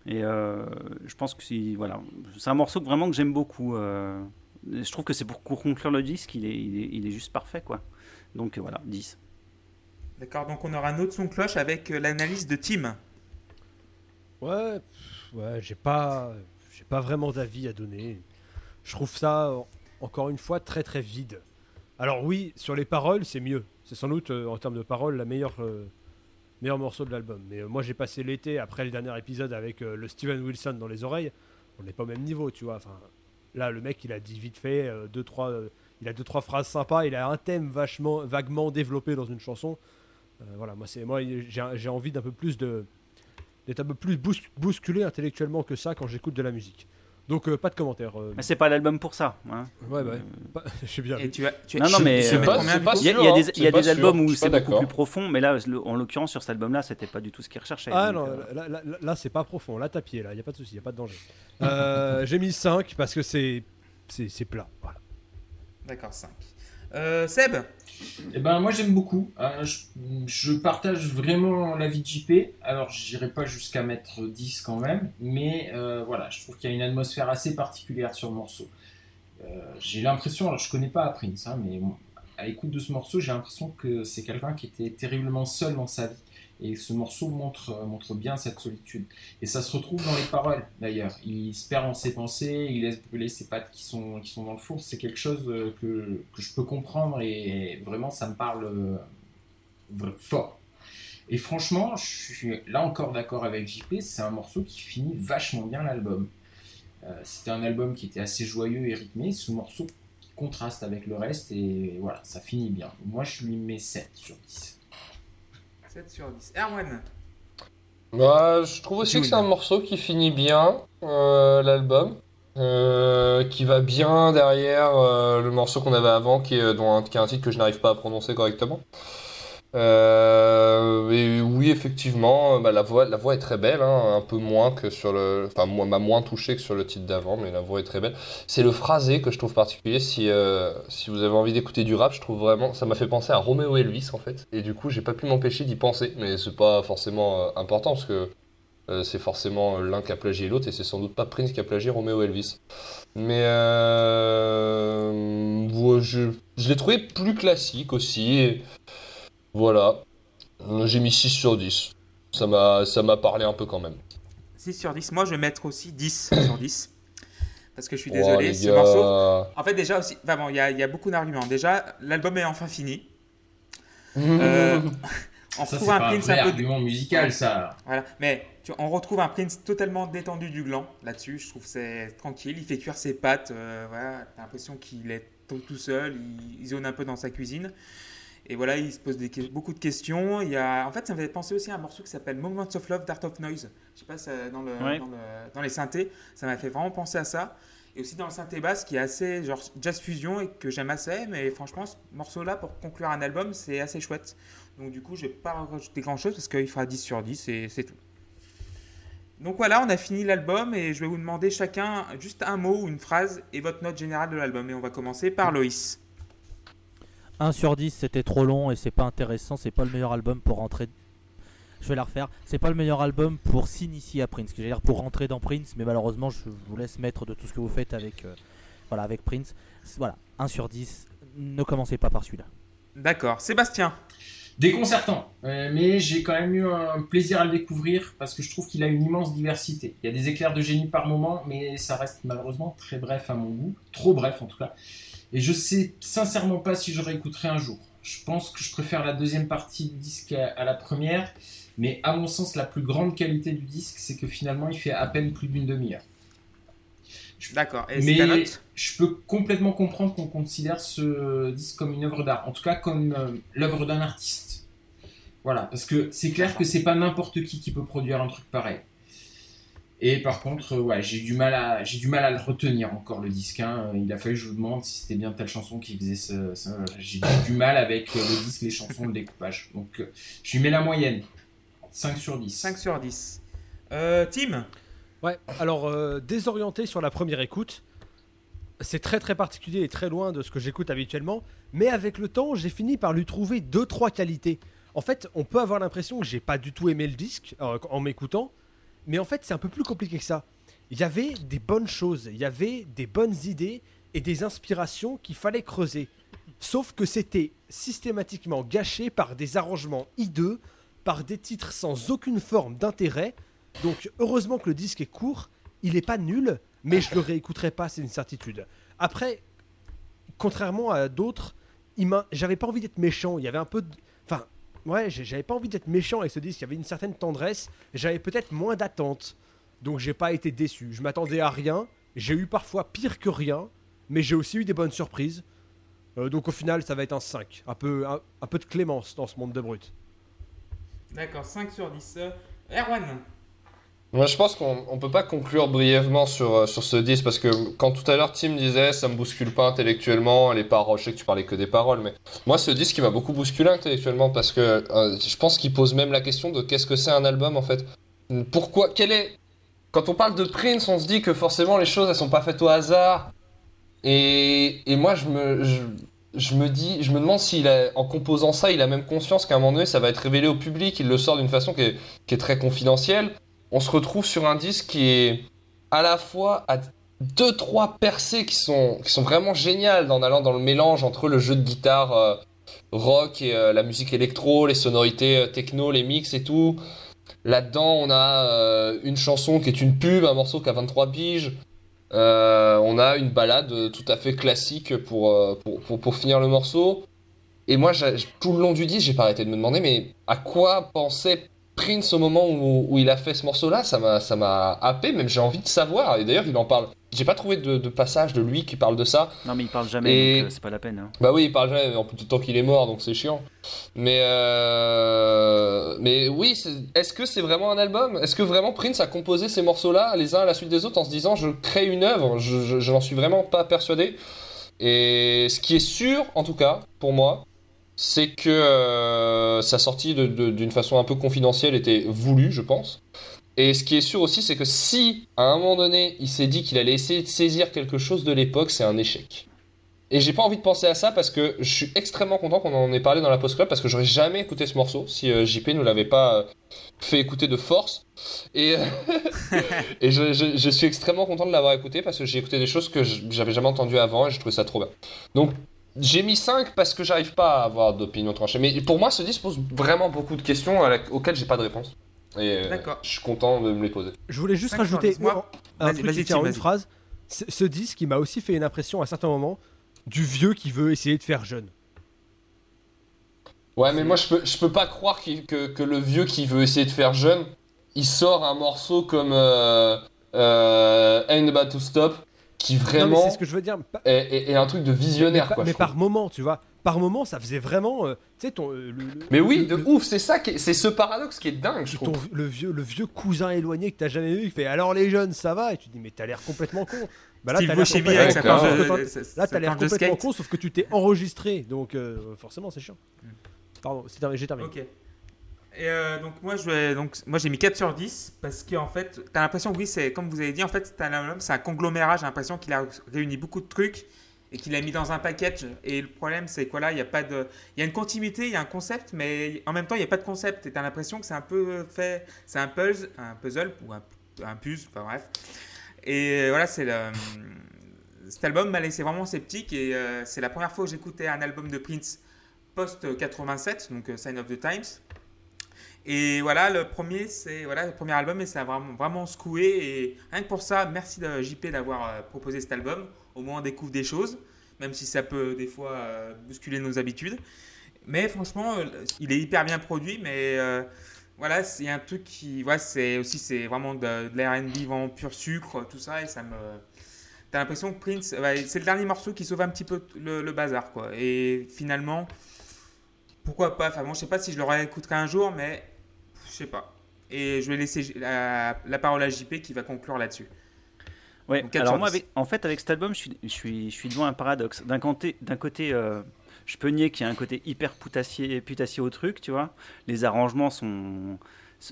Je pense que c'est un morceau vraiment que j'aime beaucoup. Je trouve que c'est pour conclure le disque, il est juste parfait, quoi. Donc, 10. D'accord, donc on aura un autre son cloche avec l'analyse de Tim. Ouais, j'ai pas vraiment d'avis à donner. Je trouve ça, encore une fois, très très vide. Alors oui, sur les paroles, c'est mieux. C'est sans doute, en termes de paroles, la meilleur morceau de l'album. Mais moi, j'ai passé l'été, après le dernier épisode, avec le Steven Wilson dans les oreilles. On n'est pas au même niveau, tu vois. Enfin, là, le mec, il a dit vite fait 2-3... il a 2-3 phrases sympas. Il a un thème vaguement développé dans une chanson. Moi, j'ai envie d'un peu plus d'être un peu plus bousculé intellectuellement que ça quand j'écoute de la musique. Donc pas de commentaires. Mais c'est pas l'album pour ça. Hein. Ouais. Je sais bien. Et mais c'est pas sûr. Il y a des albums où c'est beaucoup plus profond, mais là, en l'occurrence sur cet album-là, c'était pas du tout ce qu'ils recherchaient. Ah donc, non, là c'est pas profond. Là, t'as pied. Là, y a pas de souci, y a pas de danger. J'ai mis 5 parce que c'est plat. Voilà. D'accord, 5. Seb ? Eh ben, moi, j'aime beaucoup. Je partage vraiment l'avis de JP. Alors, j'irai pas jusqu'à mettre 10 quand même. Mais je trouve qu'il y a une atmosphère assez particulière sur le morceau. J'ai l'impression, alors je connais pas Prince, hein, mais bon, à l'écoute de ce morceau, j'ai l'impression que c'est quelqu'un qui était terriblement seul dans sa vie. Et ce morceau montre bien cette solitude. Et ça se retrouve dans les paroles, d'ailleurs. Il se perd dans ses pensées, il laisse brûler ses pattes qui sont dans le four. C'est quelque chose que je peux comprendre et vraiment, ça me parle fort. Et franchement, je suis là encore d'accord avec JP, c'est un morceau qui finit vachement bien l'album. C'était un album qui était assez joyeux et rythmé. Ce morceau contraste avec le reste et voilà, ça finit bien. Moi, je lui mets 7 sur 10. 7 sur 10. Erwan. Je trouve aussi que c'est un morceau qui finit bien l'album, qui va bien derrière le morceau qu'on avait avant, qui est un titre que je n'arrive pas à prononcer correctement. Et oui, effectivement, la voix est très belle, hein, un peu moins que sur le... Enfin, m'a moins touché que sur le titre d'avant, mais la voix est très belle. C'est le phrasé que je trouve particulier. Si vous avez envie d'écouter du rap, je trouve vraiment... Ça m'a fait penser à Romeo Elvis, en fait. Et du coup, j'ai pas pu m'empêcher d'y penser. Mais c'est pas forcément important, parce que c'est forcément l'un qui a plagié l'autre, et c'est sans doute pas Prince qui a plagié Romeo Elvis. Mais je l'ai trouvé plus classique aussi, et... Voilà, j'ai mis 6 sur 10. Ça m'a parlé un peu quand même. 6 sur 10, moi je vais mettre aussi 10 sur 10. parce que je suis désolé, ce morceau... En fait, déjà aussi, enfin bon, y a beaucoup d'arguments. Déjà, l'album est enfin fini. On retrouve un Prince un peu argument musical, ça. Voilà, mais on retrouve un Prince totalement détendu du gland là-dessus. Je trouve que c'est tranquille. Il fait cuire ses pâtes. Voilà, t'as l'impression qu'il est tout seul. Il zone un peu dans sa cuisine. Et voilà, il se pose beaucoup de questions. En fait, ça me fait penser aussi à un morceau qui s'appelle Moments of Love d'Art of Noise. Je sais pas, dans les synthés, ça m'a fait vraiment penser à ça. Et aussi dans le synthé basse qui est assez genre jazz fusion et que j'aime assez. Mais franchement, ce morceau-là, pour conclure un album, c'est assez chouette. Donc du coup, je vais pas rajouter grand-chose parce qu'il fera 10 sur 10 et c'est tout. Donc voilà, on a fini l'album et je vais vous demander chacun juste un mot ou une phrase et votre note générale de l'album. Et on va commencer par Loïs. 1 sur 10, c'était trop long et c'est pas intéressant, c'est pas le meilleur album pour rentrer. Je vais la refaire. C'est pas le meilleur album pour s'initier à Prince, que j'allais dire pour rentrer dans Prince, mais malheureusement, je vous laisse maître de tout ce que vous faites avec Prince. Voilà, 1 sur 10, ne commencez pas par celui-là. D'accord, Sébastien. Déconcertant, mais j'ai quand même eu un plaisir à le découvrir parce que je trouve qu'il a une immense diversité. Il y a des éclairs de génie par moment, mais ça reste malheureusement très bref à mon goût, trop bref en tout cas. Et je sais sincèrement pas si je réécouterai un jour. Je pense que je préfère la deuxième partie du disque à la première, mais à mon sens, la plus grande qualité du disque, c'est que finalement, il fait à peine plus d'une demi-heure. D'accord. Et mais je peux complètement comprendre qu'on considère ce disque comme une œuvre d'art, en tout cas comme l'œuvre d'un artiste. Voilà, parce que c'est clair que c'est pas n'importe qui peut produire un truc pareil. Et par contre, ouais, j'ai du mal à le retenir encore le disque. Hein. Il a fallu que je vous demande si c'était bien telle chanson qui faisait ça. J'ai du mal avec le disque, les chansons, le découpage. Donc, je lui mets la moyenne. 5 sur 10. 5 sur 10. Tim ? Ouais, alors désorienté sur la première écoute, c'est très très particulier et très loin de ce que j'écoute habituellement, mais avec le temps, j'ai fini par lui trouver 2-3 qualités. En fait, on peut avoir l'impression que j'ai pas du tout aimé le disque en m'écoutant, mais en fait, c'est un peu plus compliqué que ça. Il y avait des bonnes choses, il y avait des bonnes idées et des inspirations qu'il fallait creuser. Sauf que c'était systématiquement gâché par des arrangements hideux, par des titres sans aucune forme d'intérêt. Donc heureusement que le disque est court, il n'est pas nul, mais je le réécouterai pas, c'est une certitude. Après, contrairement à d'autres, j'avais pas envie d'être méchant, il y avait un peu de... Enfin, ouais, j'avais pas envie d'être méchant avec ce disque, il y avait une certaine tendresse, j'avais peut-être moins d'attente, donc j'ai pas été déçu. Je m'attendais à rien, j'ai eu parfois pire que rien, mais j'ai aussi eu des bonnes surprises. Donc au final, ça va être un 5, un peu de clémence dans ce monde de brut. D'accord, 5 sur 10. Erwan. Moi, je pense qu'on peut pas conclure brièvement sur ce disque parce que quand tout à l'heure Tim disait ça me bouscule pas intellectuellement, les paroles, je sais que tu parlais que des paroles, mais moi ce disque il m'a beaucoup bousculé intellectuellement parce que je pense qu'il pose même la question de qu'est-ce que c'est un album en fait. Pourquoi, quand on parle de Prince, on se dit que forcément les choses elles sont pas faites au hasard et moi je me demande s'il a, en composant ça, il a même conscience qu'à un moment donné ça va être révélé au public, il le sort d'une façon qui est très confidentielle. On se retrouve sur un disque qui est à la fois à 2-3 percées qui sont vraiment géniales en allant dans le mélange entre le jeu de guitare rock et la musique électro, les sonorités techno, les mix et tout. Là-dedans, on a une chanson qui est une pub, un morceau qui a 23 piges. On a une ballade tout à fait classique pour finir le morceau. Et moi, tout le long du disque, j'ai pas arrêté de me demander mais à quoi pensait Prince au moment où il a fait ce morceau là, ça m'a happé, même j'ai envie de savoir, et d'ailleurs il en parle, j'ai pas trouvé de passage de lui qui parle de ça. Non mais il parle jamais, donc c'est pas la peine hein. Bah oui il parle jamais, en plus de temps qu'il est mort donc c'est chiant, mais oui, est-ce que c'est vraiment un album? Est-ce que vraiment Prince a composé ces morceaux là les uns à la suite des autres en se disant je crée une œuvre? Je n'en suis vraiment pas persuadé, et ce qui est sûr en tout cas pour moi, c'est que sa sortie d'une façon un peu confidentielle était voulue, je pense. Et ce qui est sûr aussi, c'est que si, à un moment donné, il s'est dit qu'il allait essayer de saisir quelque chose de l'époque, c'est un échec. Et j'ai pas envie de penser à ça parce que je suis extrêmement content qu'on en ait parlé dans la post-club parce que j'aurais jamais écouté ce morceau si JP nous l'avait pas fait écouter de force. Et, et je suis extrêmement content de l'avoir écouté parce que j'ai écouté des choses que j'avais jamais entendues avant et j'ai trouvé ça trop bien. Donc, j'ai mis 5 parce que j'arrive pas à avoir d'opinion tranchée. Mais pour moi, ce disque pose vraiment beaucoup de questions auxquelles j'ai pas de réponse. Et je suis content de me les poser. Je voulais juste rajouter une phrase. ce disque, il m'a aussi fait une impression à certains moments du vieux qui veut essayer de faire jeune. Ouais, mais moi je peux pas croire que le vieux qui veut essayer de faire jeune, il sort un morceau comme Ain't About to Stop, qui vraiment non, mais c'est ce que je veux dire. Est un truc de visionnaire. Mais, quoi, mais par moment, tu vois, par moment, ça faisait vraiment, tu sais, ton. Mais oui, de ouf, c'est ça, c'est ce paradoxe qui est dingue, je trouve. Le vieux cousin éloigné que t'as jamais vu, il fait alors les jeunes, ça va, et tu te dis mais t'as l'air complètement con. Bah là, t'as l'air complètement con, sauf que tu t'es enregistré, donc forcément, c'est chiant. Pardon, j'ai terminé. Ok. Et donc, moi j'ai mis 4 sur 10 parce qu'en fait, t'as l'impression, oui, c'est comme vous avez dit, en fait, c'est un conglomérage. J'ai l'impression qu'il a réuni beaucoup de trucs et qu'il a mis dans un package. Et le problème, c'est quoi là, il y a une continuité, il y a un concept, mais en même temps, il n'y a pas de concept. Et t'as l'impression que c'est un peu fait, c'est un puzzle ou un puzzle, enfin bref. Et voilà, cet album m'a laissé vraiment sceptique. Et c'est la première fois que j'écoutais un album de Prince post-87, donc Sign of the Times. Et voilà, le premier album, et ça a vraiment, vraiment secoué. Et rien que pour ça, merci JP d'avoir proposé cet album. Au moins, on découvre des choses, même si ça peut des fois bousculer nos habitudes. Mais franchement, il est hyper bien produit. Mais voilà, c'est un truc qui. Voilà, c'est vraiment de l'R&B, vraiment pur sucre, tout ça. Et ça me. T'as l'impression que Prince. C'est le dernier morceau qui sauve un petit peu le bazar, quoi. Et finalement, pourquoi pas. Enfin, bon, je sais pas si je le réécouterai un jour, mais. Je sais pas. Et je vais laisser la parole à JP qui va conclure là-dessus. Ouais. Donc, alors moi, avec cet album, je suis devant un paradoxe. D'un côté, je peux nier qu'il y a un côté hyper putassier au truc, tu vois. Les arrangements sont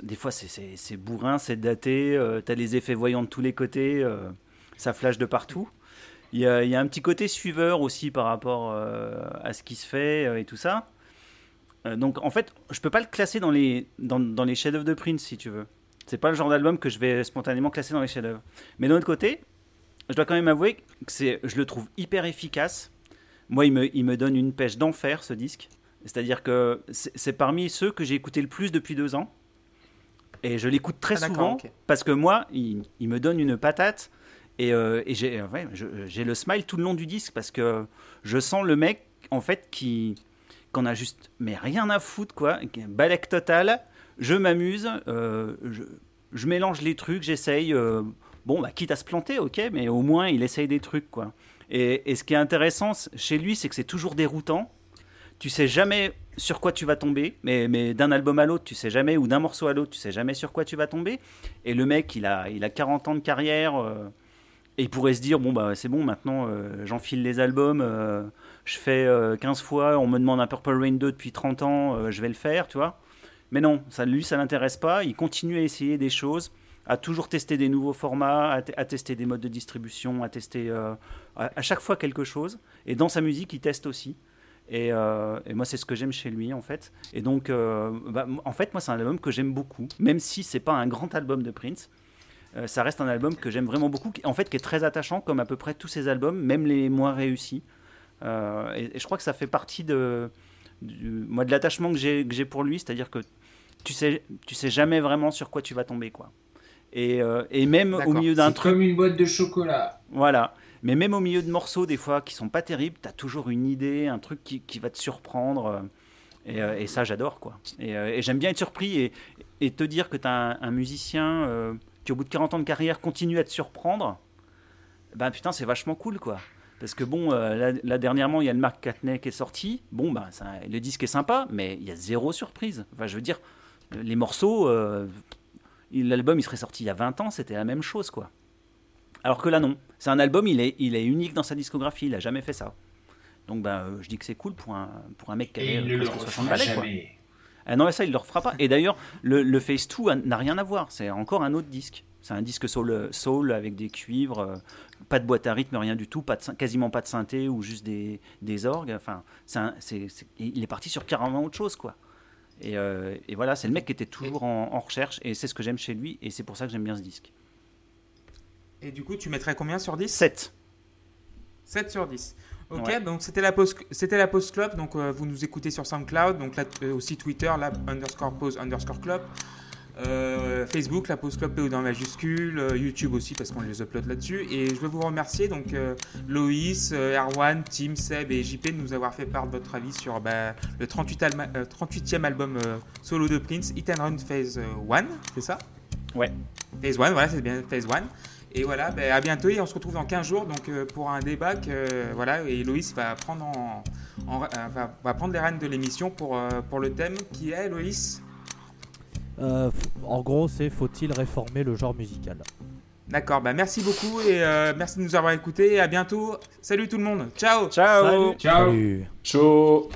des fois c'est bourrin, c'est daté. T'as les effets voyants de tous les côtés, ça flash de partout. Il y a un petit côté suiveur aussi par rapport à ce qui se fait et tout ça. Donc en fait, je peux pas le classer dans les chefs-d'œuvre de Prince, si tu veux. C'est pas le genre d'album que je vais spontanément classer dans les chefs-d'œuvre. Mais d'un autre côté, je dois quand même avouer que je le trouve hyper efficace. Moi, il me donne une pêche d'enfer, ce disque. C'est-à-dire que c'est parmi ceux que j'ai écouté le plus depuis 2 ans. Et je l'écoute très souvent, okay. Parce que moi, il me donne une patate. Et j'ai le smile tout le long du disque parce que je sens le mec en fait qu'on a juste mais rien à foutre, quoi, balèque totale, je m'amuse, je mélange les trucs, j'essaye, quitte à se planter, ok, mais au moins il essaye des trucs, quoi. Et ce qui est intéressant chez lui, c'est que c'est toujours déroutant, tu sais jamais sur quoi tu vas tomber, mais d'un album à l'autre, tu sais jamais, ou d'un morceau à l'autre, tu sais jamais sur quoi tu vas tomber, et le mec, il a 40 ans de carrière, et il pourrait se dire, c'est bon, maintenant, j'enfile les albums, je fais 15 fois, on me demande un Purple Rain 2 depuis 30 ans, je vais le faire, tu vois. Mais non, ça l'intéresse pas, il continue à essayer des choses, à toujours tester des nouveaux formats, à tester des modes de distribution, à tester à chaque fois quelque chose. Et dans sa musique, il teste aussi. Et moi, c'est ce que j'aime chez lui, en fait. Et donc, en fait, moi, c'est un album que j'aime beaucoup, même si c'est pas un grand album de Prince. Ça reste un album que j'aime vraiment beaucoup, en fait, qui est très attachant, comme à peu près tous ses albums, même les moins réussis. Et je crois que ça fait partie de l'attachement que j'ai pour lui, c'est-à-dire que tu sais jamais vraiment sur quoi tu vas tomber, quoi. Et même D'accord. au milieu d'un truc, comme une boîte de chocolat. Voilà. Mais même au milieu de morceaux, des fois, qui sont pas terribles, t'as toujours une idée, un truc qui va te surprendre. Et ça, j'adore, quoi. Et j'aime bien être surpris et te dire que t'as un musicien qui, au bout de 40 ans de carrière, continue à te surprendre. Ben putain, c'est vachement cool, quoi. Parce que bon, là dernièrement, il y a le Mark Catney qui est sorti. Bon, le disque est sympa, mais il y a zéro surprise. Enfin, je veux dire, les morceaux, l'album, il serait sorti il y a 20 ans, c'était la même chose, quoi. Alors que là, non. C'est un album, il est unique dans sa discographie, il a jamais fait ça. Donc, je dis que c'est cool pour un mec qui a presque 60 balais, quoi. Ah non, ça, il ne le refera pas. Et d'ailleurs, le Phase 2 n'a rien à voir, c'est encore un autre disque. C'est un disque soul avec des cuivres, pas de boîte à rythme, rien du tout, quasiment pas de synthé ou juste des orgues. Enfin, il est parti sur carrément autre chose, quoi. Et voilà, c'est le mec qui était toujours en recherche et c'est ce que j'aime chez lui et c'est pour ça que j'aime bien ce disque. Et du coup, tu mettrais combien sur 10 ? 7. 7 sur 10. Ok, ouais. Donc c'était la pause club, donc vous nous écoutez sur SoundCloud, donc là aussi Twitter, là _pause _club. Facebook, la Pause Club PO2 en majuscule, YouTube aussi parce qu'on les upload là-dessus. Et je veux vous remercier, donc Loïs, Erwan, Tim, Seb et JP de nous avoir fait part de votre avis sur le 38e album solo de Prince, Hit and Run Phase One, c'est ça ? Ouais. Phase One, voilà, c'est bien Phase One. Et voilà, à bientôt et on se retrouve dans 15 jours donc, pour un débat que voilà, et Loïs va prendre, va prendre les rênes de l'émission pour le thème qui est, Loïs, en gros, c'est faut-il réformer le genre musical. D'accord, merci beaucoup et merci de nous avoir écoutés et à bientôt. Salut tout le monde, ciao. Ciao. Salut. Ciao. Salut. Ciao.